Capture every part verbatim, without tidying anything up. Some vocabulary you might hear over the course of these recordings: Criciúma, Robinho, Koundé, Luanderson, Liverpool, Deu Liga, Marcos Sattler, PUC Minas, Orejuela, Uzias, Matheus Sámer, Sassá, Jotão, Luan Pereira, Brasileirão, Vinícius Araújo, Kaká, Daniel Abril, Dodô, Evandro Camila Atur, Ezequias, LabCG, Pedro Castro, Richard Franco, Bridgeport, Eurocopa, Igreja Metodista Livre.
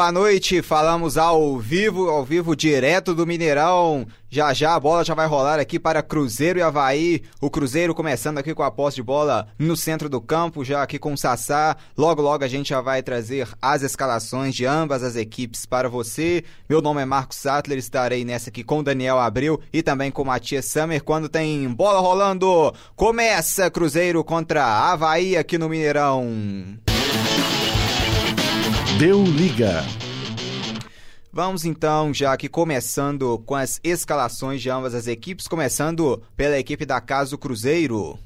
boa noite, falamos ao vivo, ao vivo direto do Mineirão, já já a bola já vai rolar aqui para Cruzeiro e Avaí, o Cruzeiro começando aqui com a posse de bola no centro do campo, já aqui com o Sassá, logo logo a gente já vai trazer as escalações de ambas as equipes para você, meu nome é Marcos Sattler, estarei nessa aqui com o Daniel Abril e também com o Matheus Sámer, quando tem bola rolando, começa Cruzeiro contra Avaí aqui no Mineirão. Deu Liga. Vamos então já aqui começando com as escalações de ambas as equipes, começando pela equipe da casa, o Cruzeiro.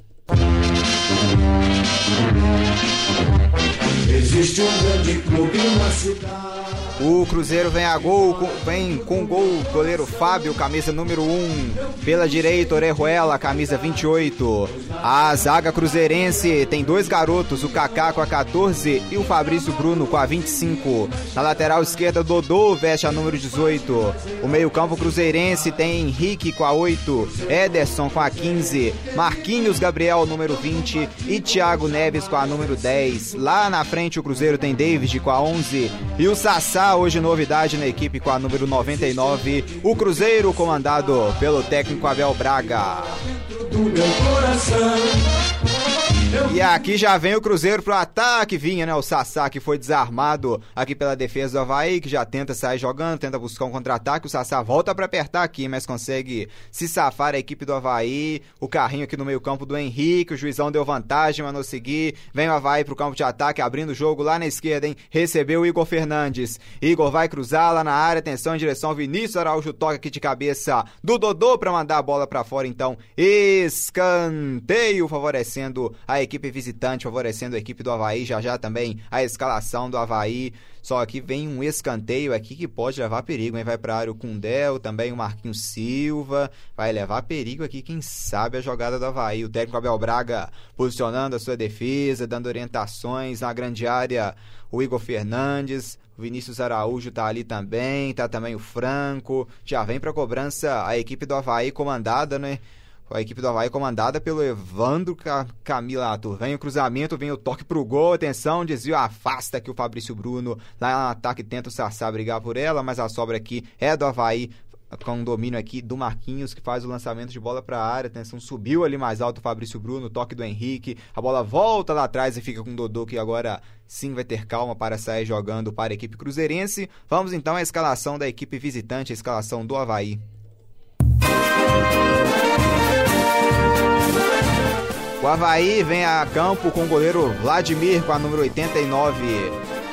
Existe um grande clube na cidade. O Cruzeiro vem a gol, vem com gol, goleiro Fábio, camisa número um, pela direita Orejuela, camisa vinte e oito. A zaga cruzeirense tem dois garotos, o Kaká com a catorze e o Fabrício Bruno com a vinte e cinco. Na lateral esquerda Dodô veste a número dezoito. O meio-campo cruzeirense tem Henrique com a oito, Ederson com a quinze, Marquinhos Gabriel número vinte e Thiago Neves com a número dez. Lá na frente o Cruzeiro tem David com a onze e o Sassá, hoje novidade na equipe com a número noventa e nove, o Cruzeiro comandado pelo técnico Abel Braga. E aqui já vem o Cruzeiro pro ataque, vinha, né, o Sassá que foi desarmado aqui pela defesa do Avaí, que já tenta sair jogando, tenta buscar um contra-ataque, o Sassá volta pra apertar aqui, mas consegue se safar a equipe do Avaí, o carrinho aqui no meio campo do Henrique, o Juizão deu vantagem, mas não seguir, vem o Avaí pro campo de ataque, abrindo o jogo lá na esquerda, hein, recebeu o Igor Fernandes, Igor vai cruzar lá na área, atenção em direção ao Vinícius Araújo, toca aqui de cabeça do Dodô pra mandar a bola pra fora, então escanteio favorecendo a equipe visitante, favorecendo a equipe do Avaí, já já também a escalação do Avaí, só que vem um escanteio aqui que pode levar perigo, hein? Vai pra área o Kundel, também o Marquinhos Silva, vai levar perigo aqui, quem sabe a jogada do Avaí, o técnico Abel Braga posicionando a sua defesa, dando orientações na grande área, o Igor Fernandes, o Vinícius Araújo tá ali também, tá também o Franco, já vem pra cobrança a equipe do Avaí comandada, né? A equipe do Avaí comandada pelo Evandro Camila Atur. Vem o cruzamento, vem o toque pro gol, atenção, desvio, afasta aqui o Fabrício Bruno. Lá no ataque tenta o Sassá brigar por ela, mas a sobra aqui é do Avaí, com o domínio aqui do Marquinhos, que faz o lançamento de bola para a área, atenção, subiu ali mais alto o Fabrício Bruno, toque do Henrique, a bola volta lá atrás e fica com o Dodô, que agora sim vai ter calma para sair jogando para a equipe cruzeirense. Vamos então à escalação da equipe visitante, a escalação do Avaí. O Avaí vem a campo com o goleiro Vladimir com a número oitenta e nove.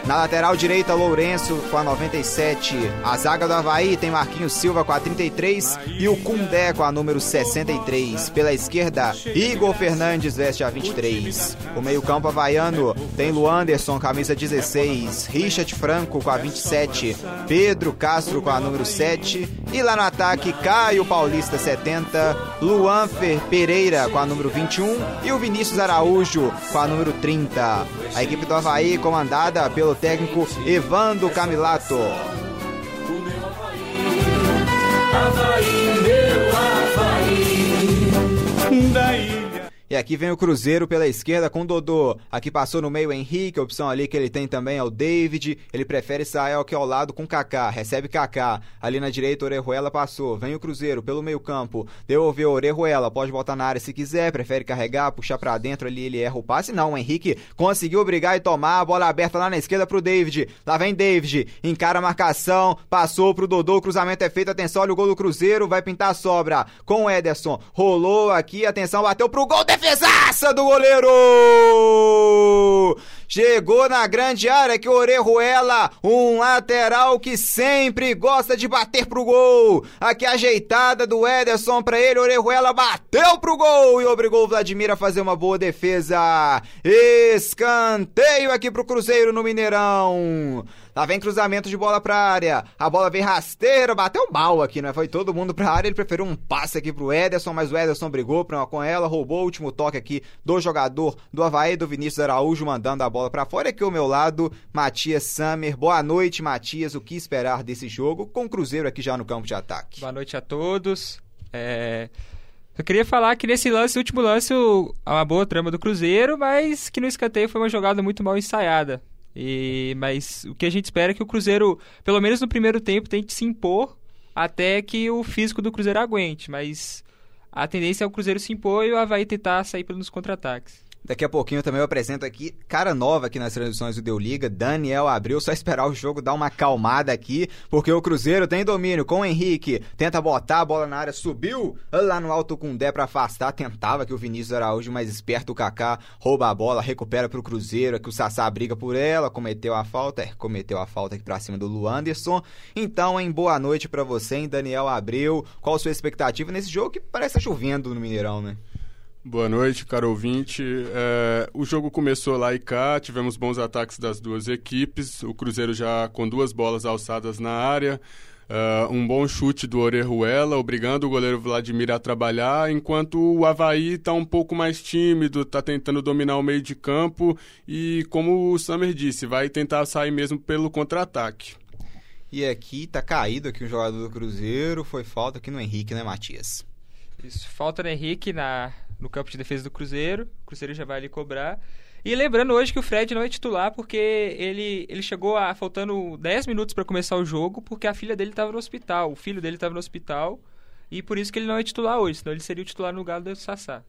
Na lateral direita, Lourenço com a noventa e sete. A zaga do Avaí tem Marquinhos Silva com a trinta e três e o Kundé com a número sessenta e três. Pela esquerda, Igor Fernandes veste a vinte e três. O meio-campo havaiano tem Luanderson, camisa dezesseis, Richard Franco com a vinte e sete, Pedro Castro com a número sete e lá no ataque, Caio Paulista, setenta, Luan Pereira com a número vinte e um e o Vinícius Araújo com a número trinta. A equipe do Avaí comandada pelo o técnico Evandro Camilato. E aqui vem o Cruzeiro pela esquerda com o Dodô. Aqui passou no meio Henrique, a opção ali que ele tem também é o David. Ele prefere sair aqui ao lado com Kaká. Recebe Kaká. Ali na direita, Orejuela passou. Vem o Cruzeiro pelo meio campo. Devolveu Orejuela. Pode voltar na área se quiser. Prefere carregar, puxar pra dentro ali. Ele erra o passe. Não, o Henrique conseguiu brigar e tomar. A bola aberta lá na esquerda pro David. Lá vem David. Encara a marcação. Passou pro Dodô. O cruzamento é feito. Atenção, olha o gol do Cruzeiro. Vai pintar a sobra com o Ederson. Rolou aqui. Atenção, bateu pro gol. Defesaça do goleiro! Chegou na grande área que o Orejuela, um lateral que sempre gosta de bater pro gol. Aqui a ajeitada do Ederson pra ele, Orejuela bateu pro gol e obrigou o Vladimir a fazer uma boa defesa. Escanteio aqui pro Cruzeiro no Mineirão. Lá vem cruzamento de bola pra área. A bola vem rasteira, bateu mal aqui, né? Foi todo mundo pra área, ele preferiu um passe aqui pro Ederson, mas o Ederson brigou pra, com ela, roubou o último toque aqui do jogador do Avaí, do Vinícius Araújo, mandando a bola pra fora. Aqui ao meu lado, Matheus Sámer. Boa noite, Matheus. O que esperar desse jogo com o Cruzeiro aqui já no campo de ataque? Boa noite a todos. É... Eu queria falar que nesse lance, último lance, é uma boa trama do Cruzeiro, mas que no escanteio foi uma jogada muito mal ensaiada. E, mas o que a gente espera é que o Cruzeiro, pelo menos no primeiro tempo, tente se impor até que o físico do Cruzeiro aguente. Mas a tendência é o Cruzeiro se impor e o Avaí tentar sair pelos contra-ataques. Daqui a pouquinho eu também apresento aqui, cara nova aqui nas transmissões do Deu Liga, Daniel Abril, só esperar o jogo dar uma acalmada aqui, porque o Cruzeiro tem domínio com o Henrique, tenta botar a bola na área, subiu lá no alto com o Dé pra afastar, tentava que o Vinícius Araújo mais esperto, o Kaká rouba a bola, recupera pro Cruzeiro, aqui o Sassá briga por ela, cometeu a falta, é, cometeu a falta aqui pra cima do Luanderson. Então, hein, boa noite pra você, hein, Daniel Abril, qual a sua expectativa nesse jogo que parece estar chovendo no Mineirão, né? Boa noite, caro ouvinte. É, o jogo começou lá e cá, tivemos bons ataques das duas equipes, o Cruzeiro já com duas bolas alçadas na área, é, um bom chute do Orejuela, obrigando o goleiro Vladimir a trabalhar, enquanto o Avaí está um pouco mais tímido, está tentando dominar o meio de campo e, como o Sámer disse, vai tentar sair mesmo pelo contra-ataque. E aqui está caído aqui o jogador do Cruzeiro, foi falta aqui no Henrique, né, Matias? Isso, falta no Henrique na... no campo de defesa do Cruzeiro, o Cruzeiro já vai ali cobrar. E lembrando hoje que o Fred não é titular porque ele, ele chegou a faltando dez minutos para começar o jogo porque a filha dele estava no hospital, o filho dele estava no hospital e por isso que ele não é titular hoje, senão ele seria o titular no lugar do Sassá.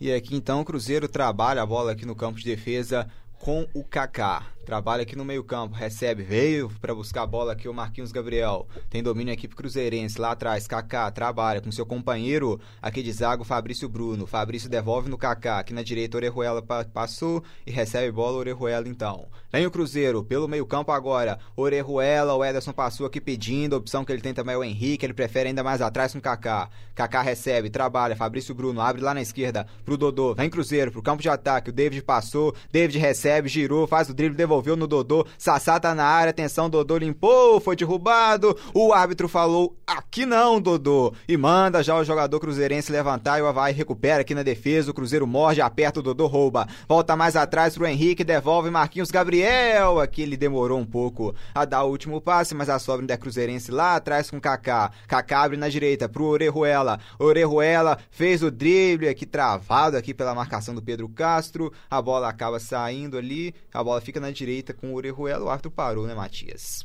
E aqui então o Cruzeiro trabalha a bola aqui no campo de defesa com o Kaká. Trabalha aqui no meio campo, recebe, veio para buscar a bola aqui o Marquinhos Gabriel. Tem domínio a equipe cruzeirense, lá atrás Kaká trabalha com seu companheiro aqui de zaga, o Fabrício Bruno. Fabrício devolve no Kaká, aqui na direita Orejuela passou e recebe bola Orejuela então. Vem o Cruzeiro pelo meio campo agora, Orejuela, o Ederson passou aqui pedindo, a opção que ele tem também é o Henrique, ele prefere ainda mais atrás com o Kaká. Kaká recebe, trabalha, Fabrício Bruno abre lá na esquerda pro Dodô, vem Cruzeiro pro campo de ataque, o David passou, David recebe, girou, faz o drible, devolve. Envolveu no Dodô, Sassá tá na área, atenção, Dodô limpou, foi derrubado, o árbitro falou, aqui não, Dodô, e manda já o jogador cruzeirense levantar, e o Avaí recupera aqui na defesa, o Cruzeiro morde, aperta, o Dodô rouba, volta mais atrás pro Henrique, devolve Marquinhos Gabriel, aqui ele demorou um pouco a dar o último passe, mas a sobra da cruzeirense lá atrás com Kaká, Kaká abre na direita pro Orejuela, Orejuela fez o drible aqui, travado aqui pela marcação do Pedro Castro, a bola acaba saindo ali, a bola fica na direita, direita com o Orejuela, o árbitro parou, né, Matias?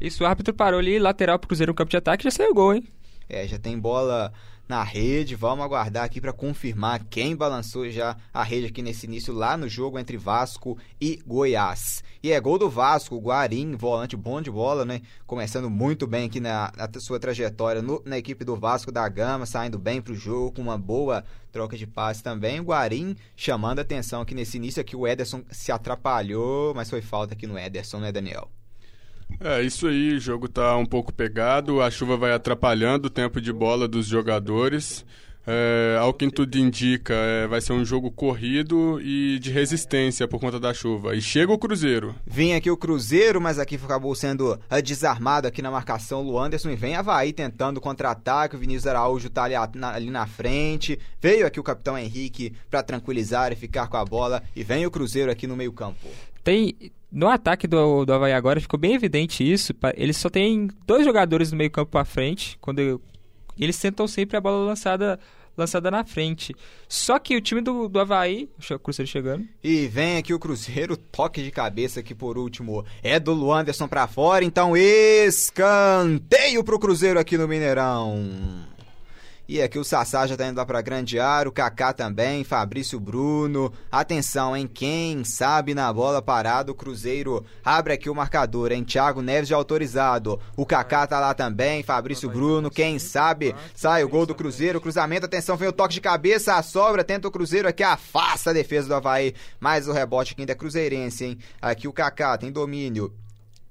Isso, o árbitro parou ali, lateral pro Cruzeiro no campo de ataque, já saiu o gol, hein? É, já tem bola na rede, vamos aguardar aqui para confirmar quem balançou já a rede aqui nesse início, lá no jogo entre Vasco e Goiás. E é gol do Vasco, o Guarim, volante bom de bola, né? Começando muito bem aqui na, na sua trajetória no, na equipe do Vasco da Gama, saindo bem pro jogo, com uma boa troca de passe também. O Guarim chamando a atenção aqui nesse início, aqui o Ederson se atrapalhou, mas foi falta aqui no Ederson, né, Daniel? É, isso aí, o jogo tá um pouco pegado, a chuva vai atrapalhando o tempo de bola dos jogadores. É, ao que tudo indica, é, vai ser um jogo corrido e de resistência por conta da chuva. E chega o Cruzeiro. Vem aqui o Cruzeiro, mas aqui acabou sendo desarmado aqui na marcação Luanderson. E vem Avaí tentando contra-ataque. O Vinícius Araújo tá ali, na, ali na frente. Veio aqui o capitão Henrique para tranquilizar e ficar com a bola. E vem o Cruzeiro aqui no meio-campo. Tem... No ataque do, do Avaí agora ficou bem evidente isso. Eles só tem dois jogadores no meio campo para frente. Quando eu, eles tentam sempre a bola lançada, lançada na frente. Só que o time do, do Avaí... O Cruzeiro chegando. E vem aqui o Cruzeiro. Toque de cabeça aqui por último. É do Luanderson para fora. Então escanteio pro Cruzeiro aqui no Mineirão. E aqui o Sassá já tá indo lá pra grande área, o Kaká também, Fabrício Bruno. Atenção, hein? Quem sabe na bola parada, o Cruzeiro abre aqui o marcador, hein? Thiago Neves já autorizado. O Kaká tá lá também, Fabrício Bruno. Quem sabe sai o gol do Cruzeiro, cruzamento, atenção, vem o toque de cabeça, a sobra, tenta o Cruzeiro aqui, afasta a defesa do Avaí. Mas o rebote aqui ainda é cruzeirense, hein? Aqui o Kaká tem domínio.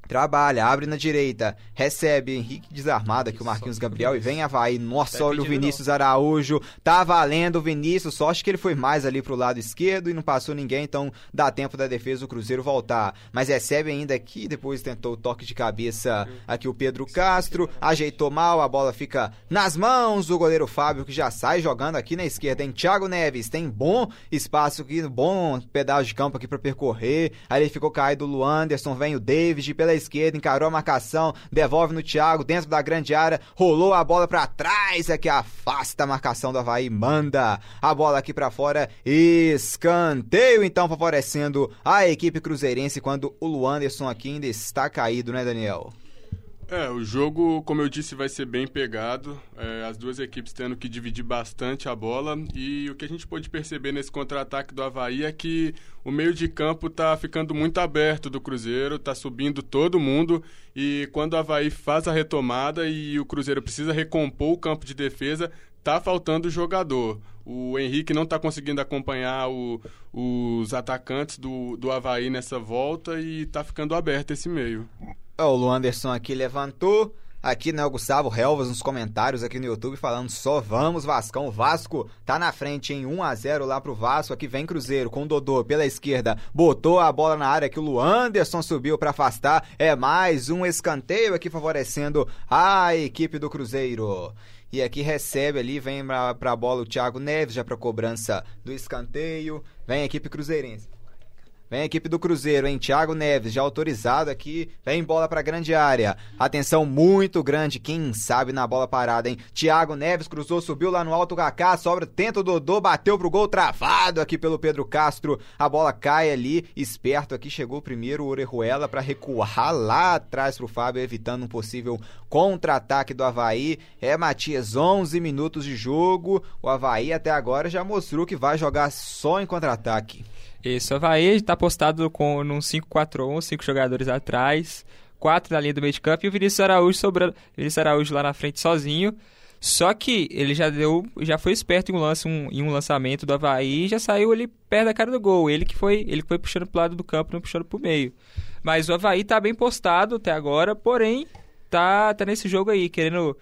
Trabalha, abre na direita, recebe Henrique desarmado aqui, o Marquinhos Gabriel e vem Avaí, nossa, olha o Vinícius Araújo, tá valendo o Vinícius, só acho que ele foi mais ali pro lado esquerdo e não passou ninguém, então dá tempo da defesa do Cruzeiro voltar, mas recebe ainda aqui, depois tentou o toque de cabeça aqui o Pedro Castro, ajeitou mal, a bola fica nas mãos do goleiro Fábio, que já sai jogando aqui na esquerda, hein, Thiago Neves, tem bom espaço aqui, bom pedaço de campo aqui pra percorrer, aí ele ficou caído o Luanderson, vem o David pela esquerda, encarou a marcação, devolve no Thiago, dentro da grande área, rolou a bola pra trás, é que afasta a marcação do Avaí, manda a bola aqui pra fora, escanteio então favorecendo a equipe cruzeirense, quando o Luanderson aqui ainda está caído, né, Daniel? É, o jogo, como eu disse, vai ser bem pegado, é, as duas equipes tendo que dividir bastante a bola, e o que a gente pôde perceber nesse contra-ataque do Avaí é que o meio de campo tá ficando muito aberto do Cruzeiro, tá subindo todo mundo, e quando o Avaí faz a retomada e o Cruzeiro precisa recompor o campo de defesa, tá faltando jogador. O Henrique não está conseguindo acompanhar o, os atacantes do, do Avaí nessa volta e tá ficando aberto esse meio. O Luanderson aqui levantou, aqui, né, o Gustavo Helvas nos comentários aqui no YouTube falando só vamos Vascão, o Vasco tá na frente em um a zero lá pro Vasco, aqui vem Cruzeiro com o Dodô pela esquerda, botou a bola na área que o Luanderson subiu pra afastar, é mais um escanteio aqui favorecendo a equipe do Cruzeiro. E aqui recebe ali, vem pra, pra bola o Thiago Neves, já pra cobrança do escanteio, vem a equipe cruzeirense. Vem a equipe do Cruzeiro, hein? Thiago Neves, já autorizado aqui. Vem bola pra grande área. Atenção muito grande, quem sabe na bola parada, hein? Thiago Neves cruzou, subiu lá no alto, Kaká, sobra, tenta o Dodô, bateu pro gol, travado aqui pelo Pedro Castro. A bola cai ali, esperto aqui, chegou primeiro o Orejuela pra recuar lá atrás pro Fábio, evitando um possível contra-ataque do Avaí. É, Matias, onze minutos de jogo. O Avaí até agora já mostrou que vai jogar só em contra-ataque. Isso, o Avaí está postado com, num cinco quatro um, cinco jogadores atrás, quatro na linha do meio de campo e o Vinícius Araújo sobrando, Vinícius Araújo lá na frente sozinho. Só que ele já deu, já foi esperto em um, lance, um, em um lançamento do Avaí e já saiu ali perto da cara do gol. Ele que foi, ele foi puxando pro lado do campo, não puxando pro meio. Mas o Avaí tá bem postado até agora, porém tá, tá nesse jogo aí, querendo...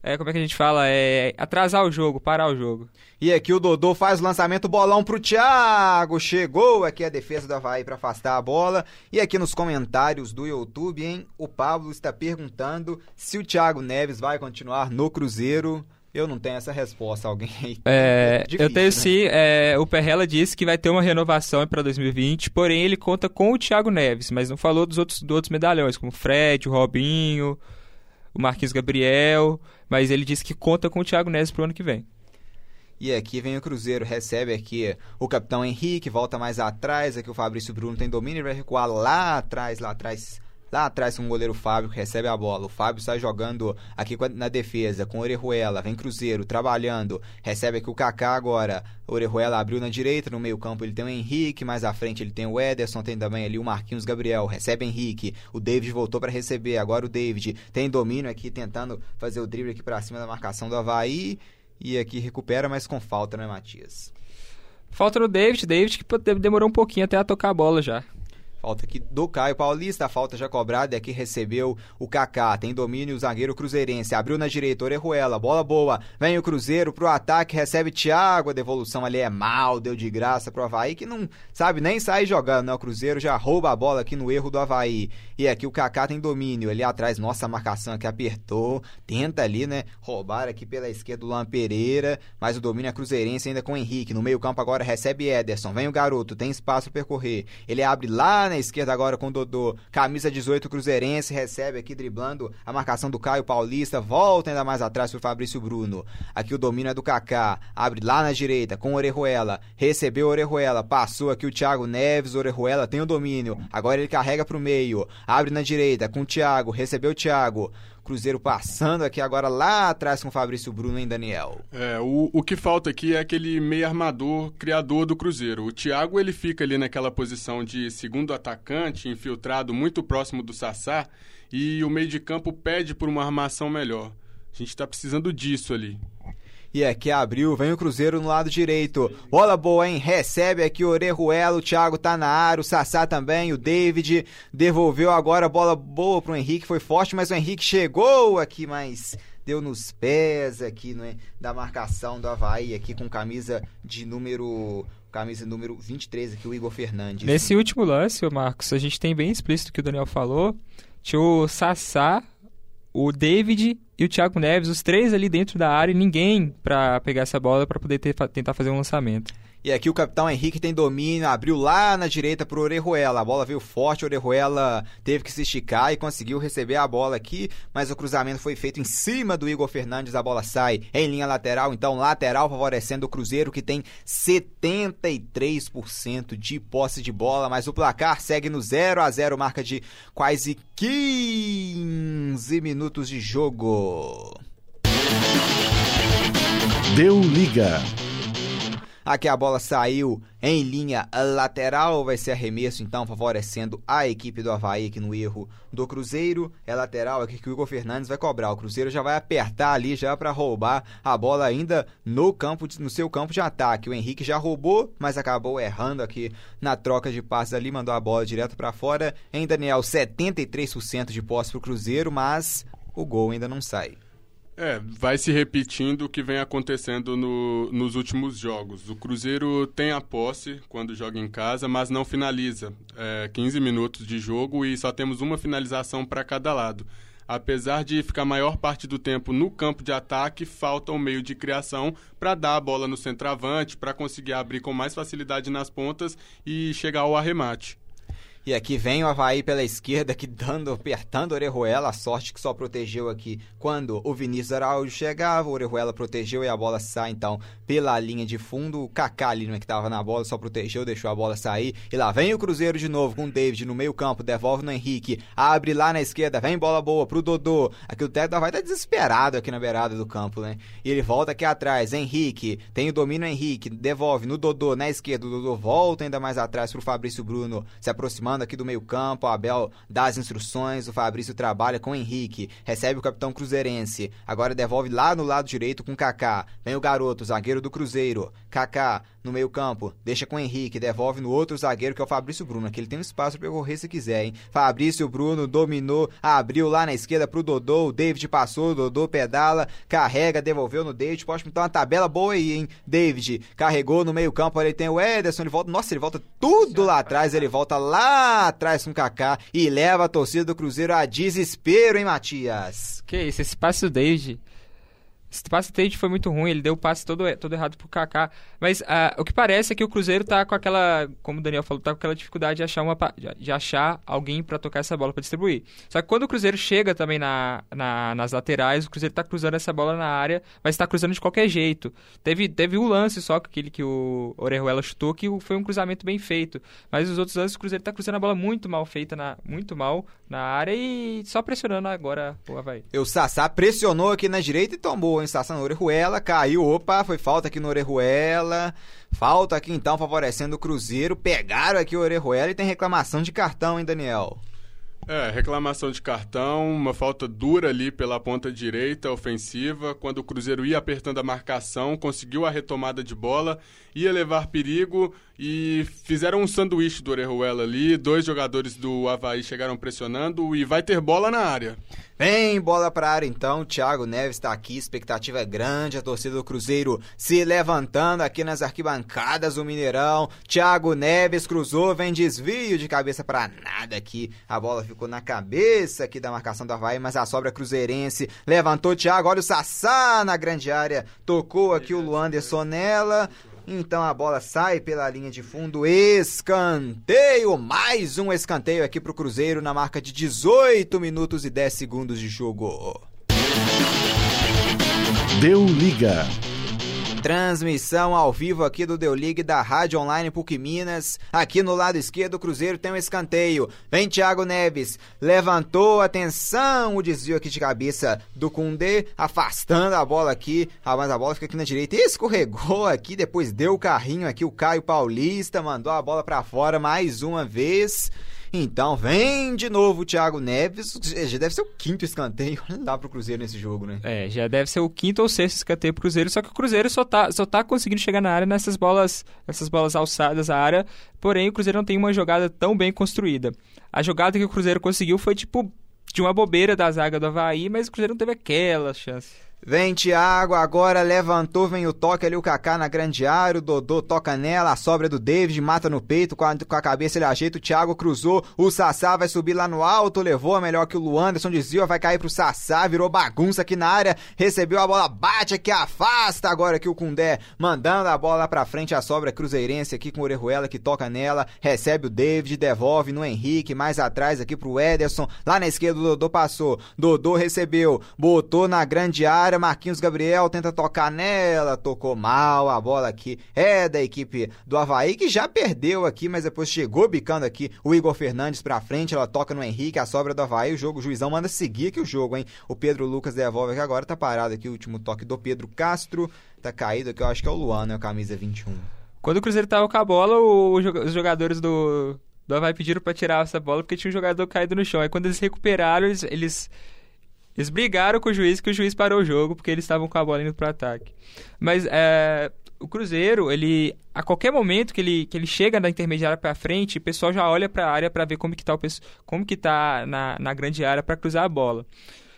É, como é que a gente fala? É atrasar o jogo, parar o jogo. E aqui o Dodô faz o lançamento, bolão pro Thiago, chegou aqui a defesa do Avaí pra afastar a bola. E aqui nos comentários do YouTube, hein, o Pablo está perguntando se o Thiago Neves vai continuar no Cruzeiro. Eu não tenho essa resposta, alguém aí. É, é difícil, eu tenho, né? Sim, é, o Perrella disse que vai ter uma renovação para dois mil e vinte, porém ele conta com o Thiago Neves, mas não falou dos outros, dos outros medalhões, como o Fred, o Robinho... o Marquinhos Gabriel, mas ele disse que conta com o Thiago Neves pro ano que vem. E aqui vem o Cruzeiro, recebe aqui o capitão Henrique, volta mais atrás, aqui o Fabrício Bruno tem domínio e vai recuar lá atrás, lá atrás, lá atrás com o goleiro Fábio, que recebe a bola. O Fábio sai jogando aqui na defesa com o Orejuela, vem Cruzeiro trabalhando, recebe aqui o Kaká agora. O Orejuela abriu na direita, no meio campo ele tem o Henrique, mais à frente ele tem o Ederson, tem também ali o Marquinhos Gabriel, recebe Henrique, o David voltou para receber, agora o David tem domínio aqui, tentando fazer o drible aqui para cima da marcação do Avaí, e aqui recupera, mas com falta, né, Matias? Falta no David, David que demorou um pouquinho até a tocar a bola já. Falta aqui do Caio Paulista, a falta já cobrada é que recebeu o Kaká, tem domínio o zagueiro cruzeirense, abriu na direita, Orejuela, bola boa, vem o Cruzeiro pro ataque, recebe Thiago, a devolução ali é mal, deu de graça pro Avaí, que não sabe nem sair jogando, né? O Cruzeiro já rouba a bola aqui no erro do Avaí, e aqui o Kaká tem domínio, ali atrás, nossa, a marcação aqui apertou, tenta ali, né, roubar aqui pela esquerda o Luan Pereira, mas o domínio é cruzeirense ainda com o Henrique, no meio campo agora recebe Ederson, vem o garoto, tem espaço pra percorrer, ele abre lá na esquerda agora com o Dodô, camisa dezoito cruzeirense, recebe aqui driblando a marcação do Caio Paulista, volta ainda mais atrás pro Fabrício Bruno, aqui o domínio é do Kaká, abre lá na direita com o Orejuela, recebeu o Orejuela, passou aqui o Thiago Neves, o Orejuela tem o domínio, agora ele carrega pro meio, abre na direita com o Thiago, recebeu o Thiago, Cruzeiro passando aqui agora lá atrás com o Fabrício Bruno, hein, Daniel? É, o, o que falta aqui é aquele meio armador, criador do Cruzeiro. O Thiago, ele fica ali naquela posição de segundo atacante, infiltrado muito próximo do Sassá, e o meio de campo pede por uma armação melhor. A gente tá precisando disso ali. E aqui abriu, vem o Cruzeiro no lado direito, bola boa, hein, recebe aqui o Orejuela, o Thiago tá na área, o Sassá também, o David devolveu agora, bola boa pro Henrique, foi forte, mas o Henrique chegou aqui, mas deu nos pés aqui, né, da marcação do Avaí, aqui com camisa de número... camisa número vinte e três aqui, o Igor Fernandes. Nesse último lance, Marcos, a gente tem bem explícito o que o Daniel falou, tinha o Sassá, o David e o Thiago Neves, os três ali dentro da área, e ninguém para pegar essa bola para poder ter, tentar fazer um lançamento. E aqui o capitão Henrique tem domínio, abriu lá na direita para o Orejuela. A bola veio forte, o Orejuela teve que se esticar e conseguiu receber a bola aqui, mas o cruzamento foi feito em cima do Igor Fernandes. A bola sai em linha lateral, então lateral favorecendo o Cruzeiro, que tem setenta e três por cento de posse de bola, mas o placar segue no zero a zero, marca de quase quinze minutos de jogo. Deu liga. Aqui a bola saiu em linha lateral, vai ser arremesso então favorecendo a equipe do Avaí aqui no erro do Cruzeiro. É lateral aqui que o Igor Fernandes vai cobrar, o Cruzeiro já vai apertar ali já para roubar a bola ainda no campo, no seu campo de ataque. O Henrique já roubou, mas acabou errando aqui na troca de passes ali, mandou a bola direto para fora. Em Daniel, setenta e três por cento de posse pro Cruzeiro, mas o gol ainda não sai. É, vai se repetindo o que vem acontecendo no, nos últimos jogos. O Cruzeiro tem a posse quando joga em casa, mas não finaliza. É, quinze minutos de jogo e só temos uma finalização para cada lado. Apesar de ficar a maior parte do tempo no campo de ataque, falta um meio de criação para dar a bola no centroavante, para conseguir abrir com mais facilidade nas pontas e chegar ao arremate. E aqui vem o Avaí pela esquerda, que dando, apertando o Orejuela, a sorte que só protegeu aqui quando o Vinícius Araújo chegava, o Orejuela protegeu e a bola sai então pela linha de fundo. O Kaká ali, né, que estava na bola, só protegeu, deixou a bola sair, e lá vem o Cruzeiro de novo com o David no meio campo, devolve no Henrique, abre lá na esquerda, vem bola boa pro Dodô. Aqui o técnico do Avaí tá desesperado aqui na beirada do campo, né, e ele volta aqui atrás, Henrique, tem o domínio Henrique, devolve no Dodô, na esquerda, o Dodô volta ainda mais atrás pro Fabrício Bruno, se aproximando aqui do meio campo, o Abel dá as instruções, o Fabrício trabalha com o Henrique, recebe o capitão cruzeirense, agora devolve lá no lado direito com o Kaká, vem o garoto, zagueiro do Cruzeiro, Kaká no meio campo, deixa com o Henrique, devolve no outro zagueiro que é o Fabrício Bruno, aqui ele tem um espaço para correr se quiser, hein, Fabrício Bruno dominou, abriu lá na esquerda pro Dodô, o David passou, o Dodô pedala, carrega, devolveu no David, pode pintar uma tabela boa aí, hein, David carregou no meio campo, ele tem o Ederson, ele volta, nossa, ele volta tudo lá atrás, ele volta lá atrás com o Kaká e leva a torcida do Cruzeiro a desespero, hein, Matias? Que isso, esse passe do David. Esse passe do David foi muito ruim, ele deu o passe todo, todo errado pro Kaká. Mas ah, o que parece é que o Cruzeiro tá com aquela, como o Daniel falou, tá com aquela dificuldade de achar, uma, de achar alguém pra tocar essa bola, pra distribuir. Só que quando o Cruzeiro chega também na, na, nas laterais, o Cruzeiro tá cruzando essa bola na área, mas tá cruzando de qualquer jeito. Teve, teve um lance só, aquele que o Orejuela chutou, que foi um cruzamento bem feito. Mas os outros lances, o Cruzeiro tá cruzando a bola muito mal feita, na, muito mal na área e só pressionando agora o Avaí. E o Sassá pressionou aqui na direita e tomou. Estação no Orejuela, caiu, opa, foi falta aqui no Orejuela, falta aqui então favorecendo o Cruzeiro, pegaram aqui o Orejuela e tem reclamação de cartão, hein, Daniel? É, reclamação de cartão, uma falta dura ali pela ponta direita, ofensiva, quando o Cruzeiro ia apertando a marcação, conseguiu a retomada de bola, ia levar perigo e fizeram um sanduíche do Orejuela ali, dois jogadores do Avaí chegaram pressionando e vai ter bola na área. Vem, bola pra área então, Thiago Neves está aqui, expectativa grande, a torcida do Cruzeiro se levantando aqui nas arquibancadas do Mineirão, Thiago Neves cruzou, vem desvio de cabeça pra nada aqui, a bola ficou na cabeça aqui da marcação do Avaí, mas a sobra cruzeirense, levantou Thiago, olha o Sassá na grande área, tocou aqui o Luanderson nela, então a bola sai pela linha de fundo, escanteio, mais um escanteio aqui pro Cruzeiro na marca de dezoito minutos e dez segundos de jogo. Deu liga. Transmissão ao vivo aqui do Deu Liga da Rádio Online P U C Minas. Aqui no lado esquerdo o Cruzeiro tem um escanteio. Vem Thiago Neves, levantou, atenção, o desvio aqui de cabeça do Koundé, afastando a bola aqui, ah, mas a bola fica aqui na direita, escorregou aqui, depois deu o carrinho aqui, o Caio Paulista mandou a bola pra fora mais uma vez. Então vem de novo o Thiago Neves, já deve ser o quinto escanteio, não dá pro Cruzeiro nesse jogo, né? É, já deve ser o quinto ou sexto escanteio pro Cruzeiro, só que o Cruzeiro só tá, só tá conseguindo chegar na área nessas bolas, nessas bolas alçadas à área, porém o Cruzeiro não tem uma jogada tão bem construída. A jogada que o Cruzeiro conseguiu foi tipo de uma bobeira da zaga do Avaí, mas o Cruzeiro não teve aquela chance. Vem Thiago, agora levantou, vem o toque ali, o Kaká na grande área, o Dodô toca nela, a sobra do David, mata no peito, com a, com a cabeça ele ajeita, o Thiago cruzou, o Sassá vai subir lá no alto, levou, é melhor que o Luanderson, desvia, vai cair pro Sassá, virou bagunça aqui na área, recebeu a bola, bate aqui, afasta, agora aqui o Koundé, mandando a bola lá pra frente, a sobra cruzeirense aqui com o Orejuela que toca nela, recebe o David, devolve no Henrique, mais atrás aqui pro Ederson, lá na esquerda o Dodô passou, Dodô recebeu, botou na grande área, Marquinhos Gabriel tenta tocar nela, tocou mal, a bola aqui é da equipe do Avaí, que já perdeu aqui, mas depois chegou bicando aqui o Igor Fernandes pra frente, ela toca no Henrique, a sobra do Avaí, o jogo, o juizão manda seguir aqui o jogo, hein, o Pedro Lucas devolve aqui agora, tá parado aqui o último toque do Pedro Castro, tá caído aqui, eu acho que é o Luan, né, a camisa vinte e um. Quando o Cruzeiro tava com a bola, o, os jogadores do, do Avaí pediram pra tirar essa bola, porque tinha um jogador caído no chão, aí quando eles recuperaram, eles... eles... Eles brigaram com o juiz, que o juiz parou o jogo, porque eles estavam com a bola indo para o ataque. Mas é, o Cruzeiro, ele, a qualquer momento que ele, que ele chega da intermediária para frente, o pessoal já olha para a área para ver como que está como que tá na, na grande área para cruzar a bola.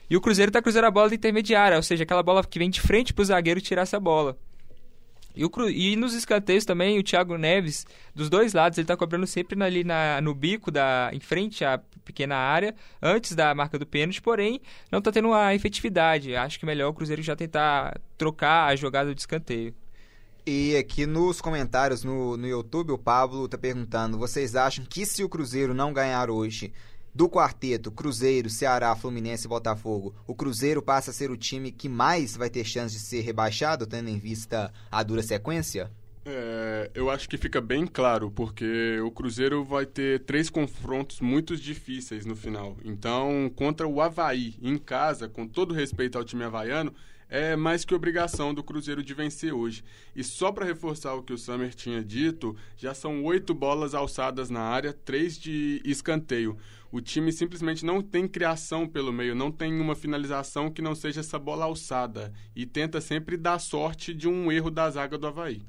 E o Cruzeiro está cruzando a bola da intermediária, ou seja, aquela bola que vem de frente para o zagueiro tirar essa bola. E, o, e nos escanteios também, o Thiago Neves, dos dois lados, ele está cobrando sempre ali na, no bico, da, em frente à pequena área, antes da marca do pênalti, porém, não está tendo uma efetividade. Acho que melhor o Cruzeiro já tentar trocar a jogada de escanteio. E aqui nos comentários no, no YouTube, o Pablo está perguntando, vocês acham que se o Cruzeiro não ganhar hoje... Do quarteto, Cruzeiro, Ceará, Fluminense e Botafogo, o Cruzeiro passa a ser o time que mais vai ter chance de ser rebaixado, tendo em vista a dura sequência? É, eu acho que fica bem claro, porque o Cruzeiro vai ter três confrontos muito difíceis no final. Então, contra o Avaí, em casa, com todo respeito ao time havaiano, é mais que obrigação do Cruzeiro de vencer hoje. E só para reforçar o que o Sámer tinha dito, já são oito bolas alçadas na área, três de escanteio. O time simplesmente não tem criação pelo meio, não tem uma finalização que não seja essa bola alçada. E tenta sempre dar sorte de um erro da zaga do Avaí.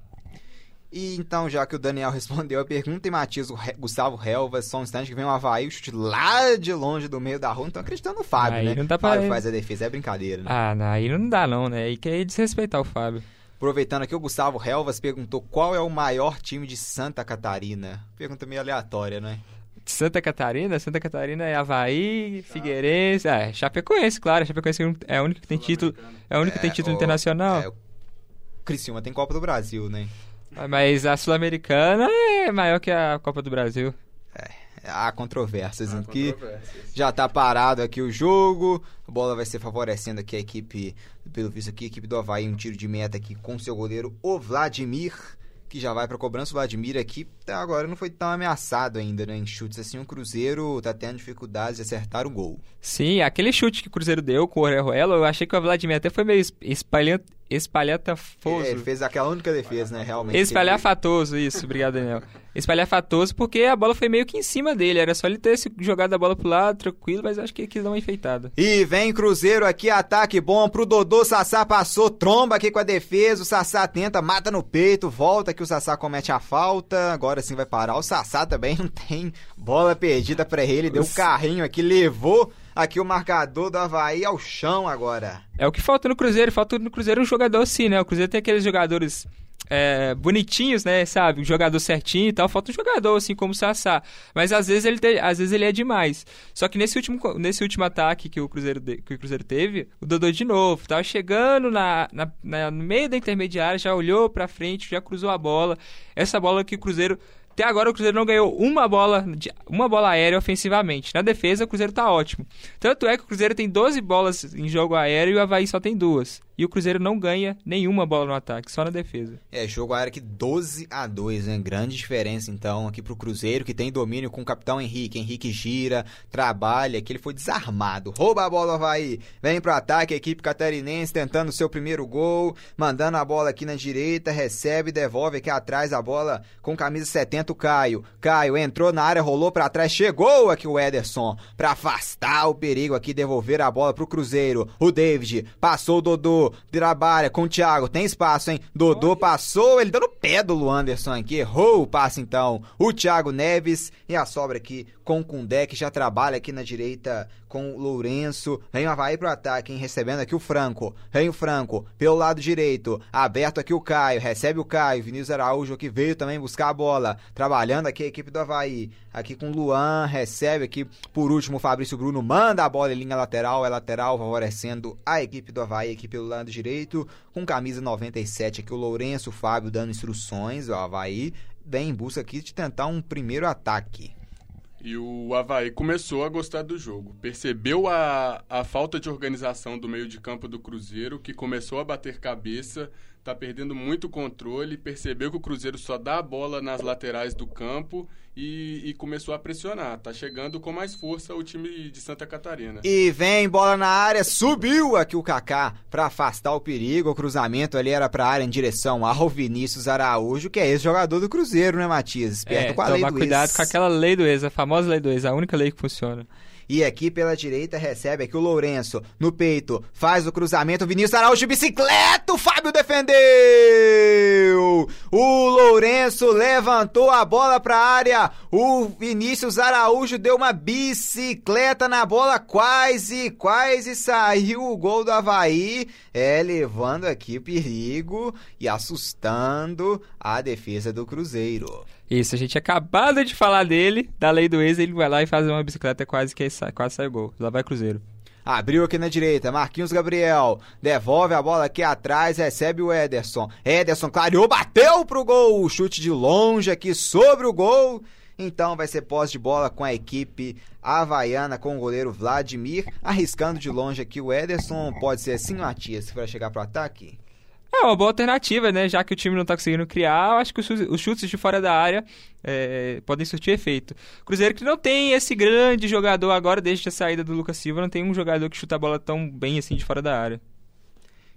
E então, já que o Daniel respondeu a pergunta, e Matias, o Re... Gustavo Helvas, só um instante que vem o Avaí, o chute lá de longe do meio da rua, não estão acreditando no Fábio, aí né? Não dá pra... Fábio faz a defesa, é brincadeira, né? Ah, não, aí não dá não, né? Aí quer desrespeitar o Fábio. Aproveitando aqui, o Gustavo Helvas perguntou qual é o maior time de Santa Catarina. Pergunta meio aleatória, né? Santa Catarina? Santa Catarina é Avaí, tá. Figueirense, é, Chapecoense, claro, Chapecoense é o único que tem título, é o único que tem título o... internacional. É, o Criciúma tem Copa do Brasil, né? Mas a Sul-Americana é maior que a Copa do Brasil. É, há controvérsias aqui. Já tá parado aqui o jogo. A bola vai ser favorecendo aqui a equipe, pelo visto aqui, a equipe do Avaí, um tiro de meta aqui com seu goleiro, o Vladimir, que já vai pra cobrança. O Vladimir aqui até agora não foi tão ameaçado ainda, né? Em chutes assim, o Cruzeiro tá tendo dificuldades de acertar o gol. Sim, aquele chute que o Cruzeiro deu com o Orejuela, eu achei que o Vladimir até foi meio espalhando. Espalhafatoso. Ele fez aquela única defesa, né, realmente. Espalhafatoso, isso, obrigado, Daniel. Espalhafatoso, porque a bola foi meio que em cima dele, era só ele ter jogado a bola pro lado, tranquilo, mas acho que ele quis dar uma enfeitada. E vem Cruzeiro aqui, ataque bom pro Dodô, Sassá passou, tromba aqui com a defesa, o Sassá tenta, mata no peito, volta que o Sassá comete a falta, agora sim vai parar, o Sassá também não tem bola perdida pra ele, deu um carrinho aqui, levou... Aqui o marcador do Avaí ao chão agora. É o que falta no Cruzeiro, falta no Cruzeiro um jogador assim, né? O Cruzeiro tem aqueles jogadores é, bonitinhos, né? Sabe? Um jogador certinho e tal, falta um jogador assim como o Sassá. Mas às vezes ele, te... às vezes ele é demais. Só que nesse último, nesse último ataque que o, Cruzeiro de... que o Cruzeiro teve, o Dodô de novo, tava chegando na... Na... Na... no meio da intermediária, já olhou pra frente, já cruzou a bola. Essa bola que o Cruzeiro... Até agora o Cruzeiro não ganhou uma bola, uma bola aérea ofensivamente. Na defesa o Cruzeiro tá ótimo. Tanto é que o Cruzeiro tem doze bolas em jogo aéreo e o Avaí só tem duas. E o Cruzeiro não ganha nenhuma bola no ataque, só na defesa. É, jogo aéreo aqui doze a dois, né? Grande diferença, então, aqui pro Cruzeiro, que tem domínio com o capitão Henrique. Henrique gira, trabalha, que ele foi desarmado. Rouba a bola, Avaí. Vem pro ataque, a equipe catarinense tentando o seu primeiro gol, mandando a bola aqui na direita, recebe, devolve aqui atrás a bola com camisa setenta, o Caio. Caio entrou na área, rolou pra trás, chegou aqui o Ederson pra afastar o perigo aqui, devolver a bola pro Cruzeiro. O David passou o Dodô, trabalha com o Thiago, tem espaço, hein? Dodô Olha. Passou, ele deu no pé do Luanderson aqui, errou o passe então o Thiago Neves, e a sobra aqui com o Koundé, que já trabalha aqui na direita com o Lourenço. Vem o Avaí pro ataque, hein? Recebendo aqui o Franco. Vem o Franco pelo lado direito. Aberto aqui o Caio. Recebe o Caio. Vinícius Araújo aqui veio também buscar a bola. Trabalhando aqui a equipe do Avaí. Aqui com o Luan. Recebe aqui por último o Fabrício Bruno. Manda a bola em linha lateral. É lateral, favorecendo a equipe do Avaí aqui pelo lado direito. Com camisa noventa e sete aqui o Lourenço. O Fábio dando instruções ao Avaí. Vem em busca aqui de tentar um primeiro ataque. E o Avaí começou a gostar do jogo. Percebeu a, a falta de organização do meio de campo do Cruzeiro, que começou a bater cabeça, está perdendo muito controle, percebeu que o Cruzeiro só dá a bola nas laterais do campo e, e começou a pressionar. Está chegando com mais força o time de Santa Catarina. E vem bola na área, subiu aqui o Kaká para afastar o perigo. O cruzamento ali era para a área em direção ao Vinícius Araújo, que é ex-jogador do Cruzeiro, né, Matias? Esperto é, com a lei do ex. Cuidado com aquela lei do ex, a famosa lei do ex, a única lei que funciona. E aqui pela direita recebe aqui o Lourenço, no peito, faz o cruzamento, Vinícius Araújo, bicicleta, o Fábio defendeu! O Lourenço levantou a bola para a área, o Vinícius Araújo deu uma bicicleta na bola, quase, quase saiu o gol do Avaí, é, levando aqui perigo e assustando a defesa do Cruzeiro. Isso, a gente acabado de falar dele, da lei do ex, ele vai lá e faz uma bicicleta quase que sai, quase sai o gol. Lá vai Cruzeiro. Abriu aqui na direita, Marquinhos Gabriel, devolve a bola aqui atrás, recebe o Ederson. Ederson clareou, bateu pro gol, chute de longe aqui sobre o gol. Então vai ser posse de bola com a equipe havaiana, com o goleiro Vladimir, arriscando de longe aqui o Ederson. Pode ser assim, Matias, para chegar pro ataque? É uma boa alternativa, né? Já que o time não tá conseguindo criar, eu acho que os chutes de fora da área é, podem surtir efeito. Cruzeiro que não tem esse grande jogador agora, desde a saída do Lucas Silva, não tem um jogador que chuta a bola tão bem assim de fora da área.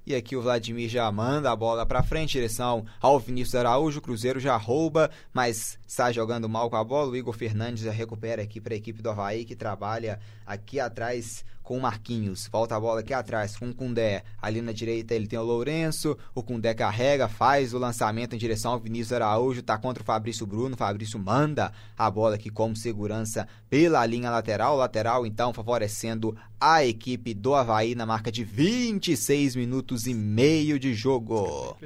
E aqui o Vladimir já manda a bola pra frente, direção ao Vinícius Araújo, o Cruzeiro já rouba, mas sai jogando mal com a bola, o Igor Fernandes já recupera aqui pra equipe do Avaí, que trabalha aqui atrás com o Marquinhos, volta a bola aqui atrás com o Koundé, ali na direita ele tem o Lourenço, o Koundé carrega, faz o lançamento em direção ao Vinícius Araújo, tá contra o Fabrício Bruno, o Fabrício manda a bola aqui como segurança pela linha lateral, lateral então favorecendo a equipe do Avaí na marca de vinte e seis minutos e meio de jogo.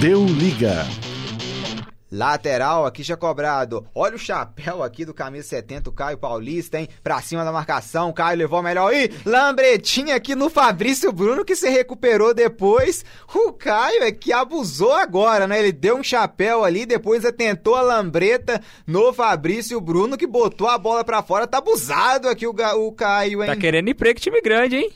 Deu liga. Lateral aqui já cobrado. Olha o chapéu aqui do camisa setenta, o Caio Paulista, hein? Pra cima da marcação, o Caio levou melhor. Ih, lambretinha aqui no Fabrício Bruno, que se recuperou depois. O Caio é que abusou agora, né? Ele deu um chapéu ali, depois atentou a lambreta no Fabrício Bruno, que botou a bola pra fora. Tá abusado aqui o, o Caio, hein? Tá querendo emprego, time grande, hein?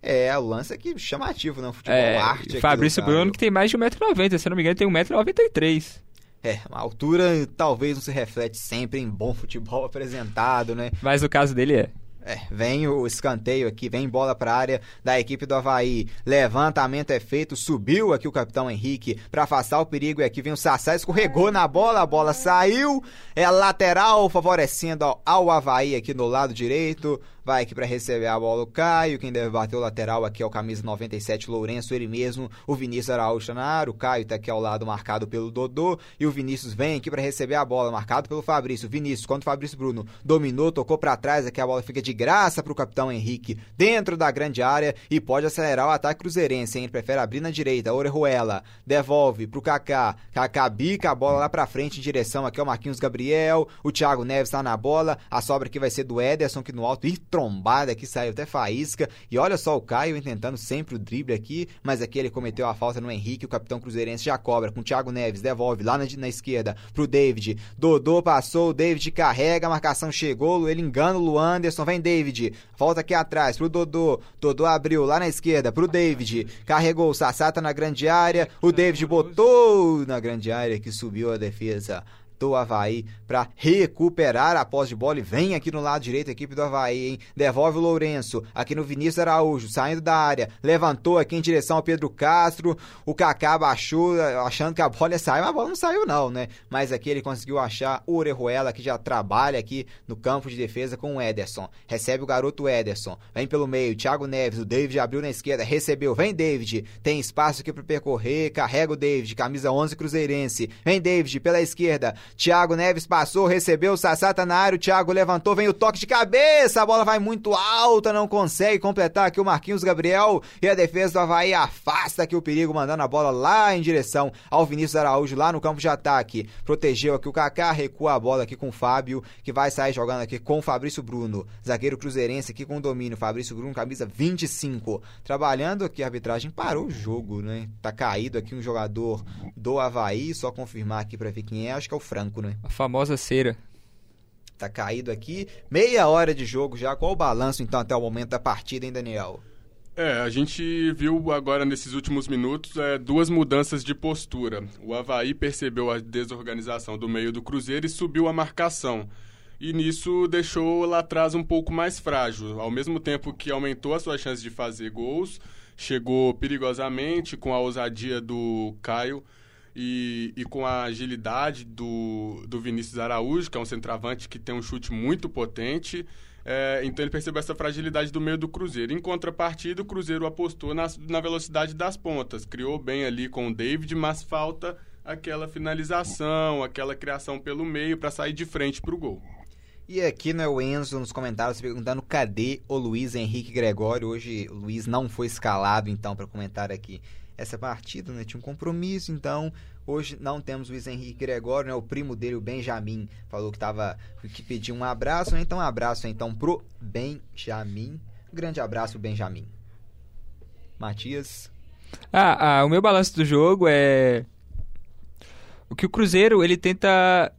É, o lance aqui chamativo, né? Futebol, é, arte. O Fabrício Bruno, que tem mais de um metro e noventa, se eu não me engano, tem um metro e noventa e três. É, a altura talvez não se reflete sempre em bom futebol apresentado, né? Mas o caso dele é... É, vem o escanteio aqui, vem bola para a área da equipe do Avaí, levantamento é feito, subiu aqui o capitão Henrique para afastar o perigo e aqui vem o Sassá, escorregou na bola, a bola saiu, é lateral favorecendo ao, ao Avaí aqui no lado direito, vai aqui para receber a bola o Caio, quem deve bater o lateral aqui é o camisa noventa e sete, Lourenço, ele mesmo, o Vinícius Araújo na área, o Caio tá aqui ao lado marcado pelo Dodô e o Vinícius vem aqui para receber a bola, marcado pelo Fabrício, Vinícius contra o Fabrício Bruno, dominou, tocou para trás, aqui a bola fica de de graça para o capitão Henrique dentro da grande área e pode acelerar o ataque cruzeirense, hein? Ele prefere abrir na direita, Orejuela devolve pro Kaká, Kaká bica a bola lá pra frente em direção aqui ao Marquinhos Gabriel, o Thiago Neves tá na bola, a sobra aqui vai ser do Ederson que no alto e trombada aqui saiu até faísca e olha só o Caio tentando sempre o drible aqui, mas aqui ele cometeu a falta no Henrique, o capitão cruzeirense já cobra com o Thiago Neves, devolve lá na, na esquerda pro David, Dodô passou, o David carrega, a marcação chegou, ele engana o Luanderson, vem David, volta aqui atrás pro Dodô, Dodô abriu lá na esquerda pro David, carregou o Sassá, tá na grande área, o David botou na grande área que subiu a defesa do Avaí para recuperar a posse de bola e vem aqui no lado direito a equipe do Avaí, hein? Devolve o Lourenço aqui no Vinícius Araújo, saindo da área, levantou aqui em direção ao Pedro Castro, o Kaká baixou achando que a bola ia sair, mas a bola não saiu não, né? Mas aqui ele conseguiu achar o Orejuela, que já trabalha aqui no campo de defesa com o Ederson, recebe o garoto Ederson, vem pelo meio, Thiago Neves, o David abriu na esquerda, recebeu, vem David, tem espaço aqui para percorrer, carrega o David, camisa onze cruzeirense, vem David pela esquerda, Thiago Neves passou, recebeu, o Sassá tá na área, o Thiago levantou, vem o toque de cabeça, a bola vai muito alta, não consegue completar aqui o Marquinhos Gabriel, e a defesa do Avaí afasta aqui o perigo, mandando a bola lá em direção ao Vinícius Araújo, lá no campo de ataque. Protegeu aqui o Kaká, recua a bola aqui com o Fábio, que vai sair jogando aqui com o Fabrício Bruno, zagueiro cruzeirense aqui com o domínio, Fabrício Bruno, camisa vinte e cinco, trabalhando aqui, a arbitragem parou o jogo, né? Tá caído aqui um jogador do Avaí, só confirmar aqui pra ver quem é, acho que é o Franco, né? A famosa cera. Tá caído aqui, meia hora de jogo já, qual o balanço então até o momento da partida, hein, Daniel? É, a gente viu agora nesses últimos minutos é, duas mudanças de postura. O Avaí percebeu a desorganização do meio do Cruzeiro e subiu a marcação. E nisso deixou lá atrás um pouco mais frágil. Ao mesmo tempo que aumentou a sua chance de fazer gols, chegou perigosamente com a ousadia do Caio e, e com a agilidade do, do Vinícius Araújo, que é um centroavante que tem um chute muito potente. É, então ele percebeu essa fragilidade do meio do Cruzeiro. Em contrapartida, o Cruzeiro apostou na, na velocidade das pontas, criou bem ali com o David, mas falta aquela finalização, aquela criação pelo meio para sair de frente para o gol. E aqui, né, o Enzo nos comentários perguntando cadê o Luiz Henrique Gregório. Hoje o Luiz não foi escalado, então, para comentar aqui essa partida, né? Tinha um compromisso, então hoje não temos o Luiz Henrique Gregório, né? O primo dele, o Benjamin, falou que, tava, que pediu um abraço, né? Então um abraço então pro Benjamin. Um grande abraço, Benjamin. Matias? Ah, ah, o meu balanço do jogo é o que o Cruzeiro, ele tenta...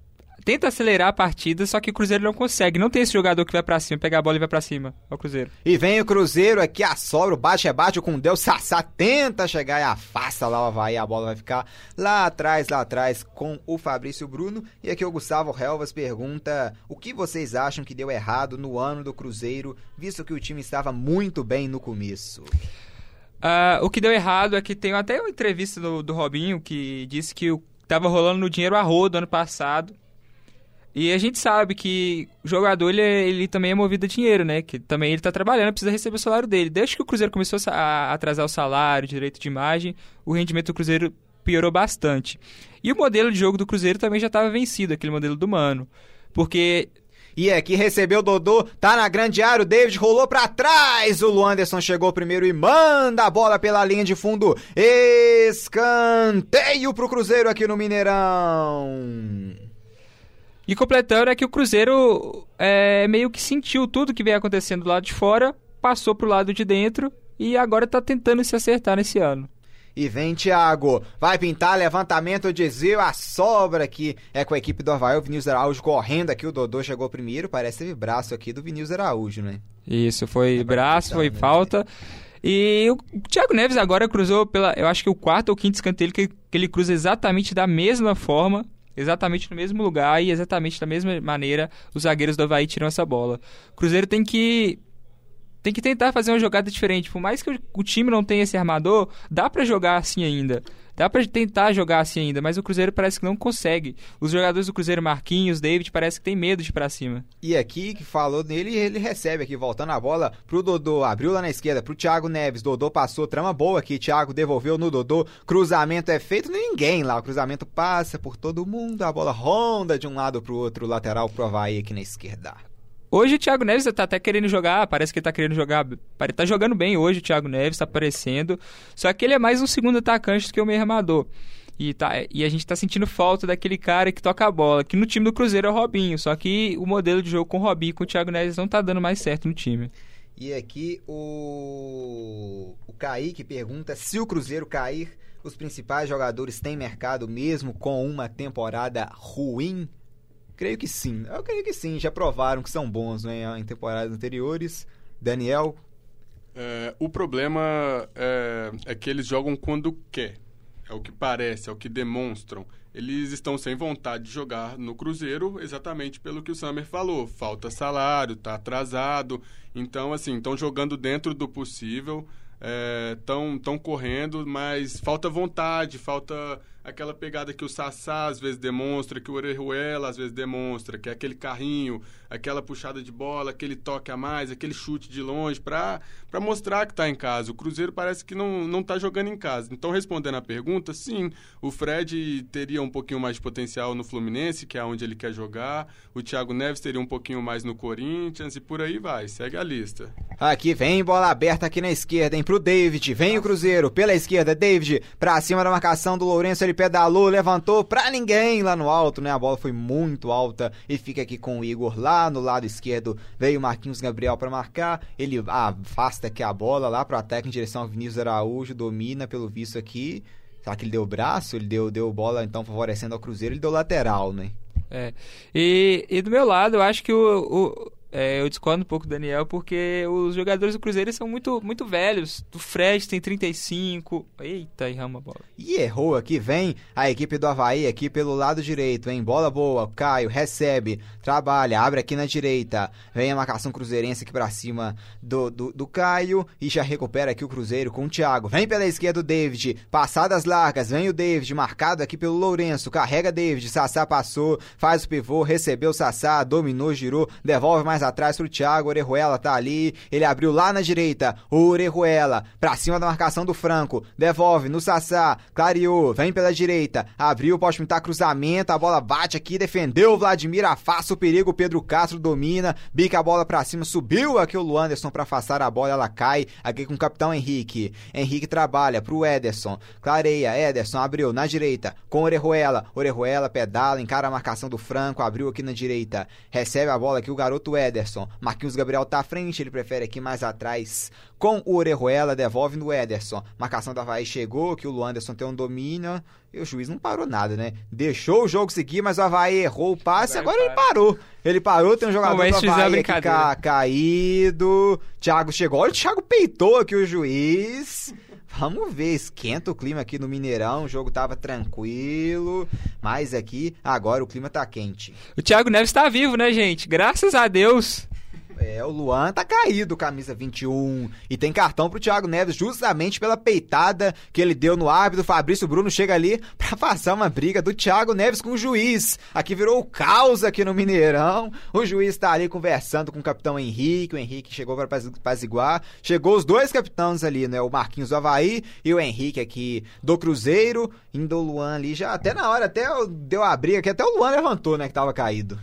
Tenta acelerar a partida, só que o Cruzeiro não consegue. Não tem esse jogador que vai pra cima, pega a bola e vai pra cima. Olha o Cruzeiro. E vem o Cruzeiro aqui, a sobra, o bate é bate, com Deus, Sassá tenta chegar e afasta lá o Avaí. A bola vai ficar lá atrás, lá atrás com o Fabrício Bruno. E aqui o Gustavo Helvas pergunta o que vocês acham que deu errado no ano do Cruzeiro, visto que o time estava muito bem no começo. Uh, o que deu errado é que tem até uma entrevista do, do Robinho que disse que estava rolando no dinheiro a rodo ano passado. E a gente sabe que o jogador, ele, ele também é movido a dinheiro, né? Que também ele tá trabalhando, precisa receber o salário dele. Desde que o Cruzeiro começou a atrasar o salário, direito de imagem, o rendimento do Cruzeiro piorou bastante. E o modelo de jogo do Cruzeiro também já estava vencido, aquele modelo do Mano. Porque... E aqui recebeu o Dodô, tá na grande área, o David rolou pra trás, o Luanderson chegou primeiro e manda a bola pela linha de fundo. Escanteio pro Cruzeiro aqui no Mineirão. E completando é que o Cruzeiro é, meio que sentiu tudo que vem acontecendo do lado de fora, passou pro lado de dentro e agora tá tentando se acertar nesse ano. E vem Thiago, vai pintar, levantamento, desvio, a sobra aqui é com a equipe do Avaí, o Vinícius Araújo correndo aqui, o Dodô chegou primeiro, parece que teve braço aqui do Vinícius Araújo, né? Isso, foi é braço, pintar, foi né? falta... E o Thiago Neves agora cruzou pela, eu acho que o quarto ou quinto escanteio que, que ele cruza exatamente da mesma forma... Exatamente no mesmo lugar e exatamente da mesma maneira os zagueiros do Avaí tiram essa bola. O Cruzeiro tem que tem que tentar fazer uma jogada diferente. Por mais que o time não tenha esse armador, dá pra jogar assim ainda. Dá pra tentar jogar assim ainda, mas o Cruzeiro parece que não consegue. Os jogadores do Cruzeiro, Marquinhos, David, parece que tem medo de ir pra cima. E aqui, que falou nele, ele recebe aqui, voltando a bola pro Dodô. Abriu lá na esquerda, pro Thiago Neves. Dodô passou, trama boa aqui. Thiago devolveu no Dodô. Cruzamento é feito, ninguém lá. O cruzamento passa por todo mundo. A bola ronda de um lado pro outro, lateral pro Avaí aqui na esquerda. Hoje o Thiago Neves tá até querendo jogar, parece que ele tá querendo jogar, tá jogando bem hoje o Thiago Neves, tá aparecendo, só que ele é mais um segundo atacante do que o meio armador, e, tá, e a gente tá sentindo falta daquele cara que toca a bola, que no time do Cruzeiro é o Robinho, só que o modelo de jogo com o Robinho e com o Thiago Neves não tá dando mais certo no time. E aqui o, o Kaique pergunta se o Cruzeiro cair, os principais jogadores têm mercado mesmo com uma temporada ruim? Creio que sim, eu creio que sim, já provaram que são bons, né, em temporadas anteriores. Daniel? É, o problema é, é que eles jogam quando quer, é o que parece, é o que demonstram. Eles estão sem vontade de jogar no Cruzeiro exatamente pelo que o Sámer falou, falta salário, tá atrasado, então assim, estão jogando dentro do possível, estão é, tão correndo, mas falta vontade, falta aquela pegada que o Sassá às vezes demonstra, que o Orejuela às vezes demonstra, que é aquele carrinho, aquela puxada de bola, aquele toque a mais, aquele chute de longe, para mostrar que está em casa. O Cruzeiro parece que não está jogando em casa. Então, respondendo a pergunta, sim, o Fred teria um pouquinho mais de potencial no Fluminense, que é onde ele quer jogar, o Thiago Neves teria um pouquinho mais no Corinthians, e por aí vai, segue a lista. Aqui vem bola aberta aqui na esquerda, hein? Pro David, vem o Cruzeiro, pela esquerda, David, pra cima da marcação do Lourenço, ele pedalou, levantou, pra ninguém lá no alto, né, a bola foi muito alta e fica aqui com o Igor lá no lado esquerdo, veio o Marquinhos Gabriel pra marcar, ele afasta aqui a bola lá pro ataque em direção ao Vinícius Araújo, domina pelo visto aqui, será que ele deu o braço? Ele deu, deu bola então favorecendo ao Cruzeiro, ele deu lateral, né? É, e, e do meu lado eu acho que o... o... É, eu discordo um pouco do Daniel, porque os jogadores do Cruzeiro são muito, muito velhos. O Fred tem trinta e cinco. Eita, e rama a bola. E errou aqui, vem a equipe do Avaí aqui pelo lado direito, hein? Bola boa, Caio recebe, trabalha, abre aqui na direita. Vem a marcação cruzeirense aqui pra cima do, do, do Caio e já recupera aqui o Cruzeiro com o Thiago. Vem pela esquerda o David, passadas largas, vem o David, marcado aqui pelo Lourenço. Carrega David, Sassá passou, faz o pivô, recebeu o Sassá, dominou, girou, devolve mais atrás pro Thiago, Orejuela tá ali, ele abriu lá na direita, Orejuela pra cima da marcação do Franco, devolve no Sassá, clareou, vem pela direita, abriu, pode pintar cruzamento, a bola bate aqui, defendeu o Vladimir, afasta o perigo, Pedro Castro domina, bica a bola pra cima, subiu aqui o Luanderson pra afastar a bola, ela cai aqui com o capitão Henrique, Henrique trabalha pro Ederson, clareia, Ederson abriu na direita, com Orejuela, Orejuela pedala, encara a marcação do Franco, abriu aqui na direita, recebe a bola aqui o garoto Ederson, Ederson, Marquinhos Gabriel tá à frente, ele prefere aqui mais atrás com o Orejuela, devolve no Ederson, marcação da Avaí chegou, que o Luanderson tem um domínio, e o juiz não parou nada, né? Deixou o jogo seguir, mas o Avaí errou o passe, agora ele parou, ele parou, tem um jogador do Avaí aqui ca- caído, Thiago chegou, olha o Thiago peitou aqui o juiz... Vamos ver, esquenta o clima aqui no Mineirão, o jogo tava tranquilo, mas aqui agora o clima tá quente. O Thiago Neves tá vivo, né, gente? Graças a Deus. É, o Luan tá caído, camisa vinte e um, e tem cartão pro Thiago Neves justamente pela peitada que ele deu no árbitro. Fabrício Bruno chega ali pra passar uma briga do Thiago Neves com o juiz, aqui virou o caos aqui no Mineirão, o juiz tá ali conversando com o capitão Henrique, o Henrique chegou pra apaziguar, chegou os dois capitães ali, né, o Marquinhos do Avaí e o Henrique aqui do Cruzeiro, indo o Luan ali, já até na hora, até deu a briga, que até o Luan levantou, né, que tava caído.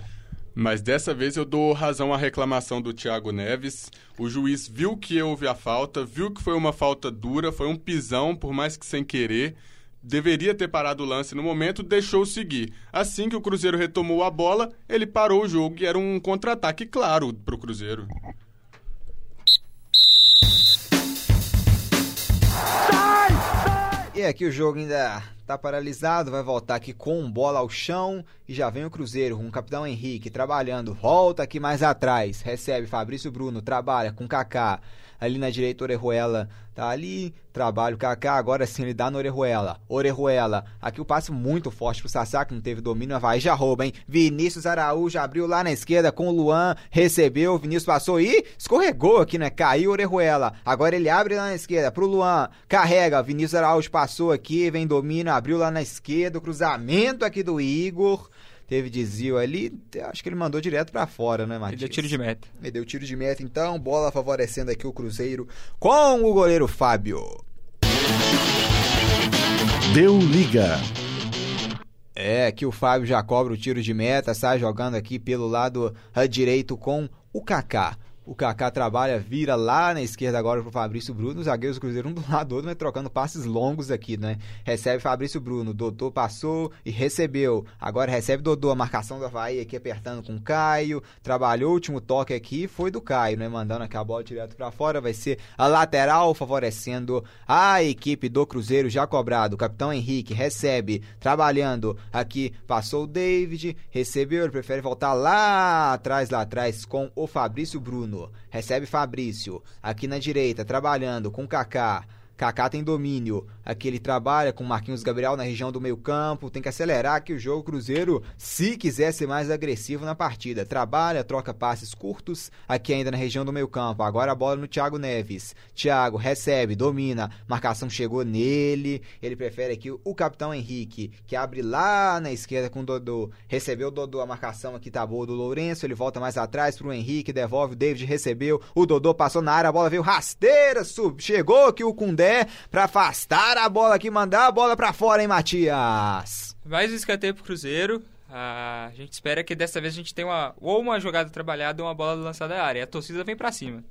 Mas dessa vez eu dou razão à reclamação do Thiago Neves. O juiz viu que houve a falta, viu que foi uma falta dura, foi um pisão, por mais que sem querer. Deveria ter parado o lance no momento, deixou seguir. Assim que o Cruzeiro retomou a bola, ele parou o jogo e era um contra-ataque claro para o Cruzeiro. E aqui o jogo ainda tá paralisado, vai voltar aqui com bola ao chão e já vem o Cruzeiro com o capitão Henrique trabalhando, volta aqui mais atrás, recebe Fabrício Bruno, trabalha com Kaká, ali na direita Orejuela tá ali, trabalha o Kaká, agora sim ele dá no Orejuela, Orejuela, aqui o passe muito forte pro Sassá que não teve domínio, a Avaí já rouba, hein, Vinícius Araújo abriu lá na esquerda com o Luan, recebeu, Vinícius passou e escorregou aqui, né, caiu Orejuela, agora ele abre lá na esquerda pro Luan, carrega, Vinícius Araújo passou aqui, vem domínio, abriu lá na esquerda, o cruzamento aqui do Igor, teve desvio ali, acho que ele mandou direto pra fora, né, Matheus? Ele deu tiro de meta. Ele deu tiro de meta, então, bola favorecendo aqui o Cruzeiro com o goleiro Fábio. Deu liga. É, que o Fábio já cobra o tiro de meta, sai jogando aqui pelo lado direito com o Kaká. O Kaká trabalha, vira lá na esquerda agora pro Fabrício Bruno, os zagueiros do Cruzeiro um do lado do outro, mas trocando passes longos aqui, né? Recebe Fabrício Bruno, Dodô passou e recebeu, agora recebe Dodô, a marcação do Avaí aqui apertando com o Caio, trabalhou, o último toque aqui foi do Caio, né? Mandando aqui a bola direto pra fora, vai ser a lateral favorecendo a equipe do Cruzeiro já cobrado, o capitão Henrique recebe, trabalhando aqui, passou o David, recebeu, ele prefere voltar lá atrás, lá atrás com o Fabrício Bruno. Recebe Fabrício, aqui na direita, trabalhando com o Kaká, Kaká tem domínio. Aqui ele trabalha com Marquinhos Gabriel na região do meio campo. Tem que acelerar aqui o jogo. Cruzeiro, se quiser ser mais agressivo na partida, trabalha, troca passes curtos. Aqui ainda na região do meio campo. Agora a bola no Thiago Neves. Thiago recebe, domina. Marcação chegou nele. Ele prefere aqui o capitão Henrique, que abre lá na esquerda com o Dodô. Recebeu o Dodô. A marcação aqui tá boa do Lourenço. Ele volta mais atrás pro Henrique. Devolve. O David recebeu. O Dodô passou na área. A bola veio rasteira. Sub. Chegou aqui o Kundé pra afastar a bola aqui, mandar a bola pra fora, hein, Matias? Mais um escanteio pro Cruzeiro. Ah, a gente espera que dessa vez a gente tenha uma, ou uma jogada trabalhada ou uma bola lançada à área. A torcida vem pra cima.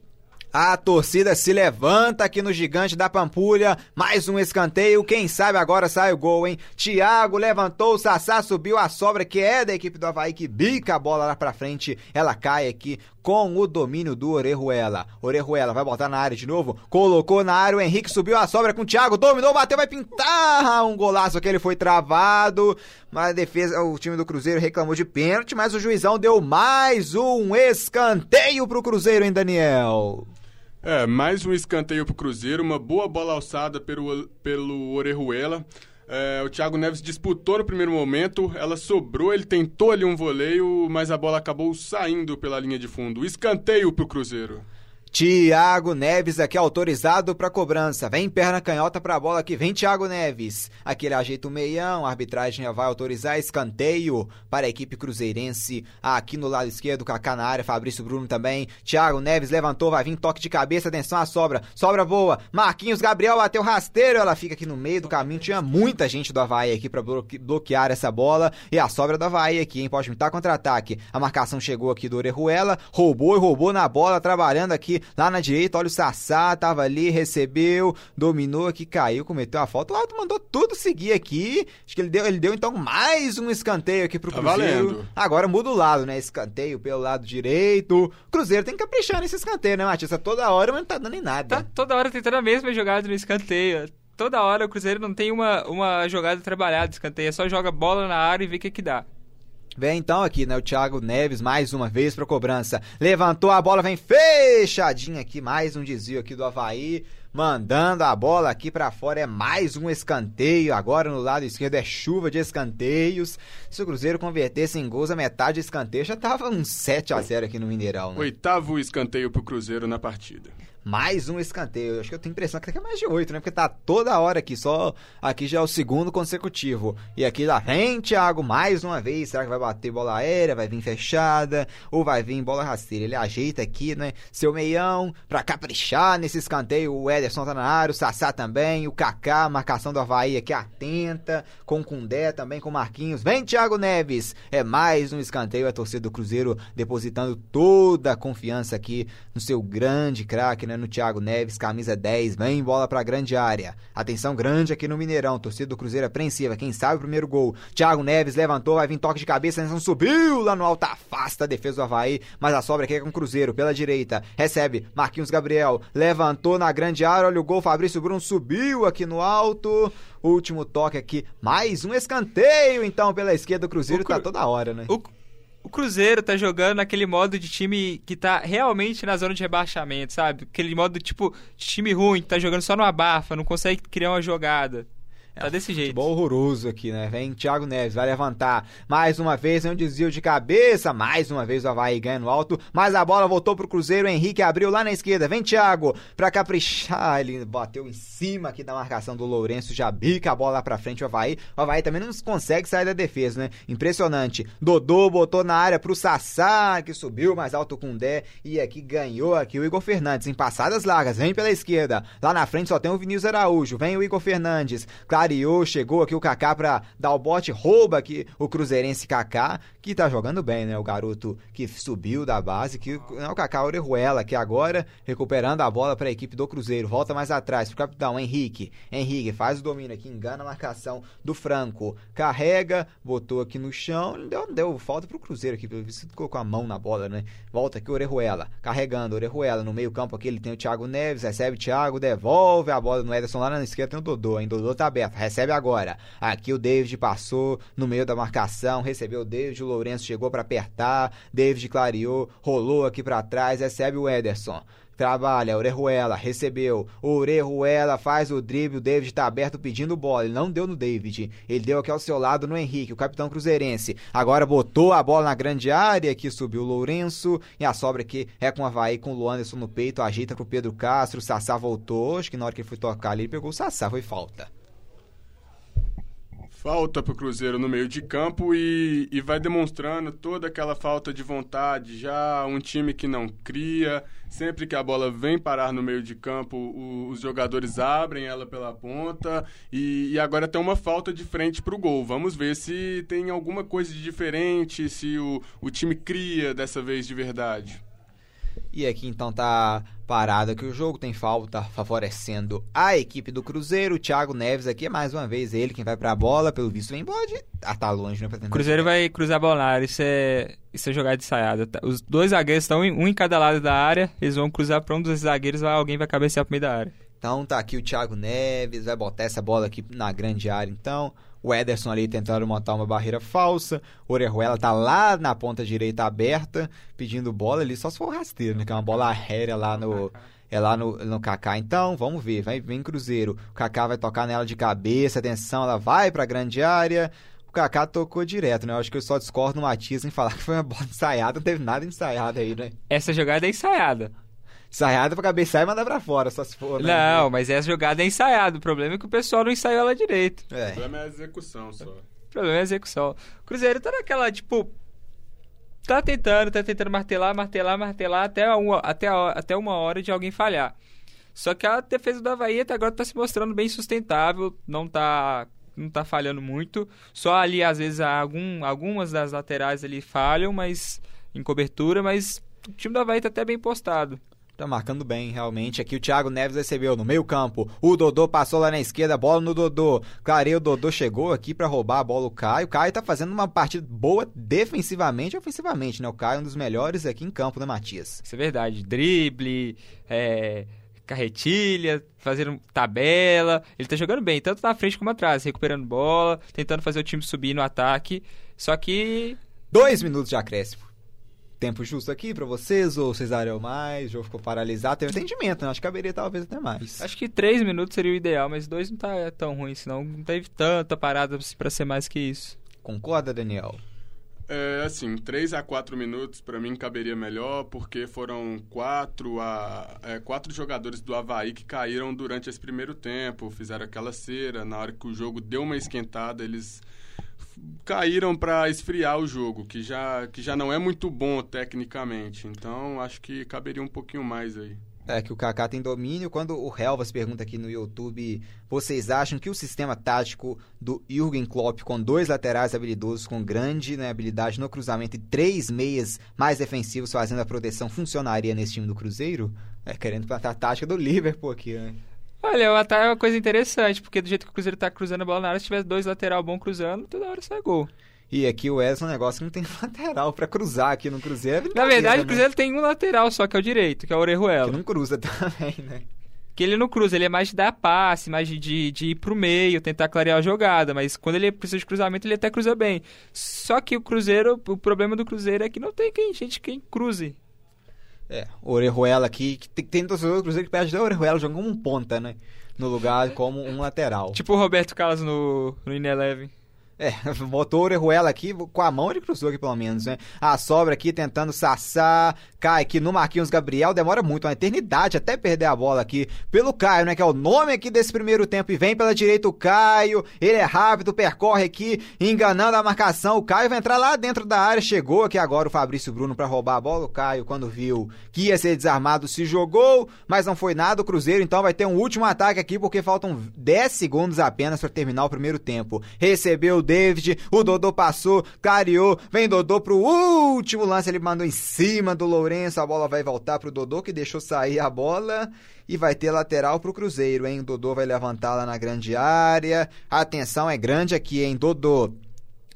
A torcida se levanta aqui no Gigante da Pampulha, mais um escanteio, quem sabe agora sai o gol, hein? Thiago levantou, o Sassá subiu, a sobra que é da equipe do Avaí, que bica a bola lá pra frente, ela cai aqui com o domínio do Orejuela. Orejuela vai botar na área de novo, colocou na área, o Henrique subiu, a sobra com o Thiago, dominou, bateu, vai pintar, um golaço que ele foi travado, mas a defesa, o time do Cruzeiro reclamou de pênalti, mas o juizão deu mais um escanteio pro Cruzeiro, hein, Daniel? É, mais um escanteio pro Cruzeiro, uma boa bola alçada pelo, pelo Orejuela. É, o Thiago Neves disputou no primeiro momento, ela sobrou, ele tentou ali um voleio, mas a bola acabou saindo pela linha de fundo. Escanteio pro Cruzeiro. Thiago Neves aqui autorizado pra cobrança, vem perna canhota pra bola aqui, vem Thiago Neves, aqui ele ajeita o meião, a arbitragem já vai autorizar, escanteio para a equipe cruzeirense, aqui no lado esquerdo, Kaká na área, Fabrício Bruno também, Thiago Neves levantou, vai vir toque de cabeça, atenção à sobra, sobra boa, Marquinhos Gabriel bateu rasteiro, ela fica aqui no meio do caminho, tinha muita gente do Avaí aqui pra bloquear essa bola, e a sobra do Avaí aqui, hein, pode imitar contra-ataque, a marcação chegou aqui do Orejuela, roubou e roubou na bola, trabalhando aqui lá na direita, olha o Sassá, tava ali, recebeu, dominou aqui, caiu, cometeu a falta, o árbitro mandou tudo seguir aqui, acho que ele deu, ele deu então mais um escanteio aqui pro Cruzeiro, tá valendo. Agora muda o lado, né, escanteio pelo lado direito, Cruzeiro tem que caprichar nesse escanteio, né, Matias? Toda hora, mas não tá dando em nada. Tá toda hora tentando a mesma jogada no escanteio, toda hora o Cruzeiro não tem uma, uma jogada trabalhada de escanteio, só joga bola na área e vê o que que dá. Vem então aqui, né, o Thiago Neves mais uma vez pra cobrança, levantou a bola, vem fechadinha aqui, mais um desvio aqui do Avaí, mandando a bola aqui pra fora, é mais um escanteio, agora no lado esquerdo é chuva de escanteios, se o Cruzeiro convertesse em gols a metade do escanteio, já tava um sete a zero aqui no Mineirão, né? Oitavo escanteio pro Cruzeiro na partida. Mais um escanteio, acho que eu tenho a impressão que é mais de oito, né? Porque tá toda hora aqui, só aqui já é o segundo consecutivo. E aqui lá vem Thiago mais uma vez, será que vai bater bola aérea, vai vir fechada ou vai vir bola rasteira? Ele ajeita aqui, né? Seu meião pra caprichar nesse escanteio, o Ederson tá na área, o Sassá também, o Kaká, marcação do Avaí aqui atenta, com o Kundé também, com o Marquinhos. Vem Thiago Neves, é mais um escanteio, a torcida do Cruzeiro depositando toda a confiança aqui no seu grande craque, né? No Thiago Neves, camisa dez, vem bola pra grande área, atenção grande aqui no Mineirão, torcida do Cruzeiro apreensiva, quem sabe o primeiro gol, Thiago Neves levantou, vai vir toque de cabeça, atenção, subiu lá no alto, afasta a defesa do Avaí, mas a sobra aqui é com o Cruzeiro, pela direita, recebe Marquinhos Gabriel, levantou na grande área, olha o gol, Fabrício Bruno subiu aqui no alto, último toque aqui, mais um escanteio então pela esquerda, o Cruzeiro o cru... tá toda hora, né? O... O Cruzeiro tá jogando naquele modo de time que tá realmente na zona de rebaixamento, sabe? Aquele modo, tipo, de time ruim, que tá jogando só no abafa, não consegue criar uma jogada. Tá desse jeito. Futebol horroroso aqui, né? Vem Thiago Neves, vai levantar. Mais uma vez, é um desvio de cabeça. Mais uma vez o Avaí ganha no alto. Mas a bola voltou pro Cruzeiro. Henrique abriu lá na esquerda. Vem Thiago pra caprichar. Ele bateu em cima aqui da marcação do Lourenço. Já bica a bola lá pra frente o Avaí. O Avaí também não consegue sair da defesa, né? Impressionante. Dodô botou na área pro Sassá, que subiu mais alto com o Dé. E aqui ganhou aqui o Igor Fernandes. Em passadas largas, vem pela esquerda. Lá na frente só tem o Vinícius Araújo. Vem o Igor Fernandes. Claro, chegou aqui o Kaká pra dar o bote, rouba aqui o cruzeirense Kaká, que tá jogando bem, né? O garoto que subiu da base, que é o Kaká Orejuela, que agora recuperando a bola pra equipe do Cruzeiro, volta mais atrás pro capitão Henrique. Henrique faz o domínio aqui, engana a marcação do Franco, carrega, botou aqui no chão, deu, deu falta pro Cruzeiro aqui, pelo visto colocou a mão na bola, né? Volta aqui o Orejuela, carregando o Orejuela no meio campo aqui, ele tem o Thiago Neves, recebe o Thiago, devolve a bola no Ederson, lá na esquerda tem o Dodô, hein? Dodô tá aberto. Recebe agora, aqui o David passou no meio da marcação, recebeu o David, o Lourenço chegou pra apertar, David clareou, rolou aqui pra trás, recebe o Ederson, trabalha, Orejuela, recebeu, Orejuela faz o drible, o David tá aberto pedindo bola, ele não deu no David, ele deu aqui ao seu lado no Henrique, o capitão cruzeirense, agora botou a bola na grande área, que subiu o Lourenço, e a sobra aqui é com o Avaí, com o Luanderson no peito, agita pro Pedro Castro, o Sassá voltou, acho que na hora que ele foi tocar ali, ele pegou o Sassá, foi falta. Falta pro Cruzeiro no meio de campo e, e vai demonstrando toda aquela falta de vontade, já um time que não cria, sempre que a bola vem parar no meio de campo, o, os jogadores abrem ela pela ponta e, e agora tem uma falta de frente pro gol. Vamos ver se tem alguma coisa de diferente, se o, o time cria dessa vez de verdade. E aqui então tá parado aqui o jogo, tem falta favorecendo a equipe do Cruzeiro. O Thiago Neves aqui é mais uma vez ele quem vai pra bola, pelo visto vem bola de... Ah, tá longe, né? O Cruzeiro vai cruzar a bola na área, isso é, isso é jogada de ensaiada. Os dois zagueiros estão um em cada lado da área, eles vão cruzar pra um dos zagueiros, vai, alguém vai cabecear pro meio da área. Então tá aqui o Thiago Neves, vai botar essa bola aqui na grande área então. O Ederson ali tentando montar uma barreira falsa. O Orejuela tá lá na ponta direita aberta, pedindo bola ali, só se for rasteiro, né? Que é uma bola aérea lá no... É lá no, no Kaká, então, vamos ver. Vai, vem Cruzeiro. O Kaká vai tocar nela de cabeça, atenção, ela vai pra grande área. O Kaká tocou direto, né? Eu acho que eu só discordo no Matias em falar que foi uma bola ensaiada, não teve nada ensaiado aí, né? Essa jogada é ensaiada. Ensaiada pra cabeçar e mandar pra fora, só se for. Né? Não, mas essa jogada é ensaiada. O problema é que o pessoal não ensaiou ela direito. É. O problema é a execução só. O problema é a execução. O Cruzeiro tá naquela, tipo... Tá tentando, tá tentando martelar, martelar, martelar até uma, até a, até uma hora de alguém falhar. Só que a defesa do Avaí até agora tá se mostrando bem sustentável, não tá, não tá falhando muito. Só ali, às vezes, algum, algumas das laterais ali falham, mas em cobertura, mas o time do Avaí tá até bem postado. Tá marcando bem, realmente. Aqui o Thiago Neves recebeu no meio campo. O Dodô passou lá na esquerda, bola no Dodô. Clareio, o Dodô chegou aqui pra roubar a bola o Caio. O Caio tá fazendo uma partida boa defensivamente e ofensivamente, né? O Caio é um dos melhores aqui em campo, né, Matias? Isso é verdade. Drible, é... carretilha, fazendo tabela. Ele tá jogando bem, tanto na frente como atrás, recuperando bola, tentando fazer o time subir no ataque. Só que... Dois minutos de acréscimo. Tempo justo aqui pra vocês, ou vocês ariam mais, ou ficou paralisado, tem um entendimento, né? Acho que caberia talvez até mais. Acho que três minutos seria o ideal, mas dois não tá tão ruim, senão não teve tanta parada pra ser mais que isso. Concorda, Daniel? É, assim, três a quatro minutos pra mim caberia melhor, porque foram quatro, a, é, quatro jogadores do Avaí que caíram durante esse primeiro tempo, fizeram aquela cera, na hora que o jogo deu uma esquentada, eles... caíram para esfriar o jogo, que já, que já não é muito bom tecnicamente. Então, acho que caberia um pouquinho mais aí. É que o Kaká tem domínio. Quando o Helvas pergunta aqui no YouTube, vocês acham que o sistema tático do Jürgen Klopp, com dois laterais habilidosos, com grande, né, habilidade no cruzamento e três meias mais defensivos fazendo a proteção, funcionaria nesse time do Cruzeiro? É, querendo plantar a tática do Liverpool aqui, né? Olha, é uma coisa interessante, porque do jeito que o Cruzeiro tá cruzando a bola na área, se tivesse dois lateral bons cruzando, toda hora sai gol. E aqui o Wesley é um negócio que não tem lateral pra cruzar aqui no Cruzeiro. É na verdade, né? O Cruzeiro tem um lateral só, que é o direito, que é o Orejuela. Que não cruza também, né? Que ele não cruza, ele é mais de dar passe, mais de, de, de ir pro meio, tentar clarear a jogada, mas quando ele precisa de cruzamento, ele até cruza bem. Só que o Cruzeiro, o problema do Cruzeiro é que não tem quem, gente quem cruze. É, Orejuela aqui, que tem, tem torcedor do Cruzeiro que pede da Orejuela, joga como um ponta, né? No lugar como um lateral. Tipo o Roberto Carlos no, no Ineleve. É, botou o Orejuela aqui, com a mão ele cruzou aqui pelo menos, né? A sobra aqui tentando Sassá, cai aqui no Marquinhos Gabriel, demora muito, uma eternidade até perder a bola aqui pelo Caio, né? Que é o nome aqui desse primeiro tempo, e vem pela direita o Caio, ele é rápido, percorre aqui, enganando a marcação, o Caio vai entrar lá dentro da área, chegou aqui agora o Fabrício Bruno pra roubar a bola, o Caio quando viu que ia ser desarmado se jogou, mas não foi nada, o Cruzeiro então vai ter um último ataque aqui, porque faltam dez segundos apenas pra terminar o primeiro tempo, recebeu David, o Dodô passou, clareou, vem Dodô pro último lance, ele mandou em cima do Lourenço, a bola vai voltar pro Dodô, que deixou sair a bola, e vai ter lateral pro Cruzeiro, hein, o Dodô vai levantar lá na grande área, a atenção é grande aqui, hein, Dodô.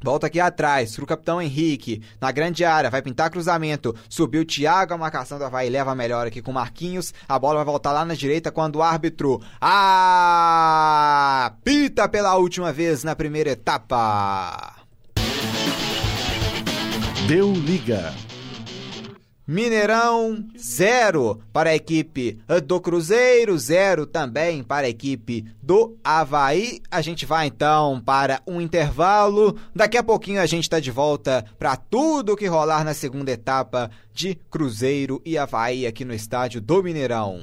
Volta aqui atrás, pro capitão Henrique, na grande área, vai pintar cruzamento, subiu o Thiago, a marcação do Avaí leva melhor aqui com o Marquinhos, a bola vai voltar lá na direita quando o árbitro apita pela última vez na primeira etapa. Deu liga. Mineirão, zero para a equipe do Cruzeiro, zero também para a equipe do Avaí. A gente vai então para um intervalo. Daqui a pouquinho a gente está de volta para tudo que rolar na segunda etapa de Cruzeiro e Avaí aqui no estádio do Mineirão.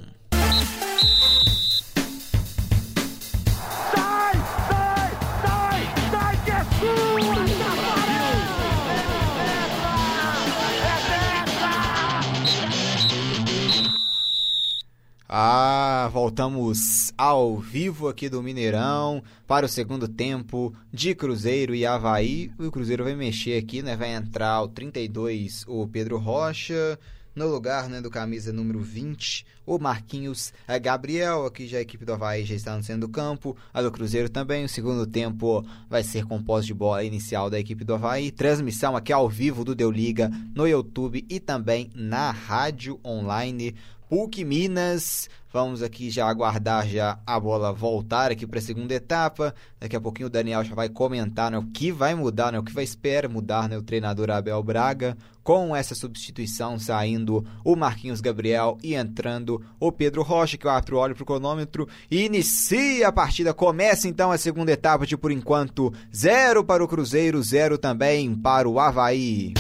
Ah, voltamos ao vivo aqui do Mineirão para o segundo tempo de Cruzeiro e Avaí. O Cruzeiro vai mexer aqui, né? Vai entrar ao trinta e dois o Pedro Rocha, no lugar, né, do camisa número vinte, o Marquinhos Gabriel. Aqui já a equipe do Avaí já está no centro do campo, a do Cruzeiro também. O segundo tempo vai ser com posse de bola inicial da equipe do Avaí. Transmissão aqui ao vivo do Deu Liga no YouTube e também na rádio online P U C Minas. Vamos aqui já aguardar já a bola voltar aqui para a segunda etapa. Daqui a pouquinho o Daniel já vai comentar, né, o que vai mudar, né, o que vai esperar mudar, né, o treinador Abel Braga com essa substituição, saindo o Marquinhos Gabriel e entrando o Pedro Rocha, que o árbitro olha para o cronômetro e inicia a partida. Começa então a segunda etapa de, por enquanto, zero para o Cruzeiro, zero também para o Avaí.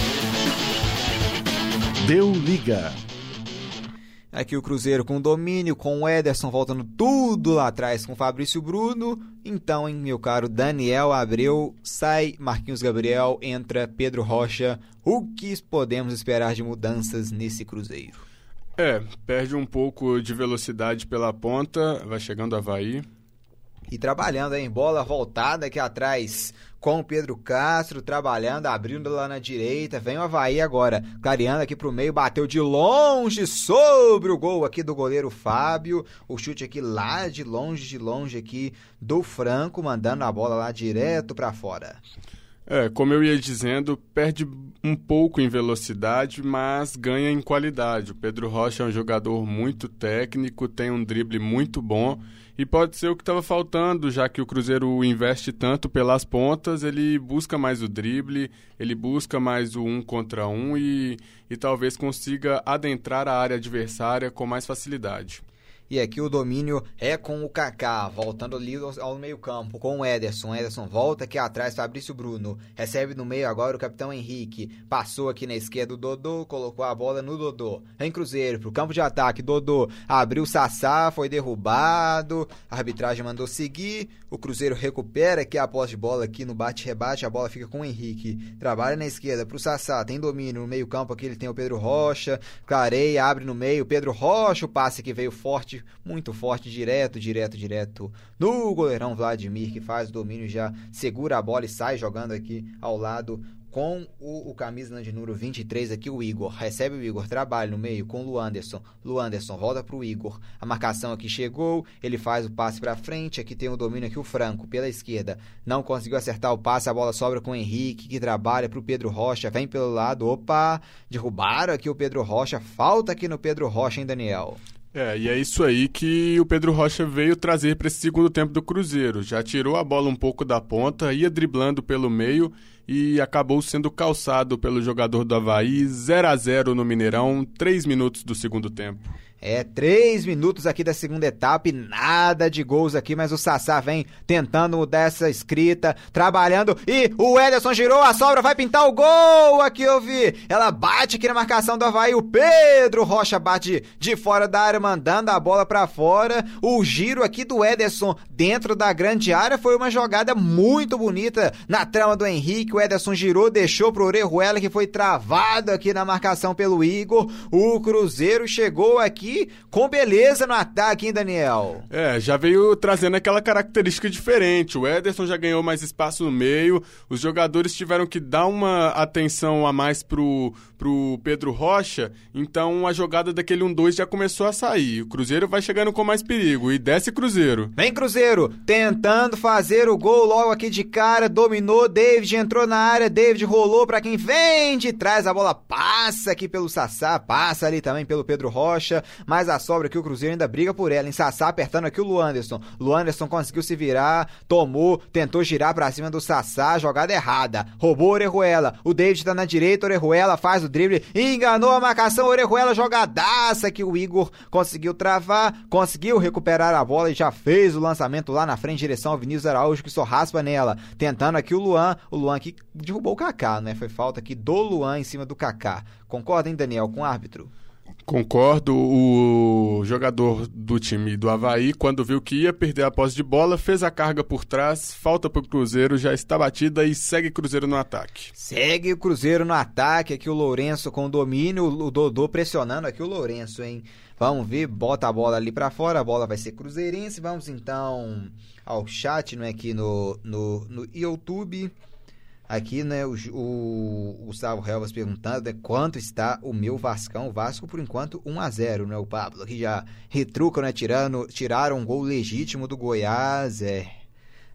Deu Liga. Aqui o Cruzeiro com domínio, com o Ederson voltando tudo lá atrás com o Fabrício Bruno. Então, hein, meu caro Daniel Abril, sai Marquinhos Gabriel, entra Pedro Rocha. O que podemos esperar de mudanças nesse Cruzeiro? É, perde um pouco de velocidade pela ponta, vai chegando a Avaí. E trabalhando, hein, bola voltada aqui atrás com o Pedro Castro, trabalhando, abrindo lá na direita, vem o Avaí agora, clareando aqui pro meio, bateu de longe sobre o gol aqui do goleiro Fábio, o chute aqui lá de longe, de longe aqui do Franco, mandando a bola lá direto pra fora. É, como eu ia dizendo, perde um pouco em velocidade, mas ganha em qualidade. O Pedro Rocha é um jogador muito técnico, tem um drible muito bom e pode ser o que estava faltando, já que o Cruzeiro investe tanto pelas pontas, ele busca mais o drible, ele busca mais o um contra um e, e talvez consiga adentrar a área adversária com mais facilidade. E aqui o domínio é com o Kaká, voltando ali ao meio-campo, com o Ederson. Ederson volta aqui atrás, Fabrício Bruno. Recebe no meio agora o capitão Henrique. Passou aqui na esquerda o Dodô, colocou a bola no Dodô. Em Cruzeiro, pro campo de ataque, Dodô abriu o Sassá, foi derrubado. A arbitragem mandou seguir. O Cruzeiro recupera aqui a posse de bola aqui no bate-rebate. A bola fica com o Henrique. Trabalha na esquerda pro Sassá, tem domínio no meio-campo aqui. Ele tem o Pedro Rocha. Clareia, abre no meio. Pedro Rocha, o passe que veio forte. Muito forte, direto, direto, direto no goleirão Vladimir, que faz o domínio, já segura a bola e sai jogando aqui ao lado com o, o camisa de número vinte e três aqui, o Igor. Recebe o Igor, trabalha no meio com o Luanderson. Luanderson volta pro Igor. A marcação aqui chegou, ele faz o passe pra frente, aqui tem o domínio aqui o Franco, pela esquerda. Não conseguiu acertar o passe, a bola sobra com o Henrique, que trabalha pro Pedro Rocha, vem pelo lado, opa, derrubaram aqui o Pedro Rocha, falta aqui no Pedro Rocha, hein, Daniel? É, e é isso aí que o Pedro Rocha veio trazer para esse segundo tempo do Cruzeiro. Já tirou a bola um pouco da ponta, ia driblando pelo meio e acabou sendo calçado pelo jogador do Avaí. Zero a zero no Mineirão, três minutos do segundo tempo. É, três minutos aqui da segunda etapa e nada de gols aqui, mas o Sassá vem tentando mudar essa escrita, trabalhando, e o Ederson girou, a sobra vai pintar o gol, aqui eu vi, ela bate aqui na marcação do Avaí, o Pedro Rocha bate de fora da área, mandando a bola pra fora, o giro aqui do Ederson dentro da grande área, foi uma jogada muito bonita na trama do Henrique, o Ederson girou, deixou pro Orejuela, que foi travado aqui na marcação pelo Igor, o Cruzeiro chegou aqui com beleza no ataque, hein, Daniel? É, já veio trazendo aquela característica diferente, o Ederson já ganhou mais espaço no meio, os jogadores tiveram que dar uma atenção a mais pro, pro Pedro Rocha, então a jogada daquele um dois já começou a sair, o Cruzeiro vai chegando com mais perigo, e desce Cruzeiro. Vem Cruzeiro, tentando fazer o gol logo aqui de cara, dominou, David entrou na área, David rolou pra quem vem de trás, a bola passa aqui pelo Sassá, passa ali também pelo Pedro Rocha, mas a sobra que o Cruzeiro ainda briga por ela. Em Sassá apertando aqui o Luanderson. Luanderson conseguiu se virar, tomou, tentou girar pra cima do Sassá, jogada errada. Roubou o Orejuela. O David tá na direita, Orejuela faz o drible, enganou a marcação, Orejuela, jogadaça que o Igor conseguiu travar, conseguiu recuperar a bola e já fez o lançamento lá na frente, direção ao Vinícius Araújo, que só raspa nela. Tentando aqui o Luan, o Luan que derrubou o Kaká, né? Foi falta aqui do Luan em cima do Kaká. Concorda, hein, Daniel, com o árbitro? Concordo. O jogador do time do Avaí, quando viu que ia perder a posse de bola, fez a carga por trás, falta pro Cruzeiro, já está batida e segue o Cruzeiro no ataque. Segue o Cruzeiro no ataque, aqui o Lourenço com domínio, o Dodô pressionando aqui o Lourenço, hein? Vamos ver, bota a bola ali pra fora, a bola vai ser cruzeirense. Vamos então ao chat, não é, aqui no, no, no YouTube. Aqui, né, o, o Gustavo Helvas perguntando, né, quanto está o meu Vascão. O Vasco, por enquanto, um a zero, né, o Pablo? Aqui já retrucam, né, tirando, tiraram um gol legítimo do Goiás, é...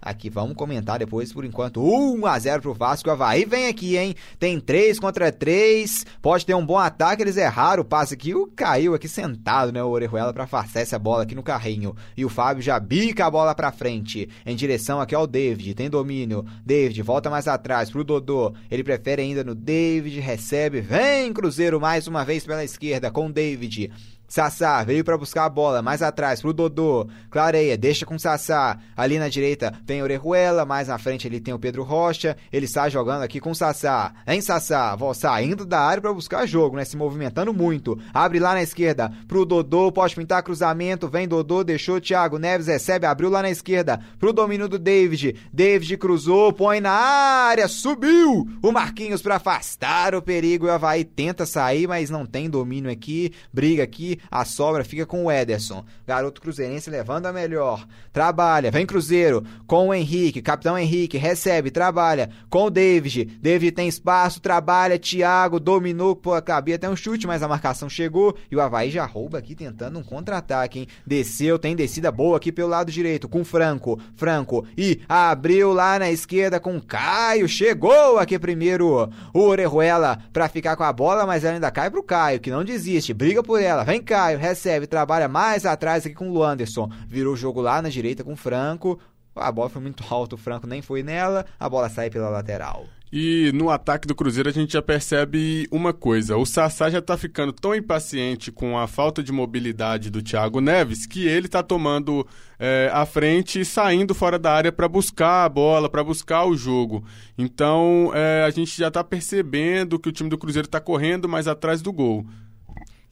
Aqui, vamos comentar depois, por enquanto, um a zero pro Vasco. O Avaí vem aqui, hein? Tem três contra três, pode ter um bom ataque, eles erraram o passe aqui. O caiu aqui sentado, né, o Orejuela, pra afastar essa bola aqui no carrinho. E o Fábio já bica a bola pra frente, em direção aqui ao David, tem domínio. David volta mais atrás pro Dodô, ele prefere ainda no David, recebe, vem Cruzeiro mais uma vez pela esquerda com o David. Sassá veio pra buscar a bola, mais atrás pro Dodô, clareia, deixa com Sassá, ali na direita tem Orejuela, mais na frente ele tem o Pedro Rocha, ele sai jogando aqui com Sassá, em Sassá, vó saindo da área pra buscar jogo, né, se movimentando muito, abre lá na esquerda pro Dodô, pode pintar cruzamento, vem Dodô, deixou, Thiago Neves recebe, abriu lá na esquerda, pro domínio do David, David cruzou, põe na área, subiu, o Marquinhos pra afastar o perigo, e o Avaí tenta sair, mas não tem domínio aqui, briga aqui, a sobra fica com o Ederson, garoto cruzeirense levando a melhor, trabalha, vem Cruzeiro, com o Henrique, capitão Henrique, recebe, trabalha com o David, David tem espaço, trabalha, Thiago dominou, pô, cabia até um chute, mas a marcação chegou e o Avaí já rouba aqui tentando um contra-ataque, hein? Desceu, tem descida boa aqui pelo lado direito, com Franco, Franco, e abriu lá na esquerda com Caio, chegou aqui primeiro o Orejuela pra ficar com a bola, mas ela ainda cai pro Caio, que não desiste, briga por ela, vem Caio, recebe, trabalha mais atrás aqui com o Luanderson, virou o jogo lá na direita com o Franco, a bola foi muito alta, o Franco nem foi nela, a bola sai pela lateral. E no ataque do Cruzeiro a gente já percebe uma coisa, o Sassá já tá ficando tão impaciente com a falta de mobilidade do Thiago Neves, que ele tá tomando é, a frente e saindo fora da área para buscar a bola, para buscar o jogo. Então é, a gente já tá percebendo que o time do Cruzeiro tá correndo mais atrás do gol.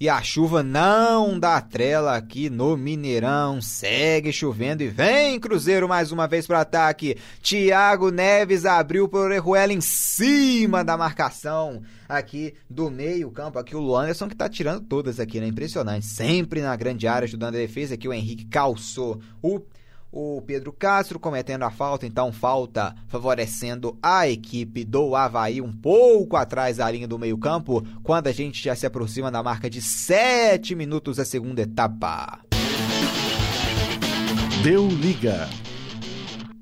E a chuva não dá trela aqui no Mineirão, segue chovendo e vem Cruzeiro mais uma vez pro ataque, Thiago Neves abriu pro Orejuela em cima da marcação aqui do meio campo, aqui o Luanderson que tá tirando todas aqui, né, impressionante, sempre na grande área ajudando a defesa, aqui o Henrique calçou o O Pedro Castro cometendo a falta, então falta favorecendo a equipe do Avaí um pouco atrás da linha do meio-campo, quando a gente já se aproxima da marca de sete minutos da segunda etapa. Deu liga.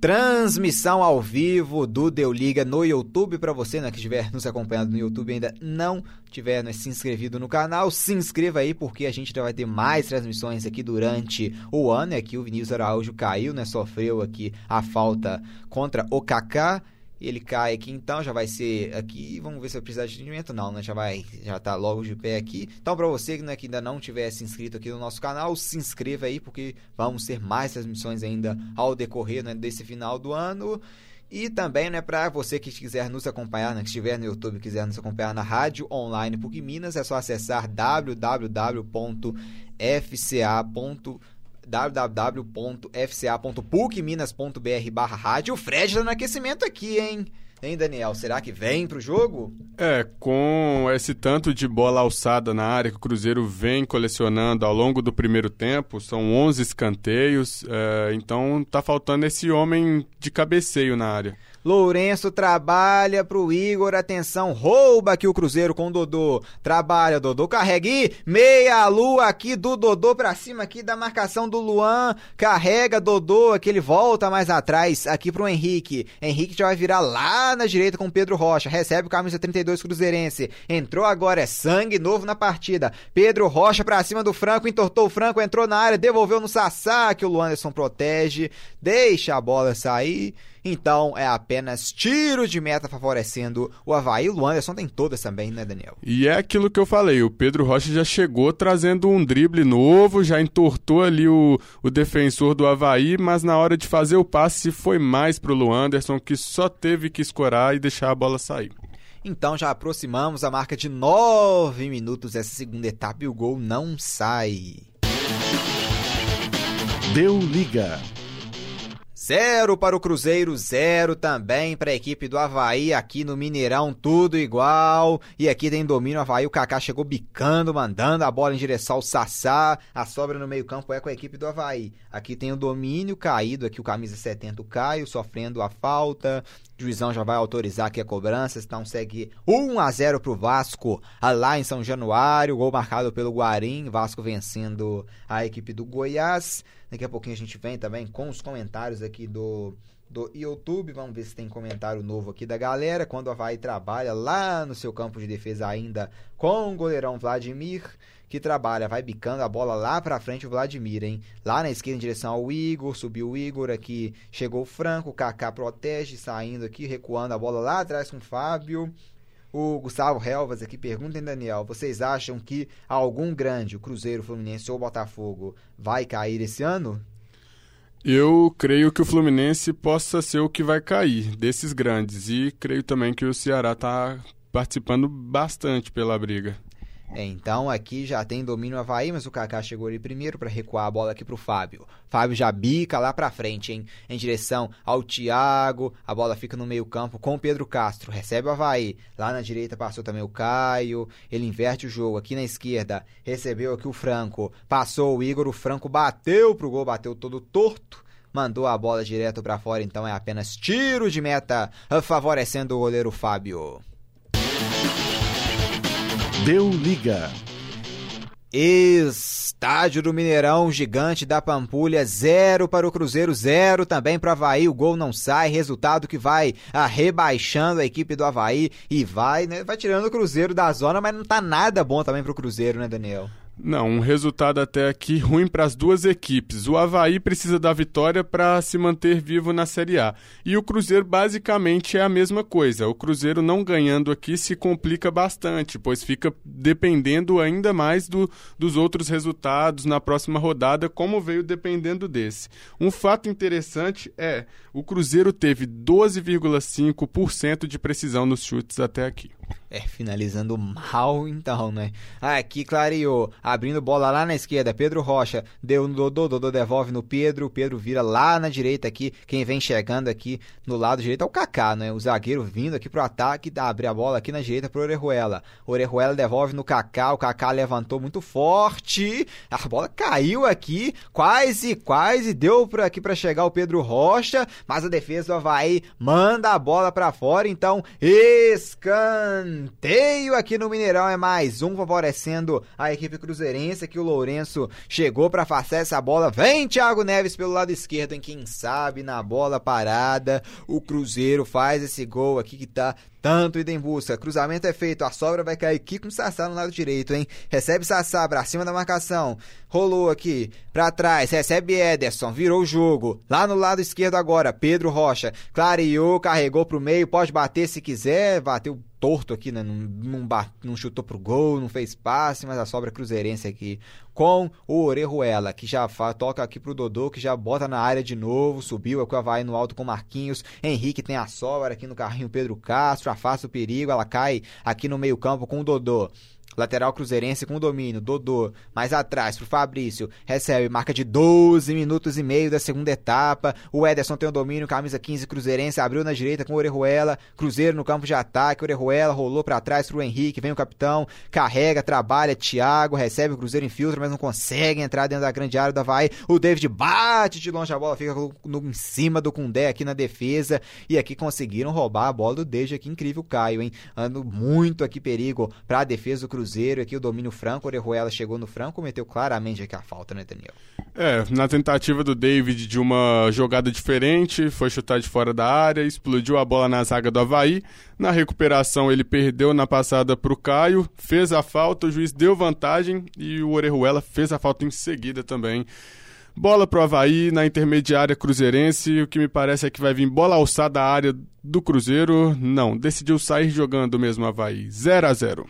Transmissão ao vivo do Deu Liga no YouTube, para você, né, que estiver nos acompanhando no YouTube e ainda não tiver, né, se inscrevido no canal, se inscreva aí, porque a gente já vai ter mais transmissões aqui durante o ano, né, que o Vinícius Araújo caiu, né, sofreu aqui a falta contra o Kaká, ele cai aqui, então já vai ser aqui, vamos ver se eu precisar de atendimento, não, né, já vai, já tá logo de pé aqui, então para você, né, que ainda não tiver se inscrito aqui no nosso canal, se inscreva aí, porque vamos ter mais transmissões ainda ao decorrer, né, desse final do ano. E também, né, para você que quiser nos acompanhar, né, que estiver no YouTube, quiser nos acompanhar na rádio online P U C Minas, é só acessar w w w ponto f c a ponto com w w w ponto f c a ponto puc minas ponto b r barra rádio. O Fred tá no aquecimento aqui, hein? Hein, Daniel? Será que vem pro jogo? É, com esse tanto de bola alçada na área que o Cruzeiro vem colecionando ao longo do primeiro tempo, são onze escanteios, é, então tá faltando esse homem de cabeceio na área. Lourenço trabalha pro Igor, atenção, rouba aqui o Cruzeiro com o Dodô, trabalha Dodô, carrega e meia lua aqui do Dodô pra cima aqui da marcação do Luan, carrega Dodô, aqui ele volta mais atrás aqui pro Henrique, Henrique já vai virar lá na direita com o Pedro Rocha, recebe o camisa trinta e dois cruzeirense, entrou agora, é sangue novo na partida, Pedro Rocha pra cima do Franco, entortou o Franco, entrou na área, devolveu no Sassá, que o Anderson protege, deixa a bola sair, então é apenas tiro de meta favorecendo o Avaí. O Anderson tem todas também, né, Daniel? E é aquilo que eu falei, o Pedro Rocha já chegou trazendo um drible novo, já entortou ali o, o defensor do Avaí, mas na hora de fazer o passe foi mais pro Luanderson, que só teve que escorar e deixar a bola sair. Então já aproximamos a marca de nove minutos dessa segunda etapa e o gol não sai. Deu liga. Zero para o Cruzeiro, zero também para a equipe do Avaí aqui no Mineirão, tudo igual. E aqui tem domínio, o Avaí, o Kaká chegou bicando, mandando a bola em direção ao Sassá. A sobra no meio-campo é com a equipe do Avaí. Aqui tem o domínio caído, aqui o camisa setenta, o Caio, sofrendo a falta. O juizão já vai autorizar aqui a cobrança, então segue um a zero pro Vasco lá em São Januário, gol marcado pelo Guarim, Vasco vencendo a equipe do Goiás. Daqui a pouquinho a gente vem também com os comentários aqui do, do YouTube, vamos ver se tem comentário novo aqui da galera, quando o Avaí trabalha lá no seu campo de defesa ainda com o goleirão Vladimir, que trabalha, vai bicando a bola lá pra frente o Vladimir, hein? Lá na esquerda em direção ao Igor, subiu o Igor aqui, chegou o Franco, o Kaká protege, saindo aqui, recuando a bola lá atrás com o Fábio. O Gustavo Helvas aqui pergunta, hein, Daniel, vocês acham que algum grande, o Cruzeiro, Fluminense ou Botafogo, vai cair esse ano? Eu creio que o Fluminense possa ser o que vai cair, desses grandes, e creio também que o Ceará tá participando bastante pela briga. Então aqui já tem domínio o Avaí, mas o Kaká chegou ali primeiro para recuar a bola aqui pro Fábio. Fábio já bica lá pra frente, hein? Em direção ao Thiago, a bola fica no meio campo com o Pedro Castro, recebe o Avaí. Lá na direita passou também o Caio, ele inverte o jogo aqui na esquerda, recebeu aqui o Franco, passou o Igor, o Franco bateu pro gol, bateu todo torto. Mandou a bola direto pra fora, então é apenas tiro de meta, favorecendo o goleiro Fábio. Deu liga. Estádio do Mineirão, gigante da Pampulha, zero para o Cruzeiro, zero também para o Avaí, o gol não sai, resultado que vai rebaixando a equipe do Avaí e vai, né, vai tirando o Cruzeiro da zona, mas não tá nada bom também para o Cruzeiro, né, Daniel? Não, um resultado até aqui ruim para as duas equipes. O Avaí precisa da vitória para se manter vivo na Série A. E o Cruzeiro basicamente é a mesma coisa. O Cruzeiro não ganhando aqui se complica bastante, pois fica dependendo ainda mais do, dos outros resultados na próxima rodada, como veio dependendo desse. Um fato interessante é o Cruzeiro teve doze vírgula cinco por cento de precisão nos chutes até aqui. É, finalizando mal então, né? Aqui clareou, abrindo bola lá na esquerda, Pedro Rocha, deu no Dodô, Dodô devolve no Pedro, o Pedro vira lá na direita aqui, quem vem chegando aqui no lado direito é o Kaká, né? O zagueiro vindo aqui pro ataque, abre a bola aqui na direita pro Orejuela, Orejuela devolve no Kaká, o Kaká levantou muito forte, a bola caiu aqui, quase, quase deu por aqui pra chegar o Pedro Rocha, mas a defesa do Avaí manda a bola pra fora, então escanteio Escanteio aqui no Mineirão, é mais um favorecendo a equipe cruzeirense, que o Lourenço chegou pra afastar essa bola, vem Thiago Neves pelo lado esquerdo, hein? Quem sabe na bola parada o Cruzeiro faz esse gol aqui que tá tanto indo em busca, cruzamento é feito, a sobra vai cair aqui com o Sassá no lado direito, hein? Recebe Sassá pra cima da marcação, rolou aqui, pra trás, recebe Ederson, virou o jogo, lá no lado esquerdo agora, Pedro Rocha, clareou, carregou pro meio, pode bater se quiser, bateu torto aqui, né? Não, não, bat, não chutou pro gol, não fez passe, mas a sobra cruzeirense aqui com o Orejuela, que já fa- toca aqui pro Dodô, que já bota na área de novo, subiu, aqui o Avaí no alto com Marquinhos, Henrique tem a sobra aqui no carrinho, Pedro Castro afasta o perigo, ela cai aqui no meio campo com o Dodô, Lateral cruzeirense com domínio, Dodô, mais atrás pro Fabrício, recebe marca de doze minutos e meio da segunda etapa, o Ederson tem o domínio, camisa quinze cruzeirense, abriu na direita com o Orejuela, Cruzeiro no campo de ataque, Orejuela rolou pra trás pro Henrique, vem o capitão, carrega, trabalha, Thiago, recebe o Cruzeiro em filtro, mas não consegue entrar dentro da grande área do Avaí, o David bate de longe a bola, fica no, em cima do Koundé aqui na defesa, e aqui conseguiram roubar a bola do David aqui, incrível Caio, hein, ando muito aqui perigo pra defesa do Cruzeiro, Cruzeiro, aqui o domínio franco, o Orejuela chegou no franco, cometeu claramente aqui a falta, né, Daniel? É, na tentativa do David de uma jogada diferente, foi chutar de fora da área, explodiu a bola na zaga do Avaí, na recuperação ele perdeu na passada pro Caio, fez a falta, o juiz deu vantagem e o Orejuela fez a falta em seguida também. Bola pro Avaí, na intermediária cruzeirense, o que me parece é que vai vir bola alçada da área do Cruzeiro, não, decidiu sair jogando mesmo o Avaí, zero a zero.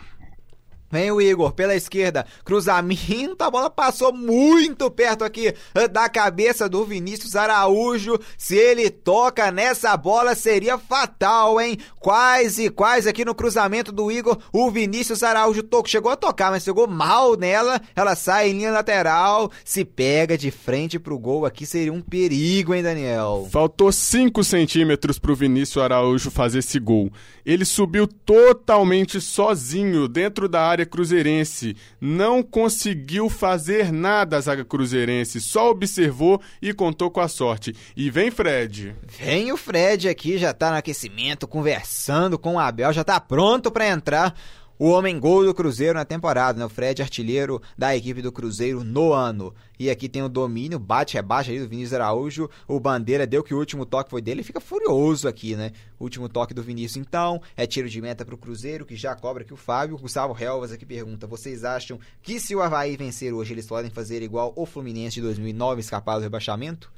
Vem o Igor pela esquerda, cruzamento, a bola passou muito perto aqui da cabeça do Vinícius Araújo, se ele toca nessa bola seria fatal, hein? Quase, quase aqui no cruzamento do Igor, o Vinícius Araújo to- chegou a tocar, mas chegou mal nela, ela sai em linha lateral, se pega de frente pro gol aqui seria um perigo, hein, Daniel? Faltou cinco centímetros pro Vinícius Araújo fazer esse gol, ele subiu totalmente sozinho dentro da área cruzeirense, não conseguiu fazer nada a zaga cruzeirense, só observou e contou com a sorte. E vem Fred. Vem o Fred aqui, já tá no aquecimento, conversando com o Abel, já tá pronto pra entrar. O homem gol do Cruzeiro na temporada, né? O Fred, artilheiro da equipe do Cruzeiro no ano. E aqui tem o domínio, bate, rebaixa ali do Vinícius Araújo. O Bandeira deu que o último toque foi dele e fica furioso aqui, né? O último toque do Vinícius, então, é tiro de meta pro Cruzeiro, que já cobra aqui o Fábio. O Gustavo Helvas aqui pergunta, vocês acham que se o Avaí vencer hoje, eles podem fazer igual o Fluminense de dois mil e nove, escapar do rebaixamento?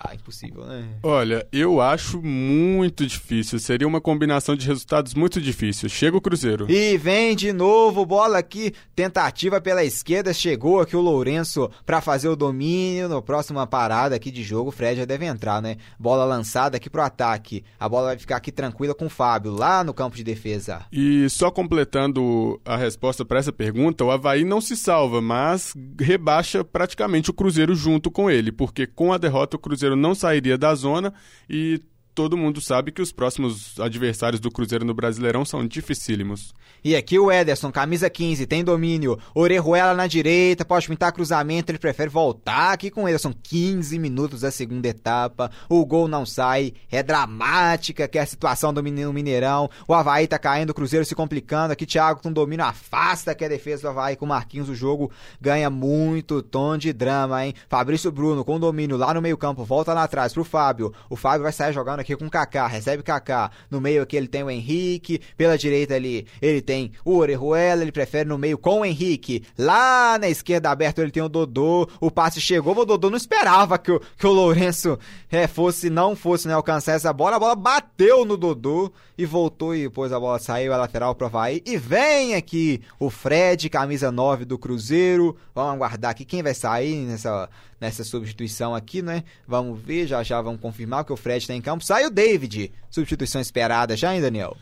Ah, impossível, né? Olha, eu acho muito difícil. Seria uma combinação de resultados muito difícil. Chega o Cruzeiro. E vem de novo, bola aqui, tentativa pela esquerda. Chegou aqui o Lourenço pra fazer o domínio. Na próxima parada aqui de jogo, o Fred já deve entrar, né? Bola lançada aqui pro ataque. A bola vai ficar aqui tranquila com o Fábio, lá no campo de defesa. E só completando a resposta pra essa pergunta, o Avaí não se salva, mas rebaixa praticamente o Cruzeiro junto com ele, porque com a derrota o Cruzeiro Cruzeiro não sairia da zona e todo mundo sabe que os próximos adversários do Cruzeiro no Brasileirão são dificílimos. E aqui o Ederson, camisa quinze, tem domínio, Orejuela na direita, pode pintar cruzamento, ele prefere voltar aqui com o Ederson, quinze minutos da segunda etapa, o gol não sai, é dramática que é a situação do Mineirão, o Avaí tá caindo, o Cruzeiro se complicando, aqui Thiago com domínio, afasta que é a defesa do Avaí com o Marquinhos, o jogo ganha muito tom de drama, hein? Fabrício Bruno com domínio lá no meio campo, volta lá atrás pro Fábio, o Fábio vai sair jogando aqui com o Kaká, recebe o Kaká, no meio aqui ele tem o Henrique, pela direita ali ele tem o Orejuela, ele prefere no meio com o Henrique, lá na esquerda aberta ele tem o Dodô, o passe chegou, o Dodô não esperava que o, que o Lourenço é, fosse, não fosse né, alcançar essa bola, a bola bateu no Dodô e voltou e depois a bola saiu, a lateral pro Avaí, e vem aqui o Fred, camisa nove do Cruzeiro, vamos aguardar aqui quem vai sair nessa, nessa substituição aqui, né, vamos ver, já já vamos confirmar que o Fred tá em campo, sai o David, substituição esperada já, hein, Daniel?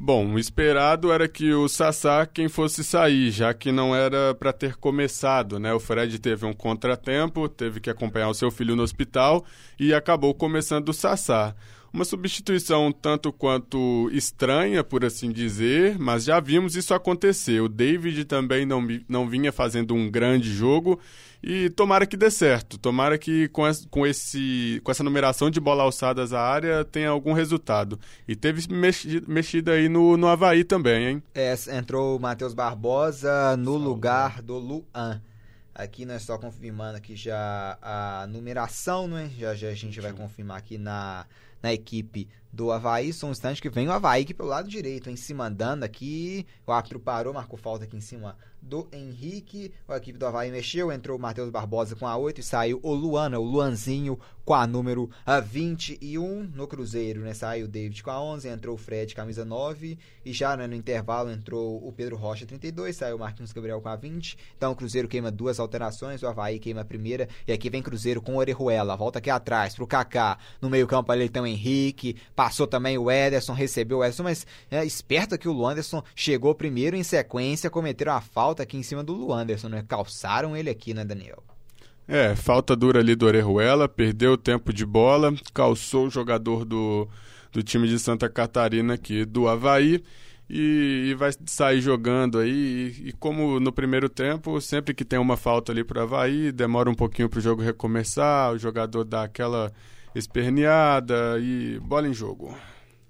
Bom, o esperado era que o Sassá quem fosse sair, já que não era para ter começado, né? O Fred teve um contratempo, teve que acompanhar o seu filho no hospital e acabou começando o Sassá. Uma substituição tanto quanto estranha, por assim dizer, mas já vimos isso acontecer. O David também não, não vinha fazendo um grande jogo e tomara que dê certo. Tomara que com, esse, com, esse, com essa numeração de bola alçadas à área tenha algum resultado. E teve mexi, mexida aí no, no Avaí também, hein? É, entrou o Matheus Barbosa no Salve. Lugar do Luan. Aqui nós só confirmando aqui já a numeração, né? Já, já a gente vai confirmar aqui na... na equipe do Avaí, só um instante que vem o Avaí aqui pelo lado direito, em se mandando aqui, o árbitro parou, marcou falta aqui em cima do Henrique, a equipe do Avaí mexeu, entrou o Matheus Barbosa com a oito e saiu o Luana, o Luanzinho com a número vinte e um no Cruzeiro, né, saiu o David com a onze, entrou o Fred, camisa nove e já né, no intervalo entrou o Pedro Rocha trinta e dois, saiu o Marquinhos Gabriel com a vinte, então o Cruzeiro queima duas alterações, o Avaí queima a primeira e aqui vem Cruzeiro com o Orejuela, volta aqui atrás pro Kaká, no meio campo ali ele tem Henrique, passou também o Ederson, recebeu o Ederson, mas é esperto que o Luanderson chegou primeiro em sequência, cometeram a falta aqui em cima do Luanderson, né? Calçaram ele aqui, né, Daniel? É, falta dura ali do Orejuela, perdeu o tempo de bola, calçou o jogador do, do time de Santa Catarina aqui, do Avaí, e, e vai sair jogando aí, e, e como no primeiro tempo, sempre que tem uma falta ali pro Avaí, demora um pouquinho pro jogo recomeçar, o jogador dá aquela esperneada e bola em jogo.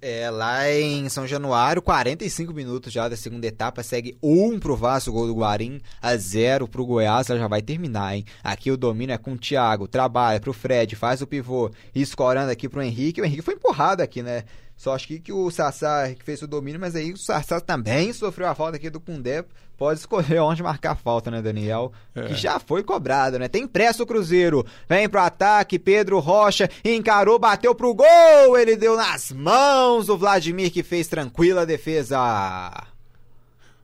É, lá em São Januário, quarenta e cinco minutos já da segunda etapa, segue um pro Vasco, gol do Guarim, a zero pro Goiás, ela já vai terminar, hein? Aqui o domínio é com o Thiago, trabalha pro Fred, faz o pivô, escorando aqui pro Henrique, o Henrique foi empurrado aqui, né? Só acho que, que o Sassá fez o domínio, mas aí o Sassá também sofreu a falta aqui do Koundé. Pode escolher onde marcar a falta, né, Daniel? É. Que já foi cobrado, né? Tem pressa o Cruzeiro. Vem pro ataque, Pedro Rocha encarou, bateu pro gol. Ele deu nas mãos do Vladimir, que fez tranquila defesa.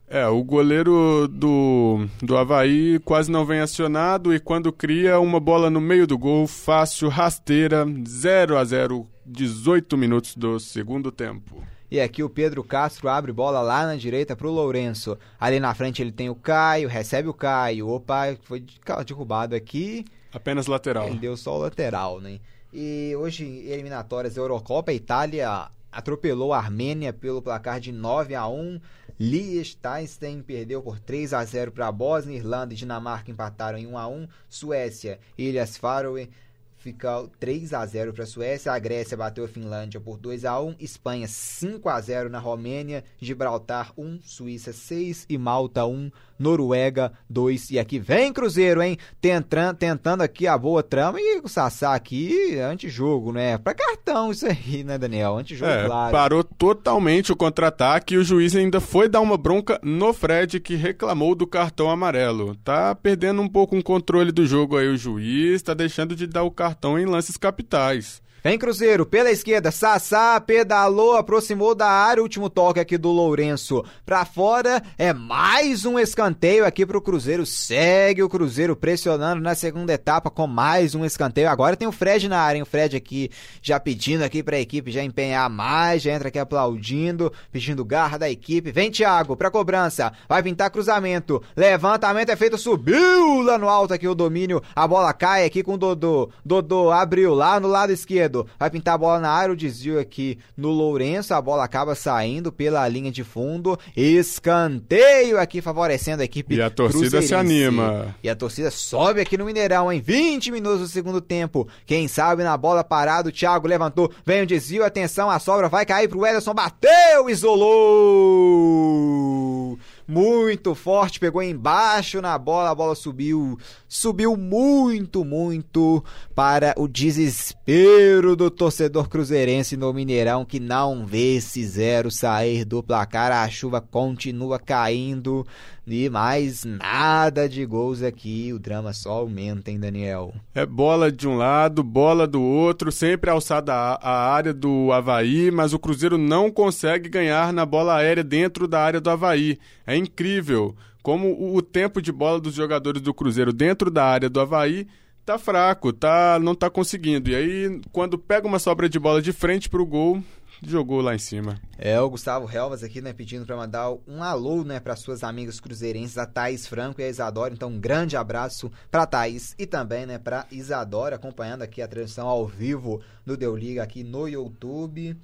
É, o goleiro do, do Avaí quase não vem acionado e quando cria uma bola no meio do gol, fácil, rasteira, zero a zero, dezoito minutos do segundo tempo. E aqui o Pedro Castro abre bola lá na direita pro Lourenço. Ali na frente ele tem o Caio, recebe o Caio. Opa, foi derrubado aqui. Apenas lateral. Ele deu só o lateral, né? E hoje, eliminatórias da Eurocopa, a Itália atropelou a Armênia pelo placar de nove a um. Liechtenstein perdeu por três a zero para a Bósnia, Irlanda e Dinamarca empataram em um a um, Suécia e Ilhas Faroe ficou três a zero para a Suécia, a Grécia bateu a Finlândia por dois a um, Espanha cinco a zero na Romênia, Gibraltar um, Suíça seis e Malta um, Noruega dois. E aqui vem Cruzeiro, hein? Tentra, tentando aqui a boa trama e o Sassá aqui, antijogo, né? Pra cartão isso aí, né, Daniel? Antijogo, é, claro. Parou totalmente o contra-ataque e o juiz ainda foi dar uma bronca no Fred, que reclamou do cartão amarelo. Tá perdendo um pouco o controle do jogo aí o juiz, tá deixando de dar o cartão em lances capitais. Vem Cruzeiro, pela esquerda, Sassá pedalou, aproximou da área, último toque aqui do Lourenço pra fora, é mais um escanteio aqui pro Cruzeiro, segue o Cruzeiro pressionando na segunda etapa com mais um escanteio, agora tem o Fred na área, hein? O Fred aqui já pedindo aqui pra equipe já empenhar mais, já entra aqui aplaudindo, pedindo garra da equipe, vem Thiago pra cobrança, vai pintar cruzamento, levantamento é feito, subiu lá no alto aqui o domínio, a bola cai aqui com o Dodô, Dodô abriu lá no lado esquerdo, vai pintar a bola na área, o desvio aqui no Lourenço, a bola acaba saindo pela linha de fundo, escanteio aqui favorecendo a equipe e a torcida se anima, e a torcida sobe aqui no Mineirão, em vinte minutos do segundo tempo, quem sabe na bola parada, o Thiago levantou, vem o desvio, atenção, a sobra vai cair pro Ederson, bateu, isolou muito forte, pegou embaixo na bola, a bola subiu, subiu muito, muito para o desespero do torcedor cruzeirense no Mineirão, que não vê esse zero sair do placar, a chuva continua caindo e mais nada de gols aqui, o drama só aumenta, hein, Daniel? É bola de um lado, bola do outro, sempre alçada a área do Avaí, mas o Cruzeiro não consegue ganhar na bola aérea dentro da área do Avaí. É incrível como o tempo de bola dos jogadores do Cruzeiro dentro da área do Avaí tá fraco, tá, não tá conseguindo. E aí, quando pega uma sobra de bola de frente pro gol, jogou lá em cima. É, o Gustavo Helvas aqui, né, pedindo pra mandar um alô, né, pras suas amigas cruzeirenses, a Thaís Franco e a Isadora, então um grande abraço pra Thaís e também, né, pra Isadora, acompanhando aqui a transmissão ao vivo do Deu Liga aqui no YouTube.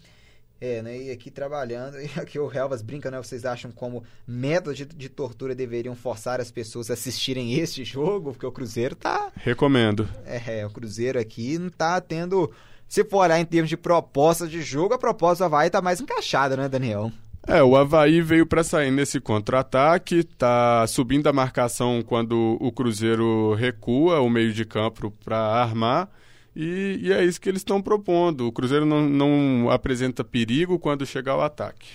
É, né, e aqui trabalhando, e aqui o Helvas brinca, né, vocês acham como método de, de tortura deveriam forçar as pessoas a assistirem este jogo? Porque o Cruzeiro tá... Recomendo. É, o Cruzeiro aqui não tá tendo... Se for olhar em termos de proposta de jogo, a proposta do Avaí tá mais encaixada, né, Daniel? É, o Avaí veio pra sair nesse contra-ataque, tá subindo a marcação quando o Cruzeiro recua o meio de campo pra armar. E, e é isso que eles estão propondo. O Cruzeiro não, não apresenta perigo quando chegar ao ataque.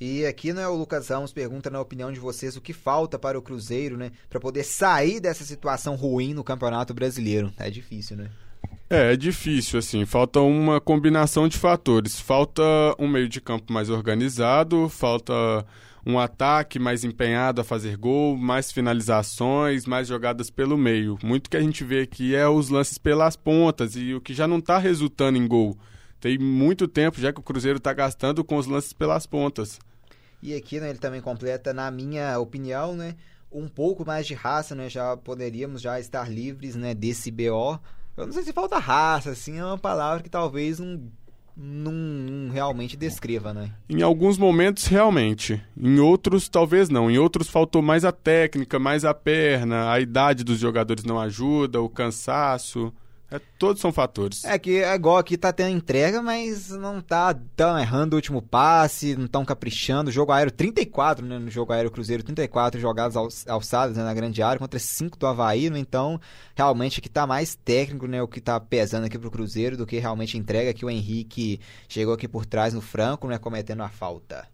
E aqui, né, o Lucas Ramos pergunta, na opinião de vocês, o que falta para o Cruzeiro, né, para poder sair dessa situação ruim no Campeonato Brasileiro? É difícil, né? É, é difícil, assim. Falta uma combinação de fatores. Falta um meio de campo mais organizado, falta um ataque mais empenhado a fazer gol, mais finalizações, mais jogadas pelo meio. Muito que a gente vê aqui é os lances pelas pontas e o que já não está resultando em gol. Tem muito tempo já que o Cruzeiro está gastando com os lances pelas pontas. E aqui, né, ele também completa, na minha opinião, né, um pouco mais de raça, né, já poderíamos já estar livres, né, desse B O. Eu não sei se falta raça, assim, é uma palavra que talvez não, não, não realmente descreva, né? Em alguns momentos, realmente. Em outros, talvez não. Em outros, faltou mais a técnica, mais a perna, a idade dos jogadores não ajuda, o cansaço... É, todos são fatores. É que é igual aqui, tá tendo entrega, mas não tá tão errando o último passe, não tão caprichando. Jogo aéreo trinta e quatro, né? No jogo aéreo Cruzeiro, trinta e quatro jogadas alçadas, né, na grande área, contra cinco do Avaí, né? Então, realmente aqui tá mais técnico, né? O que tá pesando aqui pro Cruzeiro do que realmente entrega, que o Henrique chegou aqui por trás no Franco, né? Cometendo a falta.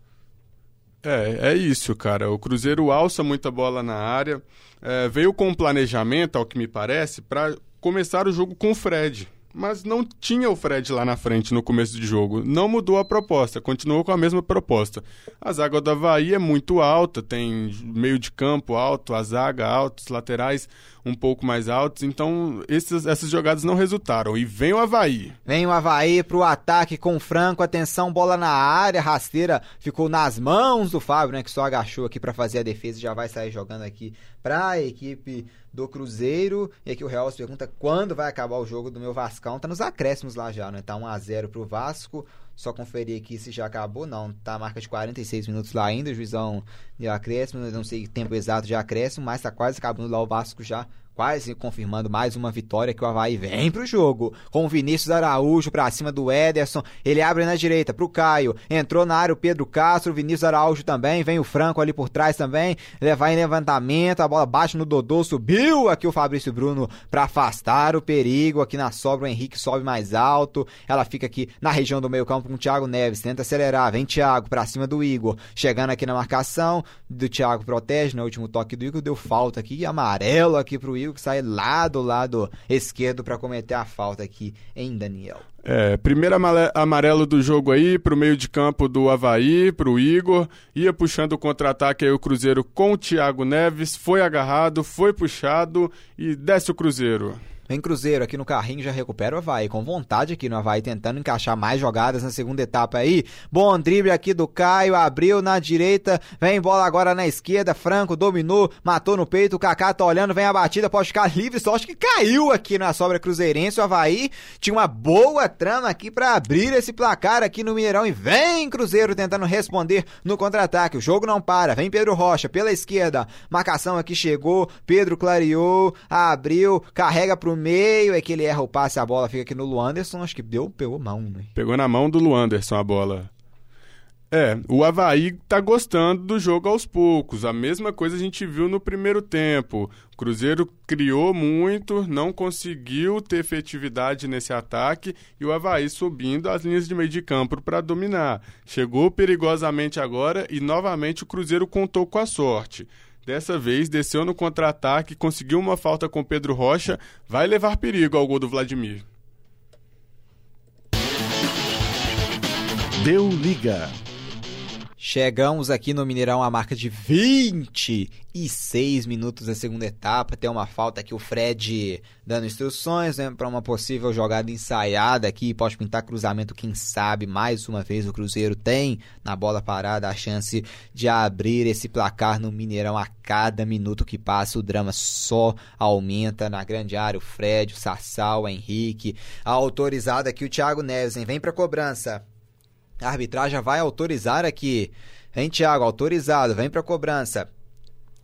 É, é isso, cara. O Cruzeiro alça muita bola na área. É, veio com um planejamento, ao que me parece, pra... começaram o jogo com o Fred, mas não tinha o Fred lá na frente no começo do jogo. Não mudou a proposta, continuou com a mesma proposta. A zaga do Avaí é muito alta, tem meio de campo alto, a zaga alta, os laterais um pouco mais altos. Então, esses, essas jogadas não resultaram. E vem o Avaí. Vem o Avaí pro ataque com o Franco. Atenção, bola na área, rasteira ficou nas mãos do Fábio, né, que só agachou aqui pra fazer a defesa e já vai sair jogando aqui pra equipe do Cruzeiro. E aqui o Real se pergunta quando vai acabar o jogo do meu Vascão. Tá nos acréscimos lá já, né? Tá um a zero pro Vasco. Só conferir aqui se já acabou. Não, tá a marca de quarenta e seis minutos lá ainda. O juizão de acréscimo, não sei o tempo exato de acréscimo, mas tá quase acabando lá o Vasco já. Quase confirmando mais uma vitória, que o Avaí vem pro jogo, com o Vinícius Araújo pra cima do Ederson, ele abre na direita pro Caio, entrou na área o Pedro Castro, o Vinícius Araújo também, vem o Franco ali por trás também, vai em levantamento, a bola bate no Dodô, subiu aqui o Fabrício Bruno pra afastar o perigo, aqui na sobra o Henrique sobe mais alto, ela fica aqui na região do meio campo com o Thiago Neves, tenta acelerar, vem Thiago pra cima do Igor, chegando aqui na marcação, do Thiago protege, no último toque do Igor, deu falta aqui, amarelo aqui pro Igor, que sai lá do lado esquerdo para cometer a falta aqui em Daniel. É, primeiro amarelo do jogo aí, pro meio de campo do Avaí, pro Igor, ia puxando o contra-ataque aí o Cruzeiro com o Thiago Neves, foi agarrado, foi puxado e desce o Cruzeiro. Vem Cruzeiro aqui no carrinho, já recupera o Avaí, com vontade aqui no Avaí, tentando encaixar mais jogadas na segunda etapa aí. Bom drible aqui do Caio, abriu na direita, vem bola agora na esquerda, Franco dominou, matou no peito, o Kaká tá olhando, vem a batida, pode ficar livre, só acho que caiu aqui na sobra cruzeirense, o Avaí tinha uma boa trama aqui pra abrir esse placar aqui no Mineirão, e vem Cruzeiro tentando responder no contra-ataque, o jogo não para, vem Pedro Rocha pela esquerda, marcação aqui chegou, Pedro clareou, abriu, carrega pro meio, é que ele erra o passe, a bola fica aqui no Luanderson, acho que deu, pegou mão, né? Pegou na mão do Luanderson a bola. É, o Avaí tá gostando do jogo aos poucos, a mesma coisa a gente viu no primeiro tempo, o Cruzeiro criou muito, não conseguiu ter efetividade nesse ataque e o Avaí subindo as linhas de meio de campo para dominar, chegou perigosamente agora e novamente o Cruzeiro contou com a sorte. Dessa vez, desceu no contra-ataque, conseguiu uma falta com Pedro Rocha, vai levar perigo ao gol do Vladimir. Deu liga. Chegamos aqui no Mineirão, a marca de vinte e seis minutos da segunda etapa. Tem uma falta aqui, o Fred dando instruções, né, para uma possível jogada ensaiada aqui. Pode pintar cruzamento, quem sabe. Mais uma vez o Cruzeiro tem na bola parada a chance de abrir esse placar no Mineirão. A cada minuto que passa, o drama só aumenta na grande área. O Fred, o Sassal, o Henrique. Autorizado aqui o Thiago Neves, hein? Vem para cobrança. A arbitragem vai autorizar aqui. Hein, Thiago? Autorizado. Vem pra cobrança.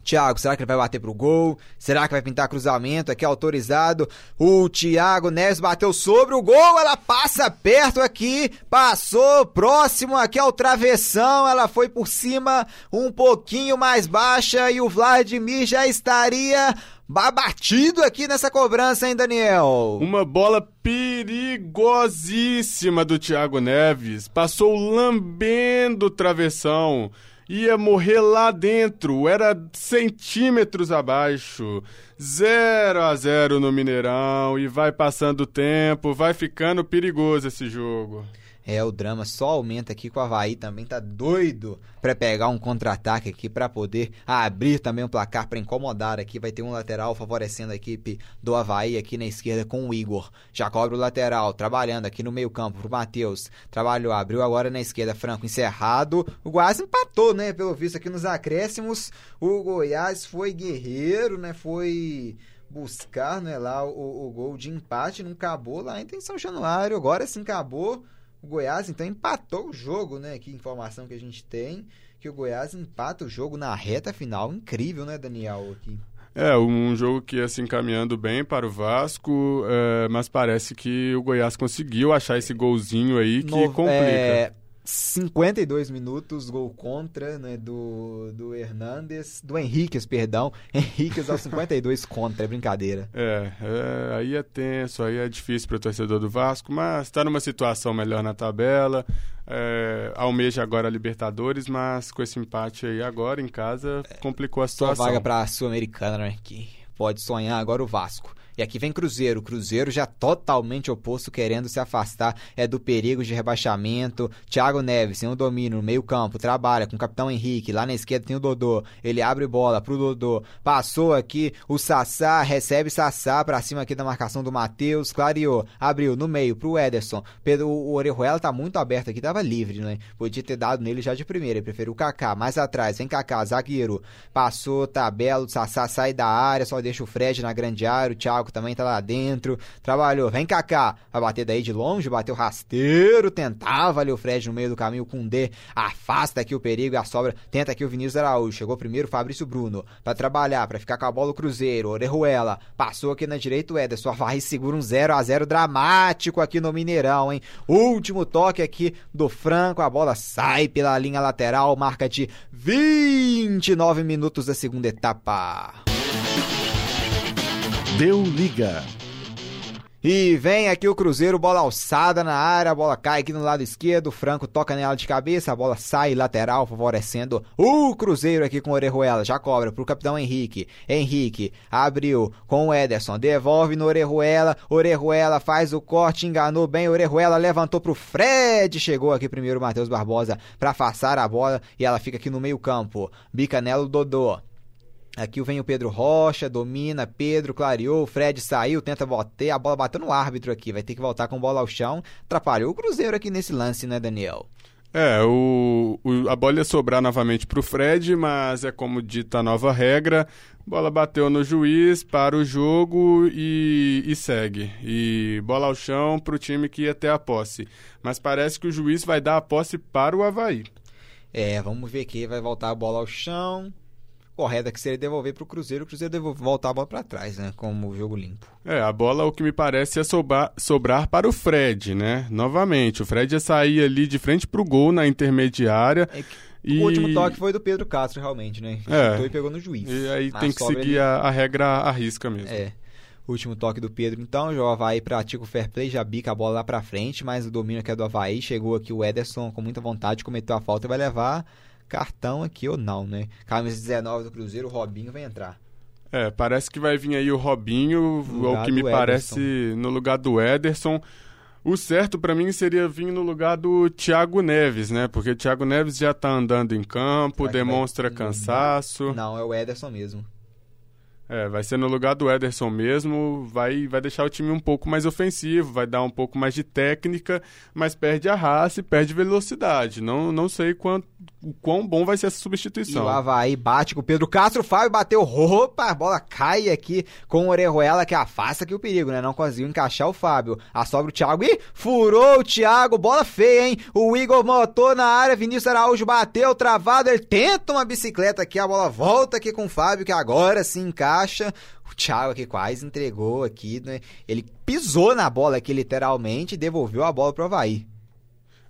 Thiago, será que ele vai bater pro gol? Será que vai pintar cruzamento? Aqui autorizado. O Thiago Neves bateu sobre o gol. Ela passa perto aqui. Passou próximo aqui ao travessão. Ela foi por cima, um pouquinho mais baixa. E o Vladimir já estaria abatido aqui nessa cobrança, hein, Daniel? Uma bola perigosíssima do Thiago Neves. Passou lambendo o travessão. Ia morrer lá dentro, era centímetros abaixo, zero a zero no Mineirão, e vai passando o tempo, vai ficando perigoso esse jogo. É, o drama só aumenta aqui com o Avaí, também tá doido para pegar um contra-ataque aqui para poder abrir também o placar para incomodar aqui. Vai ter um lateral favorecendo a equipe do Avaí aqui na esquerda com o Igor. Já cobra o lateral, trabalhando aqui no meio-campo pro Matheus. Trabalhou, abriu agora na esquerda, Franco encerrado. O Goiás empatou, né? Pelo visto aqui nos acréscimos, o Goiás foi guerreiro, né? Foi buscar, né, lá o, o gol de empate, não acabou lá em São Januário. Agora sim acabou. O Goiás, então, empatou o jogo, né? Que informação que a gente tem, que o Goiás empata o jogo na reta final. Incrível, né, Daniel? Aqui. É, um jogo que ia se encaminhando bem para o Vasco, é, mas parece que o Goiás conseguiu achar esse golzinho aí que no, complica. É, cinquenta e dois minutos, gol contra, né, do, do Hernández, do Henriquez, perdão. Henriquez aos cinquenta e dois contra, é brincadeira. É, é, aí é tenso, aí é difícil para o torcedor do Vasco, mas está numa situação melhor na tabela, é, almeja agora a Libertadores, mas com esse empate aí agora em casa complicou a situação. Só vaga para a Sul-Americana, né, que pode sonhar agora o Vasco. E aqui vem Cruzeiro, Cruzeiro já totalmente oposto, querendo se afastar é do perigo de rebaixamento. Thiago Neves tem o domínio no meio campo, trabalha com o capitão Henrique, lá na esquerda tem o Dodô, ele abre bola pro Dodô, passou aqui o Sassá, recebe Sassá pra cima aqui da marcação do Matheus, clareou, abriu no meio pro Ederson. Pedro, o Orejuela tá muito aberto aqui, tava livre, né? Podia ter dado nele já de primeira, ele preferiu o Kaká, mais atrás, vem Kaká, zagueiro, passou, tabela, o Sassá sai da área, só deixa o Fred na grande área, o Thiago também tá lá dentro, trabalhou, vem Kaká, vai bater daí de longe, bateu rasteiro, tentava ali o Fred no meio do caminho, Koundé afasta aqui o perigo e a sobra, tenta aqui o Vinícius Araújo, chegou primeiro o Fabrício Bruno, pra trabalhar, pra ficar com a bola o Cruzeiro, Orejuela, passou aqui na direita o Ederson, vai e segura um zero a zero dramático aqui no Mineirão, hein? Último toque aqui do Franco, a bola sai pela linha lateral, marca de vinte e nove minutos da segunda etapa. Deu liga. E vem aqui o Cruzeiro, bola alçada na área, a bola cai aqui no lado esquerdo, o Franco toca nela de cabeça, a bola sai lateral, favorecendo o Cruzeiro aqui com o Orejuela, já cobra pro capitão Henrique, Henrique abriu com o Ederson, devolve no Orejuela, Orejuela faz o corte, enganou bem, Orejuela levantou pro Fred, chegou aqui primeiro o Matheus Barbosa pra afastar a bola e ela fica aqui no meio campo, bica nela o Dodô. Aqui vem o Pedro Rocha, domina, Pedro, clareou, o Fred saiu, tenta bater, a bola bateu no árbitro aqui, vai ter que voltar com bola ao chão, atrapalhou o Cruzeiro aqui nesse lance, né, Daniel? É, o, o, a bola ia sobrar novamente pro Fred, mas é como dita a nova regra, bola bateu no juiz, para o jogo e, e segue. E bola ao chão pro time que ia ter a posse, mas parece que o juiz vai dar a posse para o Avaí. É, vamos ver aqui, vai voltar a bola ao chão. Correta que seria devolver para o Cruzeiro, o Cruzeiro devolver, voltar a bola para trás, né, como jogo limpo. É, a bola, o que me parece, ia sobrar, sobrar para o Fred, né, novamente. O Fred ia sair ali de frente para o gol na intermediária. É que, e... O último toque foi do Pedro Castro, realmente, né, é. Chutou e pegou no juiz. E aí tem que seguir a, a regra à risca mesmo. É. Último toque do Pedro, então, o Avaí pratica o fair play, já bica a bola lá para frente, mas o domínio aqui é do Avaí, chegou aqui o Ederson com muita vontade, cometeu a falta e vai levar cartão aqui ou não, né? Camisa dezenove do Cruzeiro, o Robinho vai entrar. É, parece que vai vir aí o Robinho, o que me parece, no lugar do Ederson. O certo pra mim seria vir no lugar do Thiago Neves, né? Porque o Thiago Neves já tá andando em campo, demonstra cansaço. Não, é o Ederson mesmo. É, vai ser no lugar do Ederson mesmo, vai, vai deixar o time um pouco mais ofensivo, vai dar um pouco mais de técnica, mas perde a raça e perde velocidade. Não, não sei quanto, o quão bom vai ser essa substituição. E o Avaí bate com o Pedro Castro, o Fábio bateu, opa, a bola cai aqui com o Orejuela, que afasta aqui o perigo, né? Não conseguiu encaixar o Fábio. A sobra o Thiago e furou o Thiago, bola feia, hein? O Igor motor na área, Vinícius Araújo bateu, travado, ele tenta uma bicicleta aqui, a bola volta aqui com o Fábio, que agora se encaixa. O Thiago aqui quase entregou aqui, né? Ele pisou na bola aqui literalmente e devolveu a bola pro Avaí.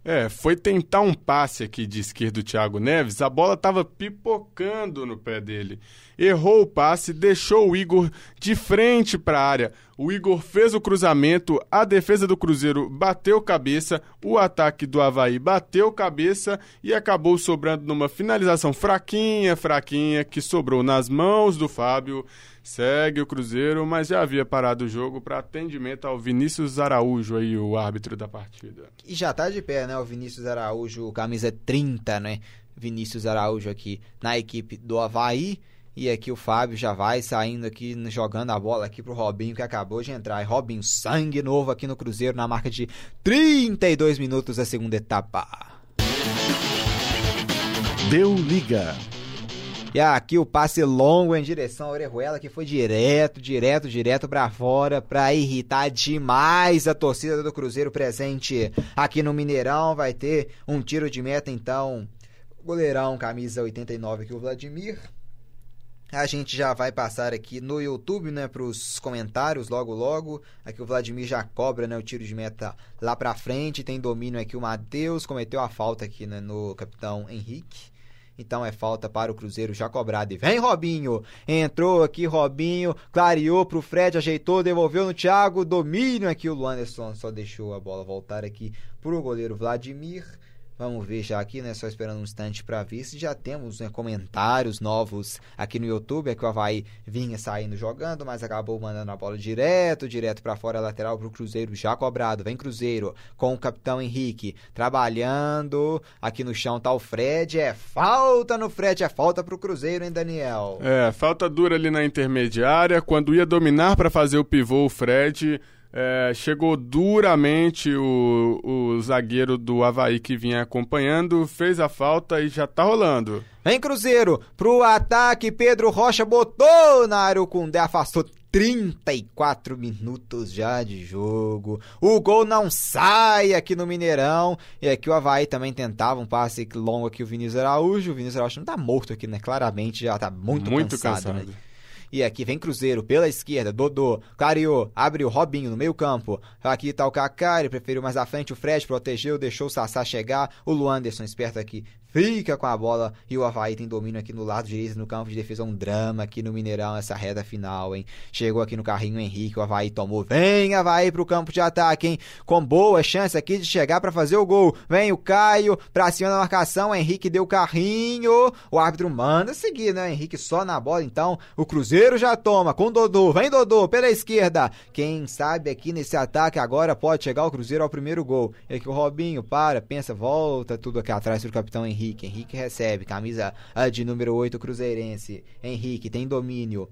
É, foi tentar um passe aqui de esquerda do Thiago Neves, a bola tava pipocando no pé dele. Errou o passe, deixou o Igor de frente pra área. O Igor fez o cruzamento, a defesa do Cruzeiro bateu cabeça, o ataque do Avaí bateu cabeça e acabou sobrando numa finalização fraquinha, fraquinha, que sobrou nas mãos do Fábio. Segue o Cruzeiro, mas já havia parado o jogo para atendimento ao Vinícius Araújo, aí, o árbitro da partida. E já tá de pé, né, o Vinícius Araújo, camisa trinta, né, Vinícius Araújo aqui na equipe do Avaí. E aqui o Fábio já vai saindo aqui, jogando a bola aqui pro Robinho, que acabou de entrar. E Robinho, sangue novo aqui no Cruzeiro, na marca de trinta e dois minutos da segunda etapa. Deu liga. E aqui o passe longo em direção à Orejuela, que foi direto, direto, direto pra fora, pra irritar demais a torcida do Cruzeiro presente aqui no Mineirão. Vai ter um tiro de meta, então. Goleirão, camisa oitenta e nove aqui, o Vladimir. A gente já vai passar aqui no YouTube, né, para os comentários logo logo. Aqui o Vladimir já cobra, né, o tiro de meta lá para frente. Tem domínio aqui o Matheus, cometeu a falta aqui, né, no capitão Henrique. Então é falta para o Cruzeiro já cobrada. E vem Robinho, entrou aqui Robinho, clareou para o Fred, ajeitou, devolveu no Thiago. Domínio aqui o Luanderson, só deixou a bola voltar aqui para o goleiro Vladimir. Vamos ver já aqui, né? Só esperando um instante para ver se já temos, né, comentários novos aqui no YouTube. É que o Avaí vinha saindo jogando, mas acabou mandando a bola direto, direto para fora, lateral para o Cruzeiro já cobrado. Vem Cruzeiro com o capitão Henrique trabalhando. Aqui no chão tá o Fred. É falta no Fred, é falta para o Cruzeiro, hein, Daniel? É, falta dura ali na intermediária. Quando ia dominar para fazer o pivô, o Fred... É, chegou duramente o, o zagueiro do Avaí que vinha acompanhando, fez a falta e já tá rolando. Vem Cruzeiro, pro ataque, Pedro Rocha botou na área o Koundé, afastou. Trinta e quatro minutos já de jogo, o gol não sai aqui no Mineirão. E aqui o Avaí também tentava um passe longo aqui, o Vinícius Araújo, o Vinícius Araújo não tá morto aqui, né, claramente já tá muito, muito cansado, cansado. Né? E aqui vem Cruzeiro pela esquerda, Dodô, clareou, abriu Robinho no meio campo. Aqui tá o Kaká, ele preferiu mais à frente, o Fred protegeu, deixou o Sassá chegar, o Luanderson esperto aqui, fica com a bola e o Avaí tem domínio aqui no lado direito, no campo de defesa, um drama aqui no Mineirão, essa reta final, hein? Chegou aqui no carrinho o Henrique, o Avaí tomou, vem Avaí pro campo de ataque, hein? Com boa chance aqui de chegar pra fazer o gol, vem o Caio, pra cima da marcação, o Henrique deu carrinho, o árbitro manda seguir, né? O Henrique só na bola, então o Cruzeiro já toma, com Dodô, vem Dodô, pela esquerda, quem sabe aqui nesse ataque agora pode chegar o Cruzeiro ao primeiro gol, e aqui o Robinho para, pensa, volta tudo aqui atrás pro capitão Henrique. Henrique, Henrique recebe, camisa de número oito cruzeirense, Henrique tem domínio,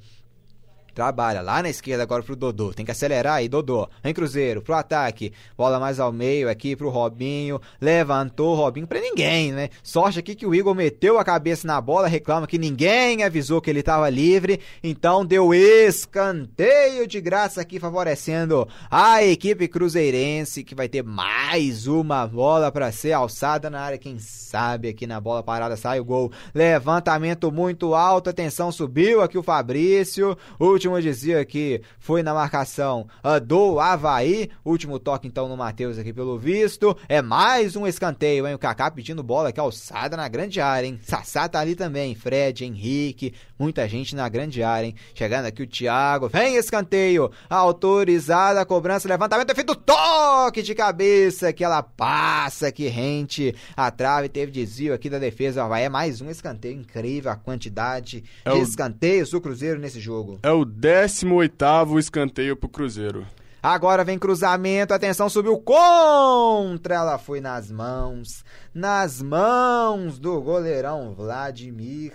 trabalha lá na esquerda agora pro Dodô, tem que acelerar aí, Dodô, vem Cruzeiro, pro ataque, bola mais ao meio aqui pro Robinho, levantou Robinho pra ninguém, né, sorte aqui que o Igor meteu a cabeça na bola, reclama que ninguém avisou que ele tava livre, então deu escanteio de graça aqui, favorecendo a equipe cruzeirense, que vai ter mais uma bola pra ser alçada na área, quem sabe aqui na bola parada sai o gol, levantamento muito alto, atenção, subiu aqui o Fabrício, último Último dizia que foi na marcação uh, do Avaí, último toque então no Matheus aqui pelo visto, é mais um escanteio, hein, o Kaká pedindo bola aqui alçada na grande área, hein, Sassá tá ali também, Fred, Henrique, muita gente na grande área, hein, chegando aqui o Thiago, vem escanteio, autorizada a cobrança, levantamento, é feito toque de cabeça, que ela passa, que rente a trave, teve desvio aqui da defesa, Avaí, é mais um escanteio, incrível a quantidade é de o... escanteios do Cruzeiro nesse jogo. É o décimo oitavo escanteio pro Cruzeiro. Agora vem cruzamento, atenção, subiu contra, ela foi nas mãos, nas mãos do goleirão Vladimir.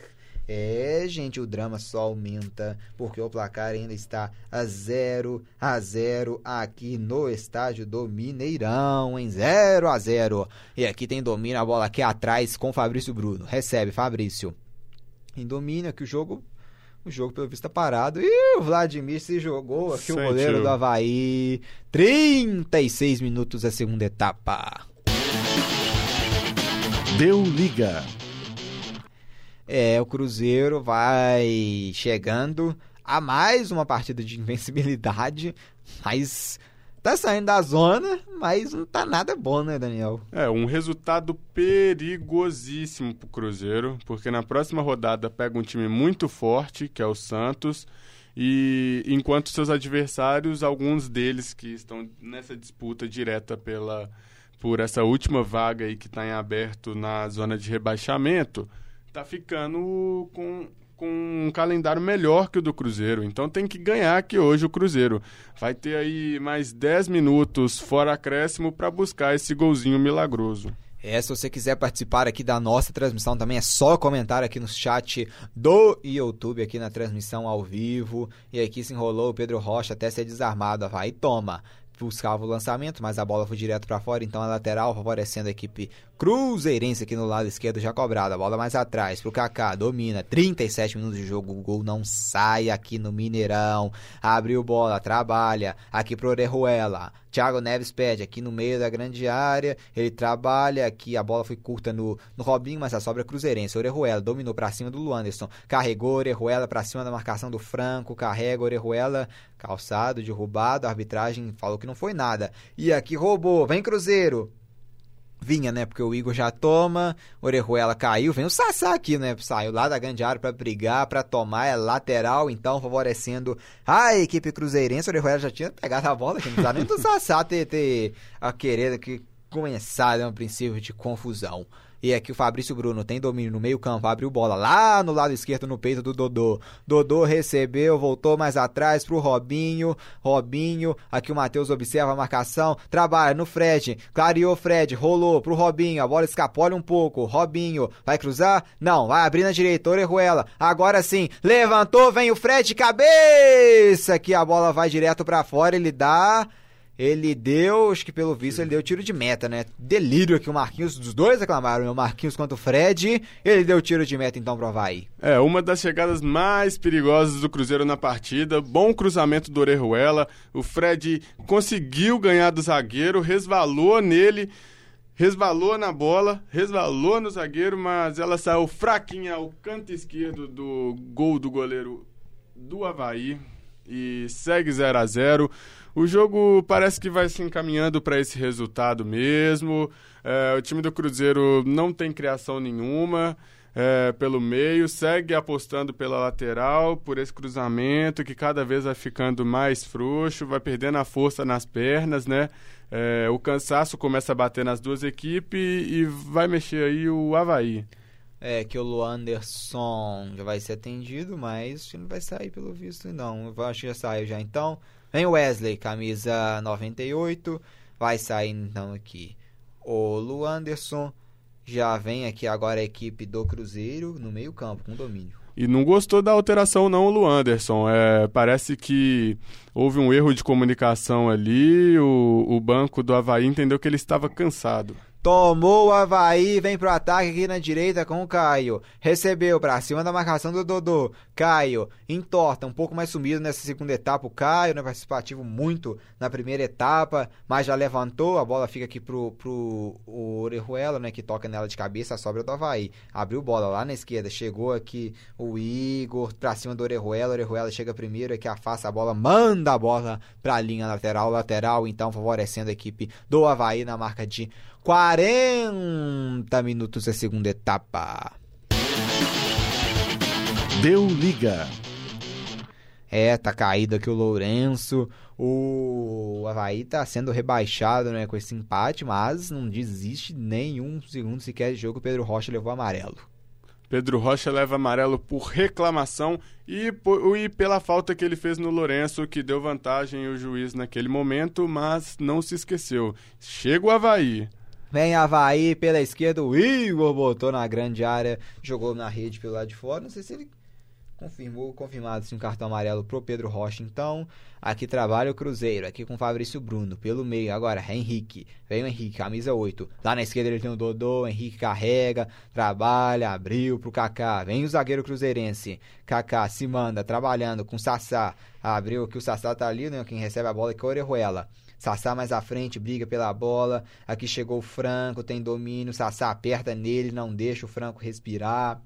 É, gente, o drama só aumenta, porque o placar ainda está a zero a zero aqui no estádio do Mineirão, em zero a zero. E aqui tem domínio, a bola aqui atrás com Fabrício Bruno, recebe Fabrício. Em domínio aqui o jogo... O jogo, pelo visto, tá parado. E o Vladimir se jogou aqui, sentiu. O goleiro do Avaí. trinta e seis minutos da segunda etapa. Deu liga. É, o Cruzeiro vai chegando a mais uma partida de invencibilidade, mas... Tá saindo da zona, mas não tá nada bom, né, Daniel? É, um resultado perigosíssimo pro Cruzeiro, porque na próxima rodada pega um time muito forte, que é o Santos, E enquanto seus adversários, alguns deles que estão nessa disputa direta pela, por essa última vaga aí que está em aberto na zona de rebaixamento, está ficando com, com um calendário melhor que o do Cruzeiro. Então tem que ganhar aqui hoje o Cruzeiro. Vai ter aí mais dez minutos fora acréscimo para buscar esse golzinho milagroso. É, se você quiser participar aqui da nossa transmissão também, é só comentar aqui no chat do YouTube, aqui na transmissão ao vivo. E aqui se enrolou o Pedro Rocha até ser desarmado. Vai, toma. Buscava o lançamento, mas a bola foi direto para fora, então a lateral favorecendo a equipe cruzeirense aqui no lado esquerdo, já cobrada. A bola mais atrás pro Kaká, domina, trinta e sete minutos de jogo, o gol não sai aqui no Mineirão. Abriu bola, trabalha, aqui pro Orejuela. Thiago Neves pede aqui no meio da grande área, ele trabalha aqui, a bola foi curta no, no Robinho, mas a sobra cruzeirense. Orejuela dominou para cima do Luanderson, carregou Orejuela para cima da marcação do Franco, carrega Orejuela, calçado, derrubado, a arbitragem falou que não foi nada. E aqui roubou, vem Cruzeiro. Vinha, né? Porque o Igor já toma, Orejuela caiu, vem o Sassá aqui, né? Saiu lá da grande área pra brigar, pra tomar, é lateral, então favorecendo a equipe cruzeirense. Orejuela já tinha pegado a bola, que não precisava nem do Sassá ter, ter a querer que começar, né? Um princípio de confusão. E aqui o Fabrício Bruno tem domínio no meio campo, abriu bola lá no lado esquerdo no peito do Dodô. Dodô recebeu, voltou mais atrás pro Robinho. Robinho, aqui o Matheus observa a marcação, trabalha no Fred, clareou Fred, rolou pro Robinho, a bola escapole um pouco. Robinho, vai cruzar? Não, vai abrir na direita, Orejuela. Agora sim, levantou, vem o Fred, cabeça! Aqui a bola vai direto pra fora, ele dá... Ele deu, acho que pelo visto, ele deu tiro de meta, né? Delírio aqui o Marquinhos, os dois aclamaram, o Marquinhos quanto o Fred, ele deu tiro de meta então pro Avaí. É, uma das chegadas mais perigosas do Cruzeiro na partida, bom cruzamento do Orejuela, o Fred conseguiu ganhar do zagueiro, resvalou nele, resvalou na bola, resvalou no zagueiro, mas ela saiu fraquinha ao canto esquerdo do gol do goleiro do Avaí e segue zero a zero. O jogo parece que vai se encaminhando para esse resultado mesmo. É, o time do Cruzeiro não tem criação nenhuma é, pelo meio, segue apostando pela lateral, por esse cruzamento que cada vez vai ficando mais frouxo, vai perdendo a força nas pernas, né? É, o cansaço começa a bater nas duas equipes e vai mexer aí o Avaí. É, que o Luanderson já vai ser atendido, mas não vai sair pelo visto, não. Eu acho que já saiu já, então... Vem Wesley, camisa noventa e oito, vai sair então aqui o Luanderson, já vem aqui agora a equipe do Cruzeiro no meio campo, com domínio. E não gostou da alteração não o Luanderson, é, parece que houve um erro de comunicação ali, o, o banco do Avaí entendeu que ele estava cansado. Tomou o Avaí, vem pro ataque aqui na direita com o Caio. Recebeu pra cima da marcação do Dodô. Caio entorta, um pouco mais sumido nessa segunda etapa. O Caio não é participativo muito na primeira etapa, mas já levantou. A bola fica aqui pro, pro Orejuela, né? Que toca nela de cabeça, a sobra do Avaí. Abriu bola lá na esquerda. Chegou aqui o Igor pra cima do Orejuela. Orejuela chega primeiro, aqui afasta a bola, manda a bola pra linha lateral. Lateral, então, favorecendo a equipe do Avaí na marca de quarenta minutos da segunda etapa. Deu liga. É, tá caído aqui o Lourenço. O Avaí tá sendo rebaixado, né, com esse empate, mas não desiste nenhum segundo sequer de jogo. O Pedro Rocha levou amarelo. Pedro Rocha leva amarelo por reclamação e, por, e pela falta que ele fez no Lourenço, que deu vantagem ao juiz naquele momento, mas não se esqueceu. Chega o Avaí. Vem Avaí pela esquerda, o Igor botou na grande área, jogou na rede pelo lado de fora, não sei se ele confirmou, confirmado sim, um cartão amarelo pro Pedro Rocha, então, aqui trabalha o Cruzeiro, aqui com o Fabrício Bruno, pelo meio, agora, Henrique, vem o Henrique, camisa oito, lá na esquerda ele tem o Dodô, Henrique carrega, trabalha, abriu pro Kaká, vem o zagueiro cruzeirense, Kaká se manda, trabalhando com o Sassá, abriu que o Sassá tá ali, né, quem recebe a bola que é o Orejuela. Sassá mais à frente, briga pela bola, aqui chegou o Franco, tem domínio, Sassá aperta nele, não deixa o Franco respirar.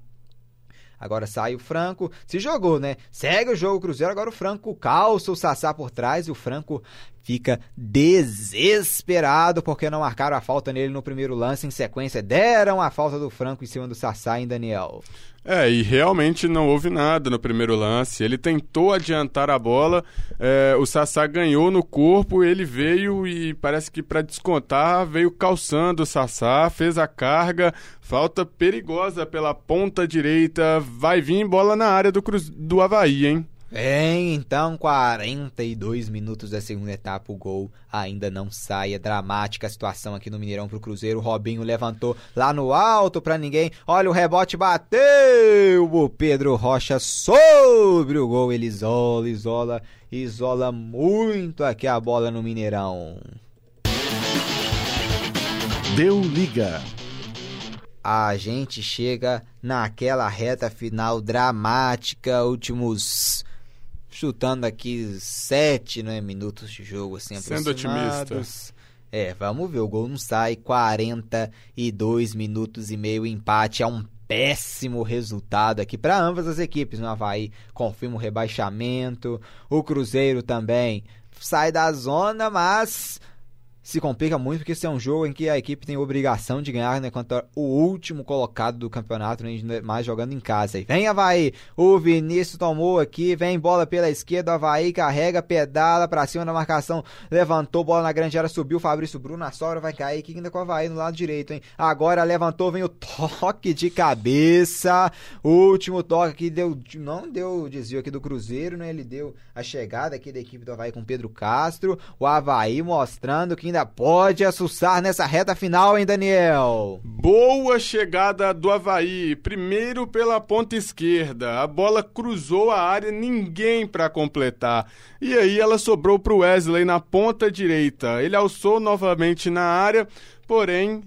Agora sai o Franco, se jogou, né? Segue o jogo, Cruzeiro, agora o Franco calça o Sassá por trás e o Franco fica desesperado porque não marcaram a falta nele no primeiro lance. Em sequência, deram a falta do Franco em cima do Sassá, em Daniel. É, e realmente não houve nada no primeiro lance. Ele tentou adiantar a bola, é, o Sassá ganhou no corpo, ele veio e parece que para descontar veio calçando o Sassá, fez a carga, falta perigosa pela ponta direita, vai vir bola na área do, cruz, do Avaí, hein? Bem, então, quarenta e dois minutos da segunda etapa, o gol ainda não sai. É dramática a situação aqui no Mineirão pro Cruzeiro. O Robinho levantou lá no alto pra ninguém. Olha, o rebote bateu. O Pedro Rocha sobre o gol. Ele isola, isola, isola muito aqui a bola no Mineirão. Deu liga. A gente chega naquela reta final dramática, últimos... chutando aqui sete, né, minutos de jogo, assim, sendo otimista. É, vamos ver, o gol não sai, quarenta e dois minutos e meio, empate, é um péssimo resultado aqui para ambas as equipes. O Avaí confirma o rebaixamento, o Cruzeiro também sai da zona, mas se complica muito porque esse é um jogo em que a equipe tem obrigação de ganhar, né, contra o último colocado do campeonato, né, mais jogando em casa. E vem Avaí, o Vinícius tomou aqui, vem bola pela esquerda, Avaí carrega, pedala pra cima da marcação, levantou, bola na grande área, subiu, Fabrício Bruno, a sobra vai cair, que ainda com o Avaí no lado direito, hein. Agora levantou, vem o toque de cabeça, último toque que deu, não deu desvio aqui do Cruzeiro, né, ele deu a chegada aqui da equipe do Avaí com Pedro Castro, o Avaí mostrando que pode assustar nessa reta final, hein, Daniel? Boa chegada do Avaí, primeiro pela ponta esquerda, a bola cruzou a área, ninguém para completar, e aí ela sobrou pro Wesley na ponta direita, ele alçou novamente na área, porém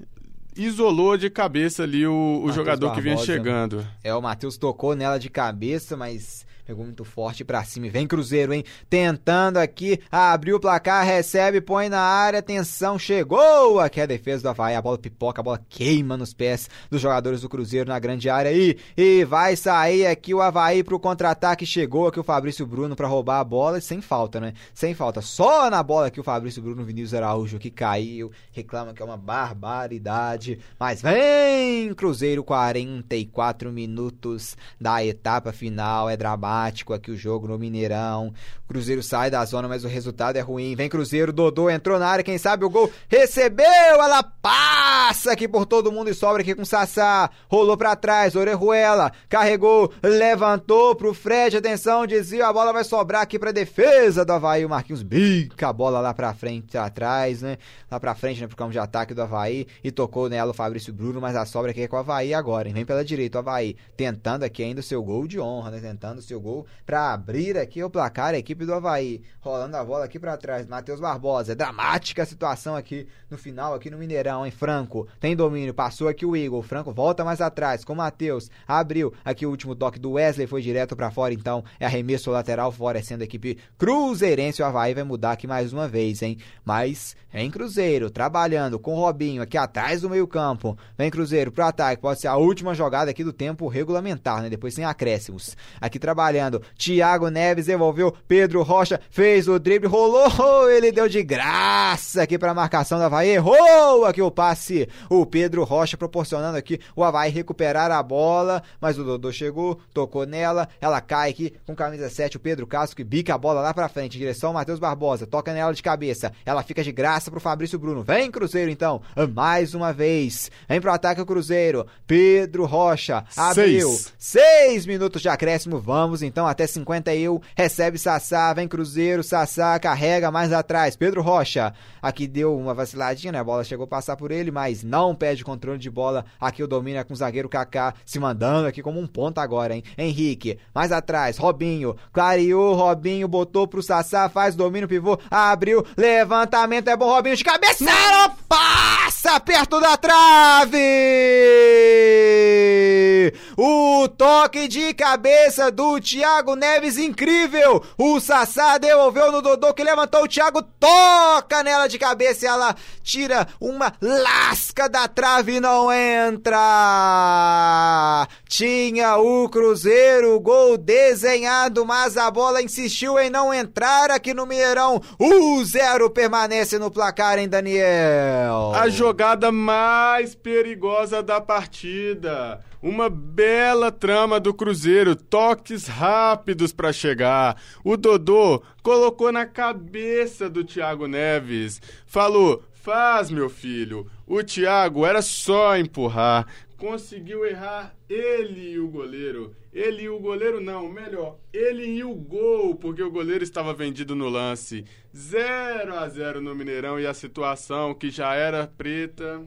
isolou de cabeça ali o, o jogador Barbosa, que vinha chegando. É, o Matheus tocou nela de cabeça, mas pegou muito forte pra cima e vem Cruzeiro, hein? Tentando aqui, abriu o placar, recebe, põe na área, atenção, chegou! Aqui é a defesa do Avaí, a bola pipoca, a bola queima nos pés dos jogadores do Cruzeiro na grande área e, e vai sair aqui o Avaí pro contra-ataque, chegou aqui o Fabrício Bruno pra roubar a bola, sem falta, né? Sem falta, só na bola aqui o Fabrício Bruno, Vinícius Araújo que caiu, reclama que é uma barbaridade, mas vem Cruzeiro, quarenta e quatro minutos da etapa final, é dramático aqui o jogo no Mineirão. Cruzeiro sai da zona, mas o resultado é ruim. Vem Cruzeiro, Dodô entrou na área, quem sabe o gol, recebeu, ela passa aqui por todo mundo e sobra aqui com Sassá, rolou pra trás, Orejuela, carregou, levantou pro Fred, atenção, desvio, a bola vai sobrar aqui pra defesa do Avaí, o Marquinhos bica a bola lá pra frente, atrás, né, lá pra frente, né, pro campo de ataque do Avaí, e tocou nela o Fabrício Bruno, mas a sobra aqui é com o Avaí agora, hein? Vem pela direita o Avaí, tentando aqui ainda o seu gol de honra, né, tentando o seu gol pra abrir aqui o placar, a equipe do Avaí, rolando a bola aqui pra trás, Matheus Barbosa, é dramática a situação aqui no final, aqui no Mineirão, hein, Franco, tem domínio, passou aqui o Igor, o Franco volta mais atrás, com o Matheus, abriu, aqui o último toque do Wesley, foi direto pra fora, então, é arremesso lateral, favorecendo a equipe cruzeirense, o Avaí vai mudar aqui mais uma vez, hein, mas em Cruzeiro, trabalhando com o Robinho, aqui atrás do meio campo, vem Cruzeiro pro ataque, pode ser a última jogada aqui do tempo regulamentar, né, depois sem acréscimos, aqui trabalhando trabalhando, Thiago Neves devolveu, Pedro Rocha fez o drible, rolou, ele deu de graça aqui para a marcação do Avaí, errou aqui o passe, o Pedro Rocha proporcionando aqui o Avaí recuperar a bola, mas o Dodô chegou, tocou nela, ela cai aqui com camisa sete, o Pedro Castro que bica a bola lá para frente, em direção ao Matheus Barbosa, toca nela de cabeça, ela fica de graça pro Fabrício Bruno, vem Cruzeiro então, mais uma vez, vem pro ataque o Cruzeiro, Pedro Rocha, abriu, seis, seis minutos de acréscimo, vamos então até cinquenta e um, recebe Sassá, vem Cruzeiro, Sassá carrega mais atrás, Pedro Rocha aqui deu uma vaciladinha, né, a bola chegou a passar por ele, mas não perde controle de bola, aqui o domínio é com o zagueiro Kaká, se mandando aqui como um ponta agora, hein, Henrique, mais atrás, Robinho, clareou, Robinho botou pro Sassá, faz domínio, pivô, abriu, levantamento é bom, Robinho de cabeça, passa perto da trave, O toque de cabeça do Thiago Neves, incrível. O Sassá devolveu no Dodô, que levantou. O Thiago toca nela de cabeça e ela tira uma lasca da trave e não entra. Tinha o Cruzeiro, o gol desenhado, mas a bola insistiu em não entrar aqui no Mineirão. O zero permanece no placar, hein, Daniel? A jogada mais perigosa da partida. Uma bela trama do Cruzeiro, toques rápidos para chegar. O Dodô colocou na cabeça do Thiago Neves, falou: faz, meu filho. O Thiago era só empurrar. Conseguiu errar ele e o goleiro. Ele e o goleiro não, melhor, ele e o gol, porque o goleiro estava vendido no lance. zero a zero no Mineirão, e a situação, que já era preta,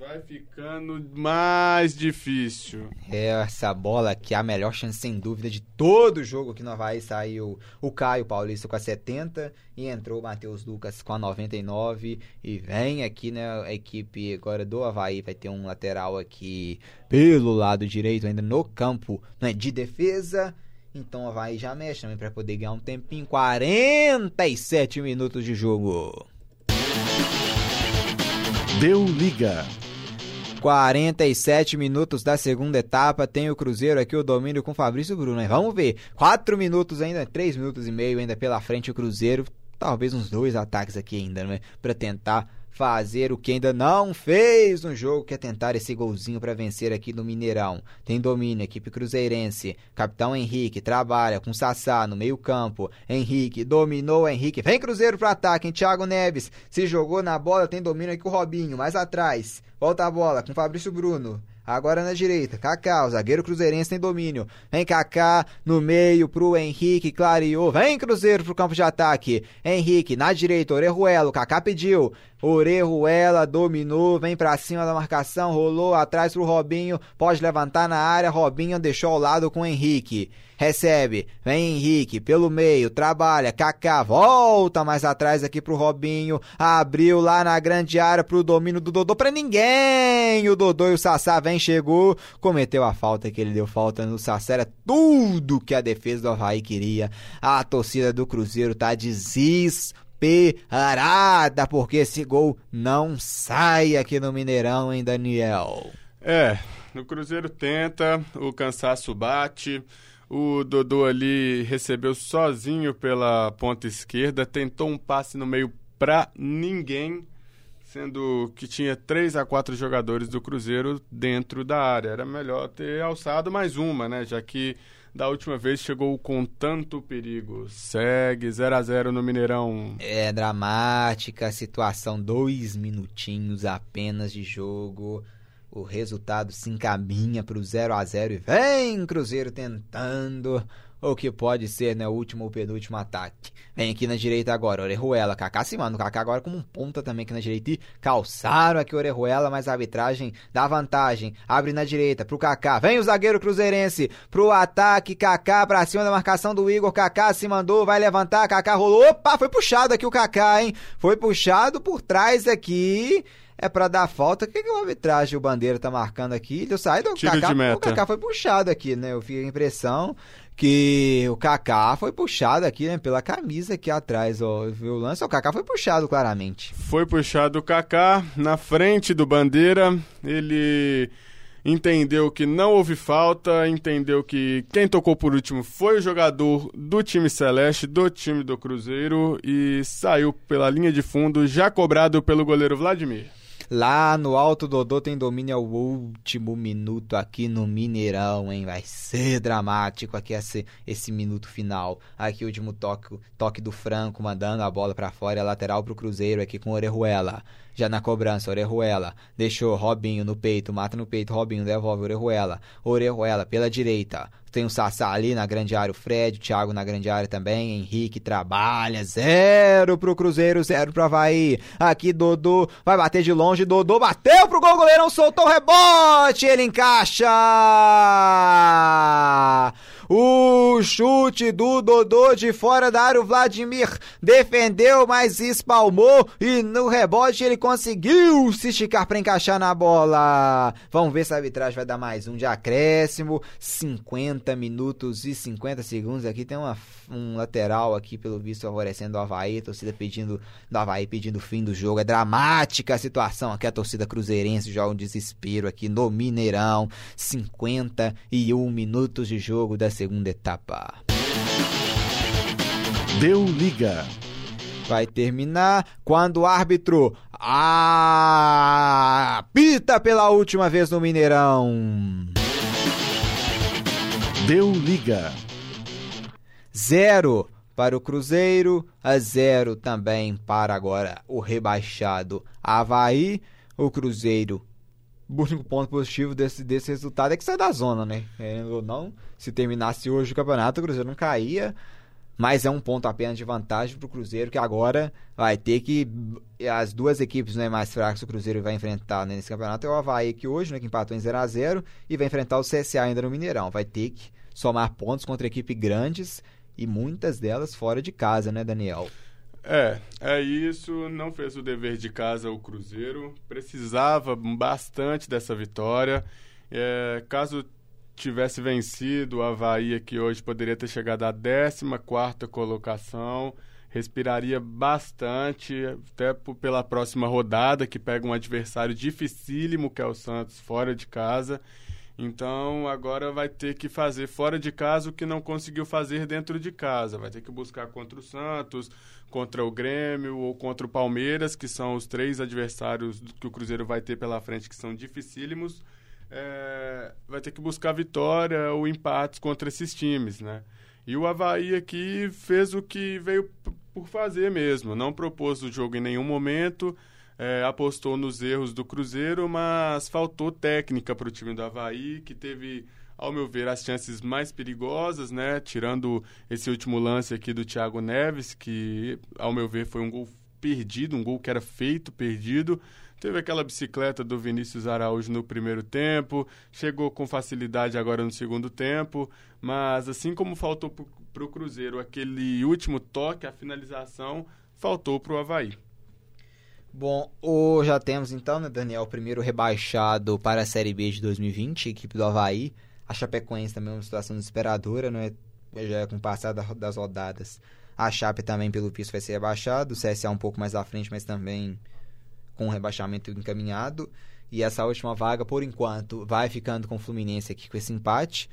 vai ficando mais difícil. É, essa bola aqui é a melhor chance, sem dúvida, de todo o jogo aqui no Avaí. Saiu o Caio Paulista com a setenta e entrou o Matheus Lucas com a noventa e nove. E vem aqui, né, a equipe agora do Avaí. Vai ter um lateral aqui pelo lado direito, ainda no campo, né, de defesa. Então o Avaí já mexe também para poder ganhar um tempinho. quarenta e sete minutos de jogo. Deu liga. quarenta e sete minutos da segunda etapa, tem o Cruzeiro aqui, o domínio com o Fabrício Bruno, hein? Vamos ver, quatro minutos ainda, três minutos e meio ainda pela frente, o Cruzeiro, talvez uns dois ataques aqui ainda, né, pra tentar fazer o que ainda não fez no jogo, que é tentar esse golzinho para vencer aqui no Mineirão. Tem domínio, equipe cruzeirense, capitão Henrique, trabalha com Sassá no meio campo, Henrique, dominou Henrique, vem Cruzeiro para ataque, hein? Thiago Neves, se jogou na bola, tem domínio aqui com o Robinho, mais atrás, volta a bola com Fabrício Bruno. Agora na direita, Kaká, o zagueiro cruzeirense tem domínio. Vem Kaká no meio pro Henrique, clareou. Vem Cruzeiro pro campo de ataque. Henrique na direita, Orejuela, o Kaká pediu. Orejuela dominou, vem pra cima da marcação, rolou atrás pro Robinho. Pode levantar na área, Robinho deixou ao lado com o Henrique. Recebe, vem Henrique pelo meio, trabalha, Kaká volta mais atrás aqui pro Robinho, abriu lá na grande área pro domínio do Dodô, pra ninguém, o Dodô e o Sassá vem, chegou, cometeu a falta, que ele deu falta no Sassá, era tudo que a defesa do Avaí queria. A torcida do Cruzeiro tá desesperada, Perarada, porque esse gol não sai aqui no Mineirão, hein, Daniel? É, o Cruzeiro tenta, o cansaço bate, o Dodô ali recebeu sozinho pela ponta esquerda, tentou um passe no meio pra ninguém, sendo que tinha três a quatro jogadores do Cruzeiro dentro da área. Era melhor ter alçado mais uma, né, já que da última vez chegou com tanto perigo. Segue zero a zero no Mineirão. É dramática a situação, dois minutinhos apenas de jogo. O resultado se encaminha para o zero a zero e vem Cruzeiro tentando o que pode ser, né, o último ou penúltimo ataque. Vem aqui na direita agora, Orejuela, Kaká se manda, o Kaká agora como um ponta também aqui na direita, e calçaram aqui Orejuela, mas a arbitragem dá vantagem, abre na direita pro Kaká, vem o zagueiro cruzeirense pro ataque, Kaká pra cima da marcação do Igor, Kaká se mandou, vai levantar, Kaká rolou, opa, foi puxado aqui o Kaká, hein, foi puxado por trás aqui, é pra dar falta. O que que o arbitragem, o Bandeira tá marcando aqui? Eu saí do Kaká, o Kaká foi puxado aqui, né? Eu fiquei a impressão que o Kaká foi puxado aqui, né? Pela camisa aqui atrás, ó. Viu o lance? O Kaká foi puxado, claramente. Foi puxado o Kaká na frente do Bandeira. Ele entendeu que não houve falta, entendeu que quem tocou por último foi o jogador do time celeste, do time do Cruzeiro, e saiu pela linha de fundo, já cobrado pelo goleiro Vladimir. Lá no alto, Dodô tem domínio ao último minuto aqui no Mineirão, hein? Vai ser dramático aqui esse, esse minuto final. Aqui o último toque, toque do Franco, mandando a bola pra fora, lateral pro Cruzeiro aqui com Orejuela. Já na cobrança, Orejuela deixou Robinho no peito, mata no peito, Robinho devolve Orejuela. Orejuela pela direita, tem o Sassá ali na grande área, o Fred, o Thiago na grande área também, Henrique trabalha, zero pro Cruzeiro, zero pro Avaí. Aqui Dodô vai bater de longe, Dodô bateu pro gol, goleirão soltou o rebote, ele encaixa! O chute do Dodô de fora da área, o Vladimir defendeu, mas espalmou e no rebote ele conseguiu se esticar para encaixar na bola. Vamos ver se a arbitragem vai dar mais um de acréscimo. cinquenta minutos e cinquenta segundos. Aqui tem uma, um lateral aqui, pelo visto, favorecendo o Avaí. A torcida pedindo do Avaí, pedindo o fim do jogo. É dramática a situação aqui. A torcida cruzeirense joga um desespero aqui no Mineirão. cinquenta e um minutos de jogo da segunda etapa. Deu liga. Vai terminar quando o árbitro apita pela última vez no Mineirão. Deu liga. Zero para o Cruzeiro, a zero também para agora o rebaixado Avaí. O Cruzeiro, o único ponto positivo desse, desse resultado é que sai da zona, né? É, ou não, se terminasse hoje o campeonato, o Cruzeiro não caía. Mas é um ponto apenas de vantagem para o Cruzeiro, que agora vai ter que... As duas equipes, né, mais fracas o Cruzeiro vai enfrentar, né, nesse campeonato é o Avaí, que hoje, né, que empatou em zero a zero, e vai enfrentar o C S A ainda no Mineirão. Vai ter que somar pontos contra equipes grandes e muitas delas fora de casa, né, Daniel? É, é isso. Não fez o dever de casa o Cruzeiro. Precisava bastante dessa vitória. É, caso... tivesse vencido o Avaí, que hoje poderia ter chegado à décima quarta colocação, respiraria bastante, até pela próxima rodada, que pega um adversário dificílimo, que é o Santos, fora de casa. Então, agora vai ter que fazer fora de casa o que não conseguiu fazer dentro de casa. Vai ter que buscar contra o Santos, contra o Grêmio ou contra o Palmeiras, que são os três adversários que o Cruzeiro vai ter pela frente, que são dificílimos. É, vai ter que buscar vitória ou empates contra esses times, né? E o Avaí aqui fez o que veio por fazer mesmo, não propôs o jogo em nenhum momento, é, apostou nos erros do Cruzeiro, mas faltou técnica para o time do Avaí, que teve, ao meu ver, as chances mais perigosas, né? Tirando esse último lance aqui do Thiago Neves, que, ao meu ver, foi um gol perdido, um gol que era feito, perdido. Teve aquela bicicleta do Vinícius Araújo no primeiro tempo, chegou com facilidade agora no segundo tempo, mas assim como faltou para o Cruzeiro aquele último toque, a finalização, faltou para o Avaí. Bom, oh, já temos então, né, Daniel, o primeiro rebaixado para a Série B de dois mil e vinte, a equipe do Avaí. A Chapecoense também é uma situação desesperadora, não é? Já é com o passar das rodadas. A Chape também, pelo piso, vai ser rebaixado, o C S A um pouco mais à frente, mas também... com o rebaixamento encaminhado, e essa última vaga, por enquanto, vai ficando com o Fluminense aqui com esse empate,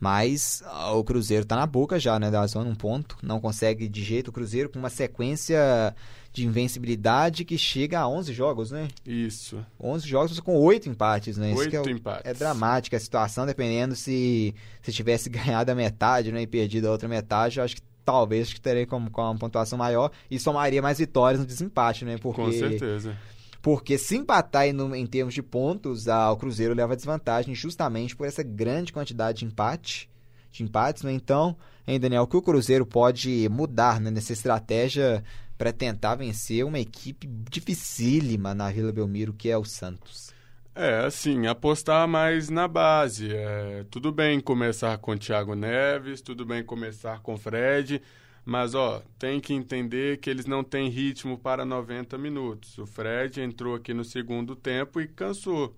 mas o Cruzeiro tá na boca já, né, da zona, um ponto, não consegue de jeito o Cruzeiro com uma sequência de invencibilidade que chega a onze jogos, né? Isso. onze jogos com oito empates, né? Oito é, empates. É dramática a situação, dependendo se, se tivesse ganhado a metade, né, e perdido a outra metade, eu acho que talvez que terei com, com uma pontuação maior e somaria mais vitórias no desempate, né? Porque... com certeza. Porque se empatar em, em termos de pontos, ah, o Cruzeiro leva desvantagem justamente por essa grande quantidade de, empate, de empates. Né? Então, hein, Daniel, o que o Cruzeiro pode mudar, né, nessa estratégia para tentar vencer uma equipe dificílima na Vila Belmiro, que é o Santos? É, assim, apostar mais na base. É, tudo bem começar com o Thiago Neves, tudo bem começar com o Fred... mas, ó, tem que entender que eles não têm ritmo para noventa minutos. O Fred entrou aqui no segundo tempo e cansou.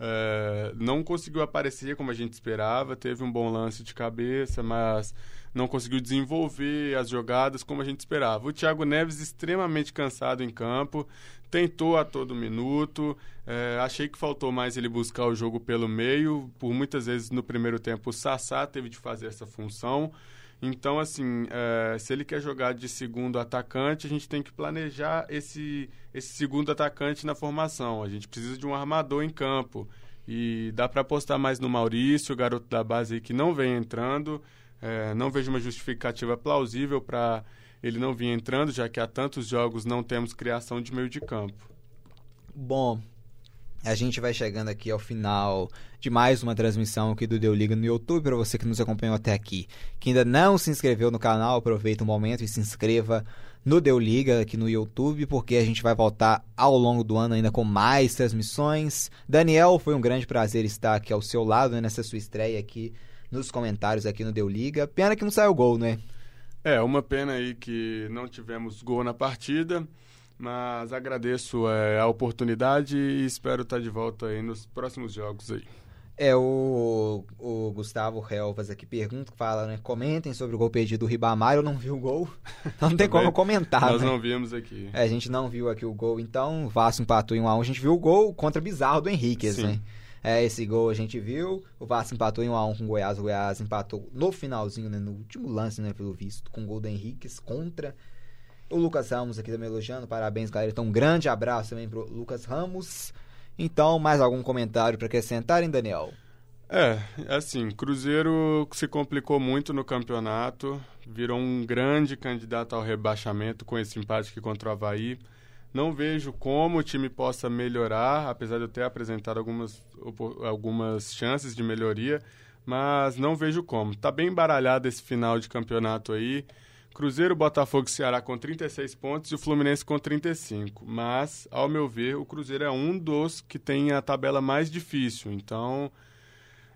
É, não conseguiu aparecer como a gente esperava, teve um bom lance de cabeça, mas não conseguiu desenvolver as jogadas como a gente esperava. O Thiago Neves extremamente cansado em campo, tentou a todo minuto, é, achei que faltou mais ele buscar o jogo pelo meio. Por muitas vezes no primeiro tempo o Sassá teve de fazer essa função. Então, assim, é, se ele quer jogar de segundo atacante, a gente tem que planejar esse, esse segundo atacante na formação. A gente precisa de um armador em campo. E dá para apostar mais no Maurício, o garoto da base aí que não vem entrando. É, não vejo uma justificativa plausível para ele não vir entrando, já que há tantos jogos não temos criação de meio de campo. Bom, a gente vai chegando aqui ao final de mais uma transmissão aqui do Deu Liga no YouTube. Para você que nos acompanhou até aqui, que ainda não se inscreveu no canal, aproveita o momento e se inscreva no Deu Liga aqui no YouTube, porque a gente vai voltar ao longo do ano ainda com mais transmissões. Daniel, foi um grande prazer estar aqui ao seu lado, né, nessa sua estreia aqui nos comentários aqui no Deu Liga. Pena que não saiu gol, né? É, uma pena aí que não tivemos gol na partida, mas agradeço é, a oportunidade e espero estar de volta aí nos próximos jogos aí. É, o, o Gustavo Helvas aqui pergunta, fala, né? Comentem sobre o gol perdido do Ribamar, eu não vi o gol, então não tem como comentar. Nós né? não vimos aqui. É, a gente não viu aqui o gol, então o Vasco empatou em um a um, a gente viu o gol contra bizarro do Henriquez, Sim. né? É, esse gol a gente viu, o Vasco empatou em um a um com o Goiás, o Goiás empatou no finalzinho, né, no último lance, né, pelo visto, com o gol do Henriquez contra o Lucas Ramos aqui também elogiando, parabéns galera, então um grande abraço também pro Lucas Ramos. Então, mais algum comentário para acrescentarem, Daniel? É, assim, Cruzeiro se complicou muito no campeonato, virou um grande candidato ao rebaixamento com esse empate aqui contra o Avaí. Não vejo como o time possa melhorar, apesar de eu ter apresentado algumas, algumas chances de melhoria, mas não vejo como. Está bem embaralhado esse final de campeonato aí. Cruzeiro, Botafogo e Ceará com trinta e seis pontos e o Fluminense com trinta e cinco. Mas, ao meu ver, o Cruzeiro é um dos que tem a tabela mais difícil. Então,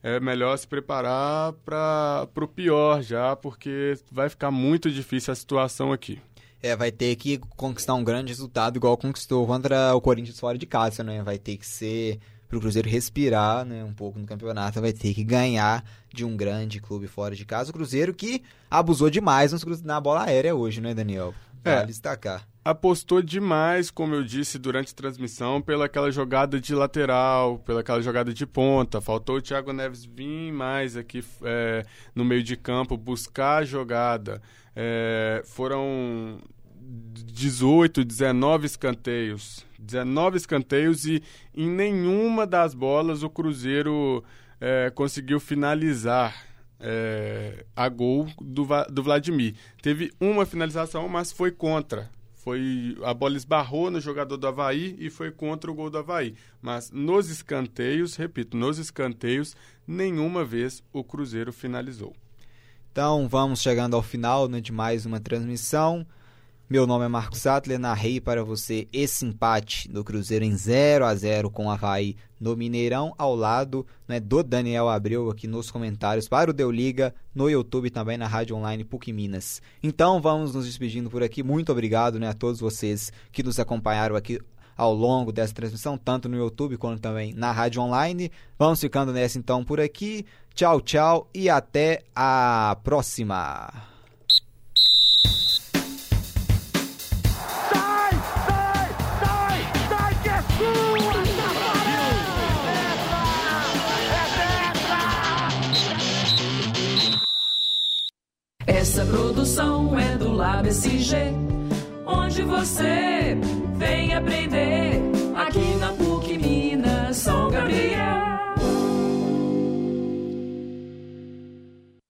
é melhor se preparar para o pior já, porque vai ficar muito difícil a situação aqui. É, vai ter que conquistar um grande resultado igual conquistou contra o Corinthians fora de casa, né? Vai ter que ser, para o Cruzeiro respirar, né, um pouco no campeonato, vai ter que ganhar de um grande clube fora de casa. O Cruzeiro que abusou demais nos, na bola aérea hoje, né, Daniel? Vale é, destacar. Apostou demais, como eu disse durante a transmissão, pela aquela jogada de lateral, pela aquela jogada de ponta. Faltou o Thiago Neves vir mais aqui é, no meio de campo, buscar a jogada. É, foram dezoito, dezenove escanteios. dezenove escanteios e em nenhuma das bolas o Cruzeiro é, conseguiu finalizar. É, a gol do, do Vladimir. Teve uma finalização, mas foi contra. Foi, a bola esbarrou no jogador do Avaí e foi contra o gol do Avaí. Mas nos escanteios, repito, nos escanteios, nenhuma vez o Cruzeiro finalizou. Então vamos chegando ao final, né, de mais uma transmissão. Meu nome é Marcos Sattler, narrei para você esse empate do Cruzeiro em zero a zero com o Avaí no Mineirão, ao lado, né, do Daniel Abril aqui nos comentários para o Deu Liga, no YouTube também na Rádio Online P U C Minas. Então vamos nos despedindo por aqui, muito obrigado, né, a todos vocês que nos acompanharam aqui ao longo dessa transmissão, tanto no YouTube quanto também na Rádio Online. Vamos ficando nessa então por aqui, tchau, tchau e até a próxima! Essa produção é do LabCG, onde você vem aprender aqui.